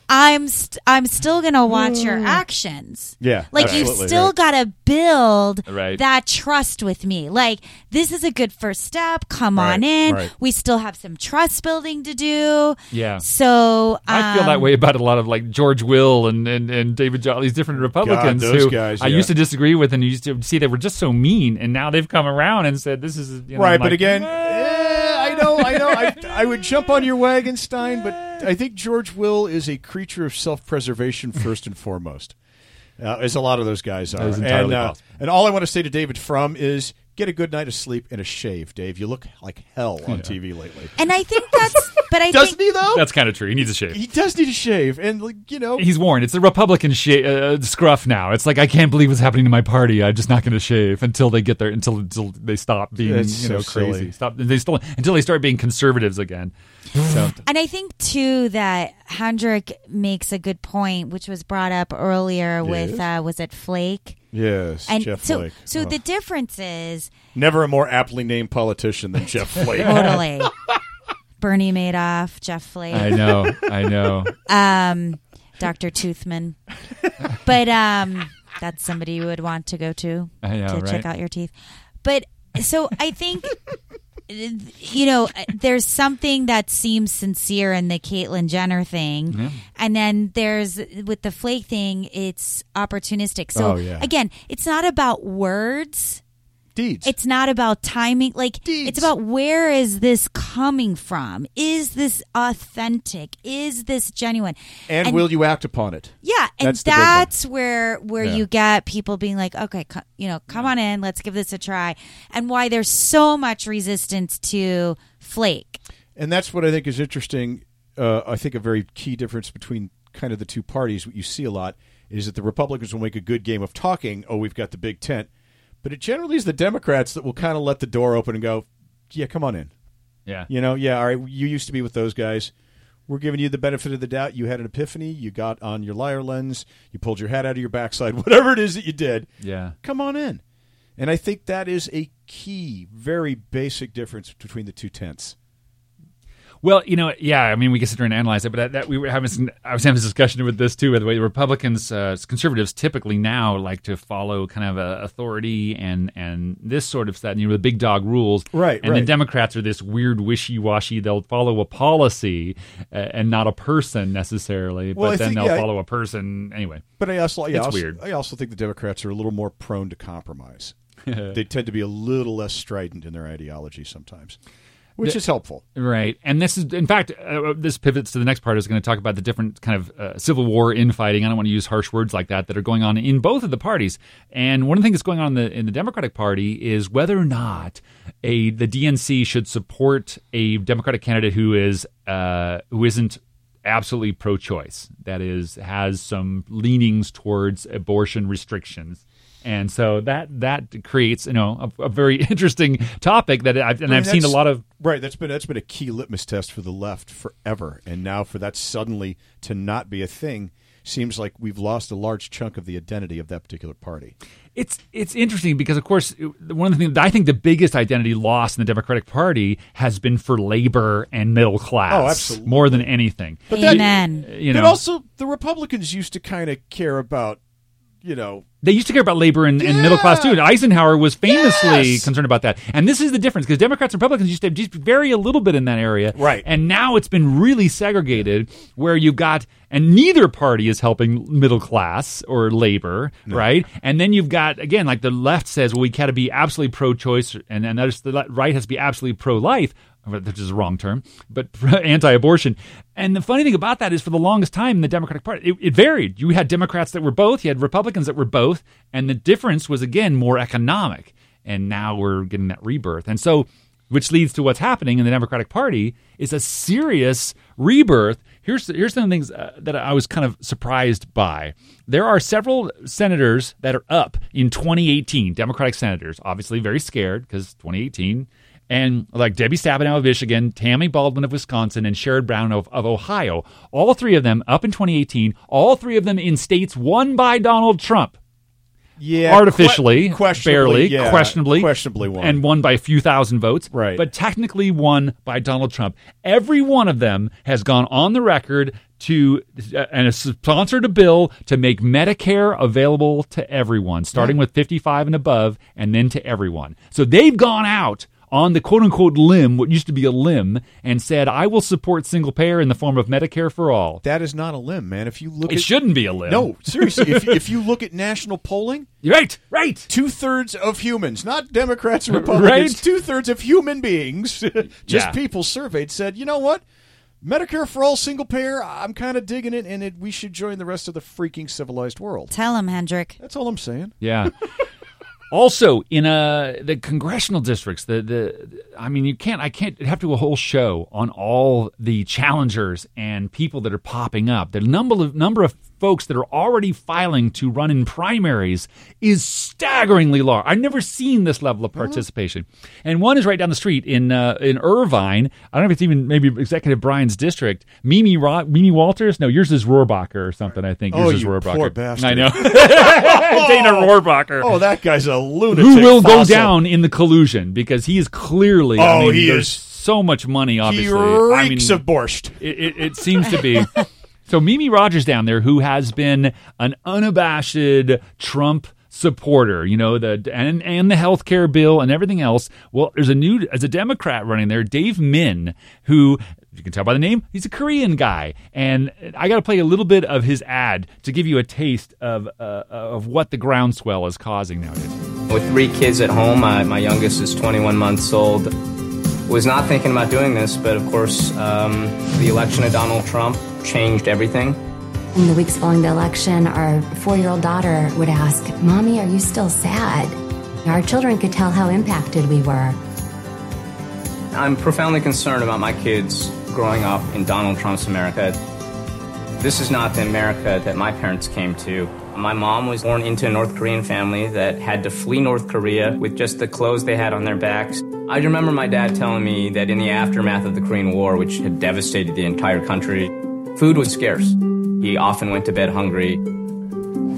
I'm st- I'm still gonna watch your actions. Yeah, like absolutely. You've still right. gotta build right. that trust with me. Like this is a good first step. Come right. on in. Right. We still have some trust building to do. Yeah. So um, I feel that way about a lot of like George Will and and, and David Jolly's different Republicans God, those who guys, yeah. I used to disagree with and used to see they were just so mean. And now they've come around and said this is you know, right. Like, but again, eh, I know, I know, I, I would jump on your wagon, Stein. But I think George Will is a creature of self-preservation first and foremost, uh, as a lot of those guys are. And, uh, and all I want to say to David Frum is get a good night of sleep and a shave, Dave. You look like hell on yeah. T V lately. And I think that's, but I doesn't think, he though? That's kind of true. He needs a shave. He does need a shave, and like you know, he's worn. It's the Republican sh- uh, scruff now. It's like I can't believe what's happening to my party. I'm just not going to shave until they get there, until until they stop being that's you know so crazy. Silly. Stop they still until they start being conservatives again. So. And I think too that Hendrick makes a good point, which was brought up earlier yes. with uh, was it Flake? Yes, and Jeff so, Flake. So oh. the difference is never a more aptly named politician than Jeff Flake. Totally. Bernie Madoff, Jeff Flake. I know, I know. Um, Doctor Toothman. But um, that's somebody you would want to go to I know, to right? check out your teeth. But so I think, you know, there's something that seems sincere in the Caitlyn Jenner thing. Yeah. And then there's, with the Flake thing, it's opportunistic. So oh, yeah. again, it's not about words. Deeds. It's not about timing. Like Deeds. It's about where is this coming from? Is this authentic? Is this genuine? And, and will you act upon it? Yeah, and that's, that's where where yeah. you get people being like, okay, co- you know, come yeah. on in, let's give this a try, and why there's so much resistance to Flake. And that's what I think is interesting. Uh, I think a very key difference between kind of the two parties. What you see a lot is that the Republicans will make a good game of talking. Oh, we've got the big tent. But it generally is the Democrats that will kind of let the door open and go, yeah, come on in. Yeah. You know, yeah, all right, you used to be with those guys. We're giving you the benefit of the doubt. You had an epiphany. You got on your liar lens. You pulled your hat out of your backside, whatever it is that you did. Yeah. Come on in. And I think that is a key, very basic difference between the two tents. Well, you know, yeah, I mean, we can sit there and analyze it, but that, that we were having, I was having this discussion with this too, by the way, Republicans, uh, conservatives typically now like to follow kind of a authority and, and this sort of stuff, you know, the big dog rules. Right, And right. the Democrats are this weird wishy-washy, they'll follow a policy uh, and not a person necessarily, well, but I then think, they'll yeah, follow a person anyway. But I also, yeah, it's I also, weird. I also think the Democrats are a little more prone to compromise. They tend to be a little less strident in their ideology sometimes, which the, is helpful. Right. And this is, in fact, uh, this pivots to the next part. I was going to talk about the different kind of uh, Civil War infighting. I don't want to use harsh words like that that are going on in both of the parties. And one of the things that's going on in the, in the Democratic Party is whether or not a the D N C should support a Democratic candidate who is uh, who isn't absolutely pro-choice, that is, has some leanings towards abortion restrictions. And so that that creates, you know, a, a very interesting topic that I've and I mean, I've seen a lot of right. That's been that's been a key litmus test for the left forever, and now for that suddenly to not be a thing seems like we've lost a large chunk of the identity of that particular party. It's it's interesting because, of course, one of the things that I think the biggest identity loss in the Democratic Party has been for labor and middle class. Oh, absolutely, more than anything. But Amen. That, you know, but also the Republicans used to kind of care about. You know, they used to care about labor and, yeah. and middle class, too. And Eisenhower was famously yes. concerned about that. And this is the difference, because Democrats and Republicans used to just vary a little bit in that area. Right. And now it's been really segregated where you've got, and neither party is helping middle class or labor, no. right? And then you've got, again, like the left says, well, we got to be absolutely pro-choice, and, and the right has to be absolutely pro-life. Which is the wrong term, but anti-abortion. And the funny thing about that is for the longest time in the Democratic Party, it, it varied. You had Democrats that were both, you had Republicans that were both, and the difference was, again, more economic. And now we're getting that rebirth. And so, which leads to what's happening in the Democratic Party is a serious rebirth. Here's, here's some things uh, that I was kind of surprised by. There are several senators that are up in twenty eighteen, Democratic senators, obviously very scared because twenty eighteen... And like Debbie Stabenow of Michigan, Tammy Baldwin of Wisconsin, and Sherrod Brown of, of Ohio, all three of them up in twenty eighteen, all three of them in states won by Donald Trump. Yeah, artificially, que- questionably, barely, yeah, questionably, questionably won. And won by a few thousand votes, right. But technically won by Donald Trump. Every one of them has gone on the record to uh, and has sponsored a bill to make Medicare available to everyone, starting yeah. with fifty-five and above, and then to everyone. So they've gone out on the quote-unquote limb, what used to be a limb, and said, I will support single-payer in the form of Medicare for all. That is not a limb, man. If you look, It at, shouldn't be a limb. No, seriously. if, if you look at national polling... Right, right. Two-thirds of humans, not Democrats or Republicans, right? Two-thirds of human beings, just yeah. people surveyed, said, you know what? Medicare for all, single-payer, I'm kind of digging it, and it, we should join the rest of the freaking civilized world. Tell him, Hendrick. That's all I'm saying. Yeah. Also, in uh, the congressional districts, the, the I mean, you can't, I can't have to do a whole show on all the challengers and people that are popping up. The number of, number of folks that are already filing to run in primaries is staggeringly large. I've never seen this level of participation. Mm-hmm. And one is right down the street in uh, in Irvine. I don't know if it's even maybe Executive Brian's district. Mimi Ro- Mimi Walters? No, yours is Rohrbacher or something, I think. Yours oh, is you Rohrbacher. Poor bastard. I know. Dana Rohrbacher. Oh, that guy's a lunatic. Who will fossil. Go down in the collusion because he is clearly. Oh, I mean, he there's is. So much money, obviously. He reeks I mean, of borscht. It, it, it seems to be. So Mimi Rogers down there, who has been an unabashed Trump supporter, you know, the and and the health care bill and everything else. Well, there's a new as a Democrat running there, Dave Min, who you can tell by the name, he's a Korean guy, and I got to play a little bit of his ad to give you a taste of uh, of what the groundswell is causing nowadays. With three kids at home, I, my youngest is twenty-one months old. Was not thinking about doing this, but of course, um, the election of Donald Trump changed everything. In the weeks following the election, our four-year-old daughter would ask, Mommy, are you still sad? Our children could tell how impacted we were. I'm profoundly concerned about my kids growing up in Donald Trump's America. This is not the America that my parents came to. My mom was born into a North Korean family that had to flee North Korea with just the clothes they had on their backs. I remember my dad telling me that in the aftermath of the Korean War, which had devastated the entire country, food was scarce. He often went to bed hungry.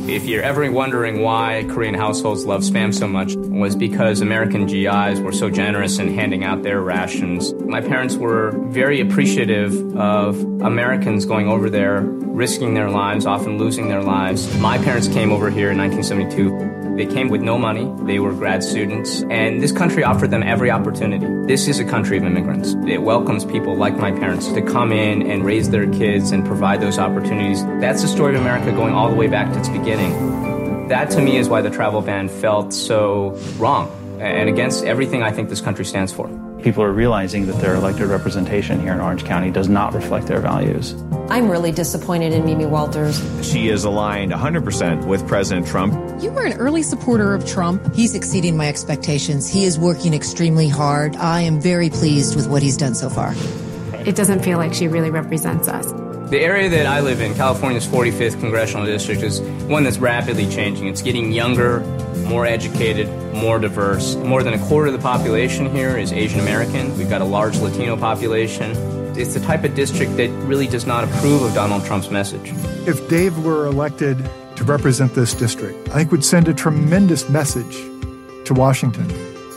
If you're ever wondering why Korean households love spam so much, it was because American G Is were so generous in handing out their rations. My parents were very appreciative of Americans going over there, risking their lives, often losing their lives. My parents came over here in nineteen seventy-two. They came with no money. They were grad students, and this country offered them every opportunity. This is a country of immigrants. It welcomes people like my parents to come in and raise their kids and provide those opportunities. That's the story of America going all the way back to its beginning. That, to me, is why the travel ban felt so wrong and against everything I think this country stands for. People are realizing that their elected representation here in Orange County does not reflect their values. I'm really disappointed in Mimi Walters. She is aligned one hundred percent with President Trump. You were an early supporter of Trump. He's exceeding my expectations. He is working extremely hard. I am very pleased with what he's done so far. It doesn't feel like she really represents us. The area that I live in, California's forty-fifth Congressional District, is one that's rapidly changing. It's getting younger, more educated, more diverse. More than a quarter of the population here is Asian American. We've got a large Latino population. It's the type of district that really does not approve of Donald Trump's message. If Dave were elected to represent this district, I think would send a tremendous message to Washington.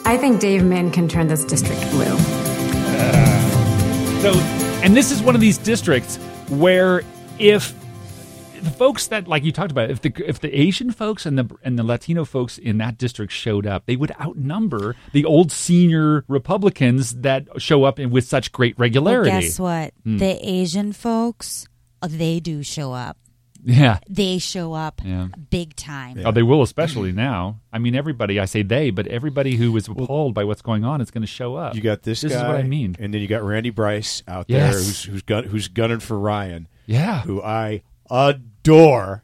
I think Dave Min can turn this district blue. Uh, so, and this is one of these districts where if the folks that, like you talked about, if the if the Asian folks and the and the Latino folks in that district showed up, they would outnumber the old senior Republicans that show up in, with such great regularity. Well, guess what? Mm. The Asian folks, they do show up. Yeah. They show up yeah. big time. Yeah. Oh, they will, especially now. I mean, everybody, I say they, but everybody who is appalled by what's going on is going to show up. You got this, this guy. This is what I mean. And then you got Randy Bryce out yes. there who's who's, gun, who's gunning for Ryan. Yeah. Who I adore.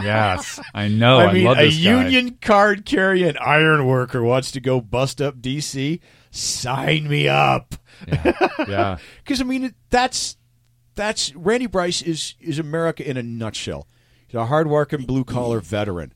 Yes. I know. I, I mean, love this guy. A union card carrying iron worker wants to go bust up D C. Sign me up. Yeah. Yeah. Because, I mean, that's... That's Randy Bryce is is America in a nutshell. He's a hard-working, blue-collar veteran.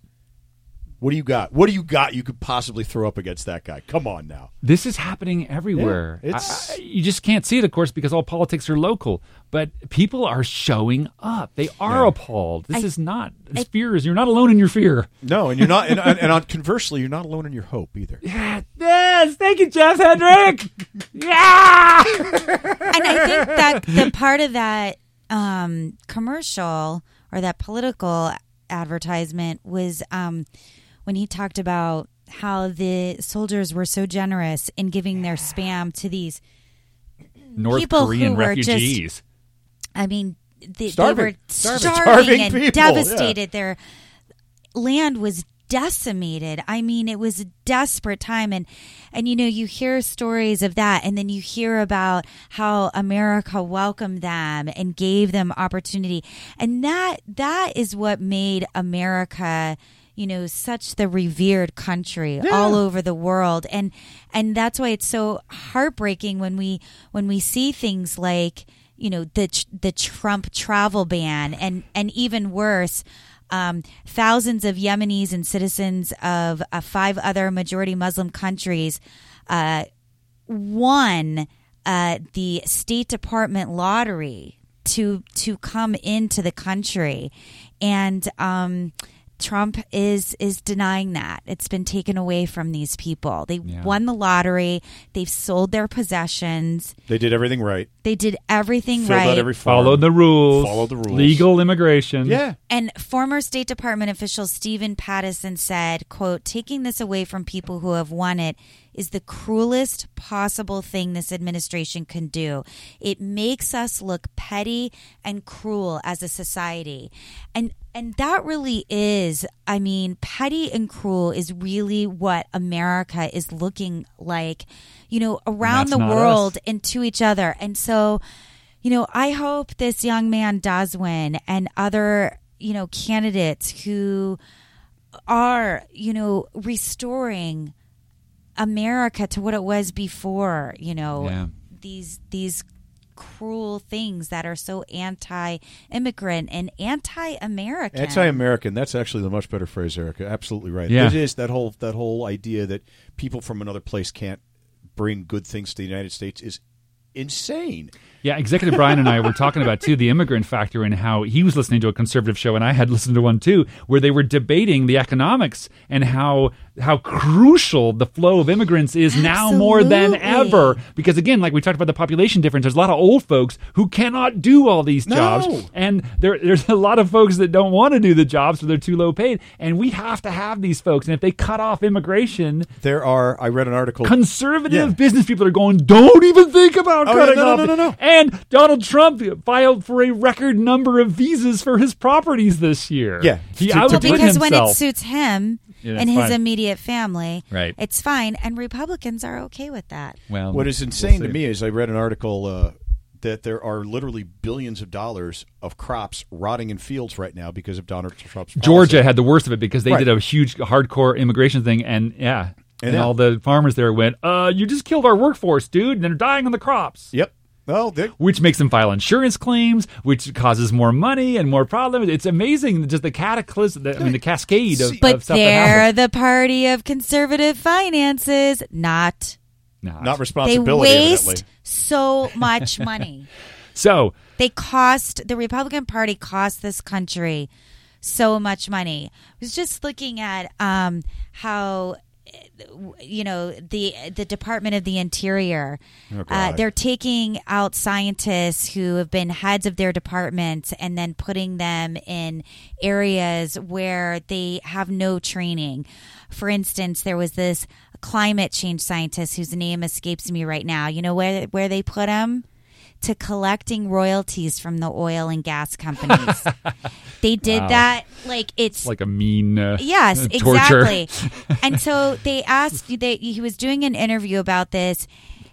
What do you got? What do you got you could possibly throw up against that guy? Come on now. This is happening everywhere. Yeah, it's... I, I, you just can't see it, of course, because all politics are local. But people are showing up. They are yeah. appalled. This I, is not this I, fear is you're not alone in your fear. No, and you're not. and, and, and on, conversely, you're not alone in your hope either. Yeah. Yes. Thank you, Jeff Hendrick. Yeah. And I think that the part of that um, commercial or that political advertisement was. Um, When he talked about how the soldiers were so generous in giving their spam to these North people Korean who refugees. Were just, I mean, they, starving. they were starving, starving and people. devastated. Yeah. Their land was decimated. I mean, it was a desperate time. And, and, you know, you hear stories of that, and then you hear about how America welcomed them and gave them opportunity. And that that is what made America... you know, such the revered country yeah. all over the world. And and that's why it's so heartbreaking when we when we see things like, you know, the the Trump travel ban and, and even worse, um, thousands of Yemenis and citizens of uh, five other majority Muslim countries uh, won uh, the State Department lottery to to come into the country. And... Um, Trump is is denying that. It's been taken away from these people. They yeah. won the lottery. They've sold their possessions. They did everything right. They did everything Filled right. Out every form. Followed the rules. Followed the rules. Legal immigration. Yeah. And former State Department official Stephen Pattison said, quote, "Taking this away from people who have won it is the cruelest possible thing this administration can do. It makes us look petty and cruel as a society." And And that really is, I mean, petty and cruel is really what America is looking like, you know, around the world us. and to each other. And so, you know, I hope this young man does win and other, you know, candidates who are, you know, restoring America to what it was before, you know, yeah. these these. cruel things that are so anti-immigrant and anti-American. Anti-American. That's actually the much better phrase, Erica. Absolutely right. Yeah. It is that whole that whole idea that people from another place can't bring good things to the United States is insane. Yeah, Executive Brian and I were talking about, too, the immigrant factor and how he was listening to a conservative show, and I had listened to one, too, where they were debating the economics and how how crucial the flow of immigrants is now Absolutely. more than ever. Because, again, like we talked about the population difference, there's a lot of old folks who cannot do all these jobs. No. And there, there's a lot of folks that don't want to do the jobs, so they're too low paid. And we have to have these folks. And if they cut off immigration... There are, I read an article... Conservative yeah. business people are going, don't even think about oh, cutting yeah, no, off... No, no, no, no. And Donald Trump filed for a record number of visas for his properties this year. Yeah. He to, to because himself. When it suits him yeah, and his fine. immediate family, right. it's fine. And Republicans are okay with that. Well, what is insane we'll to me is I read an article uh, that there are literally billions of dollars of crops rotting in fields right now because of Donald Trump's policy. Georgia had the worst of it because they right. did a huge hardcore immigration thing. And yeah, and, and all the farmers there went, uh, you just killed our workforce, dude. And they're dying on the crops. Yep. Well, they- which makes them file insurance claims, which causes more money and more problems. It's amazing, just the cataclysm, the, I mean, the cascade of, but of stuff. But they're the party of conservative finances, not not, not responsibility. They waste evidently. so much money. So they cost the Republican Party cost this country so much money. I was just looking at um, how. You know, the the Department of the Interior, oh, uh, they're taking out scientists who have been heads of their departments and then putting them in areas where they have no training. For instance, there was this climate change scientist whose name escapes me right now. You know where where they put him? To collecting royalties from the oil and gas companies. They did wow. that like it's, it's like a mean uh, yes torture. Exactly. And so they asked they, he was doing an interview about this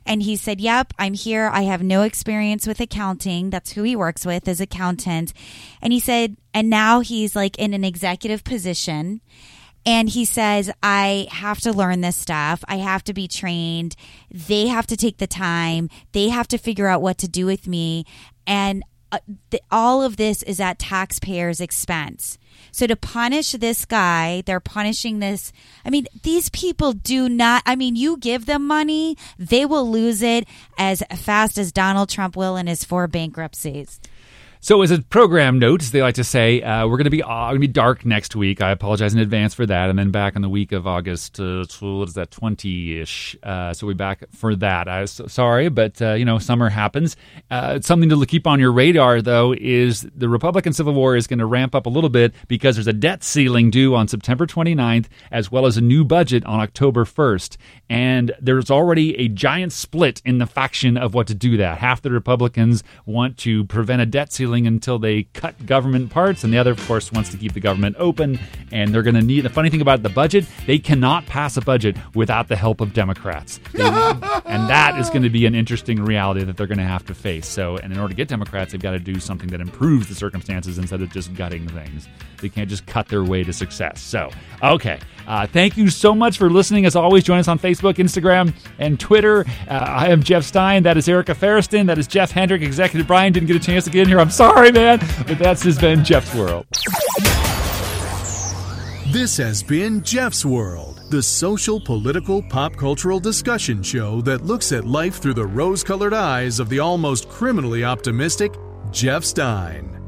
and he said, yep, I'm here, I have no experience with accounting. That's who he works with, is accountants. And he said, and now he's like in an executive position. And he says, I have to learn this stuff. I have to be trained. They have to take the time. They have to figure out what to do with me. And uh, the, all of this is at taxpayers' expense. So to punish this guy, they're punishing this. I mean, these people do not. I mean, you give them money, they will lose it as fast as Donald Trump will in his four bankruptcies. So as a program note, as they like to say, uh, we're going to be uh, going to be dark next week. I apologize in advance for that. And then back on the week of August, uh, what is that, twenty-ish? Uh, so we'll be back for that. I was so sorry, but, uh, you know, summer happens. Uh, something to keep on your radar, though, is the Republican Civil War is going to ramp up a little bit because there's a debt ceiling due on September twenty-ninth, as well as a new budget on October first. And there's already a giant split in the faction of what to do that. Half the Republicans want to prevent a debt ceiling until they cut government parts, and the other, of course, wants to keep the government open. And they're going to need, the funny thing about the budget, they cannot pass a budget without the help of Democrats. They, and that is going to be an interesting reality that they're going to have to face. So, and in order to get Democrats, they've got to do something that improves the circumstances instead of just gutting things. They can't just cut their way to success. So, okay. Uh, thank you so much for listening. As always, join us on Facebook, Instagram, and Twitter. Uh, I am Jeff Stein. That is Erica Ferriston. That is Jeff Hendrick. Executive Brian didn't get a chance to get in here. I'm sorry. Sorry, man, but that's just been Jeff's World. This has been Jeff's World, the social, political, pop cultural discussion show that looks at life through the rose-colored eyes of the almost criminally optimistic Jeff Stein.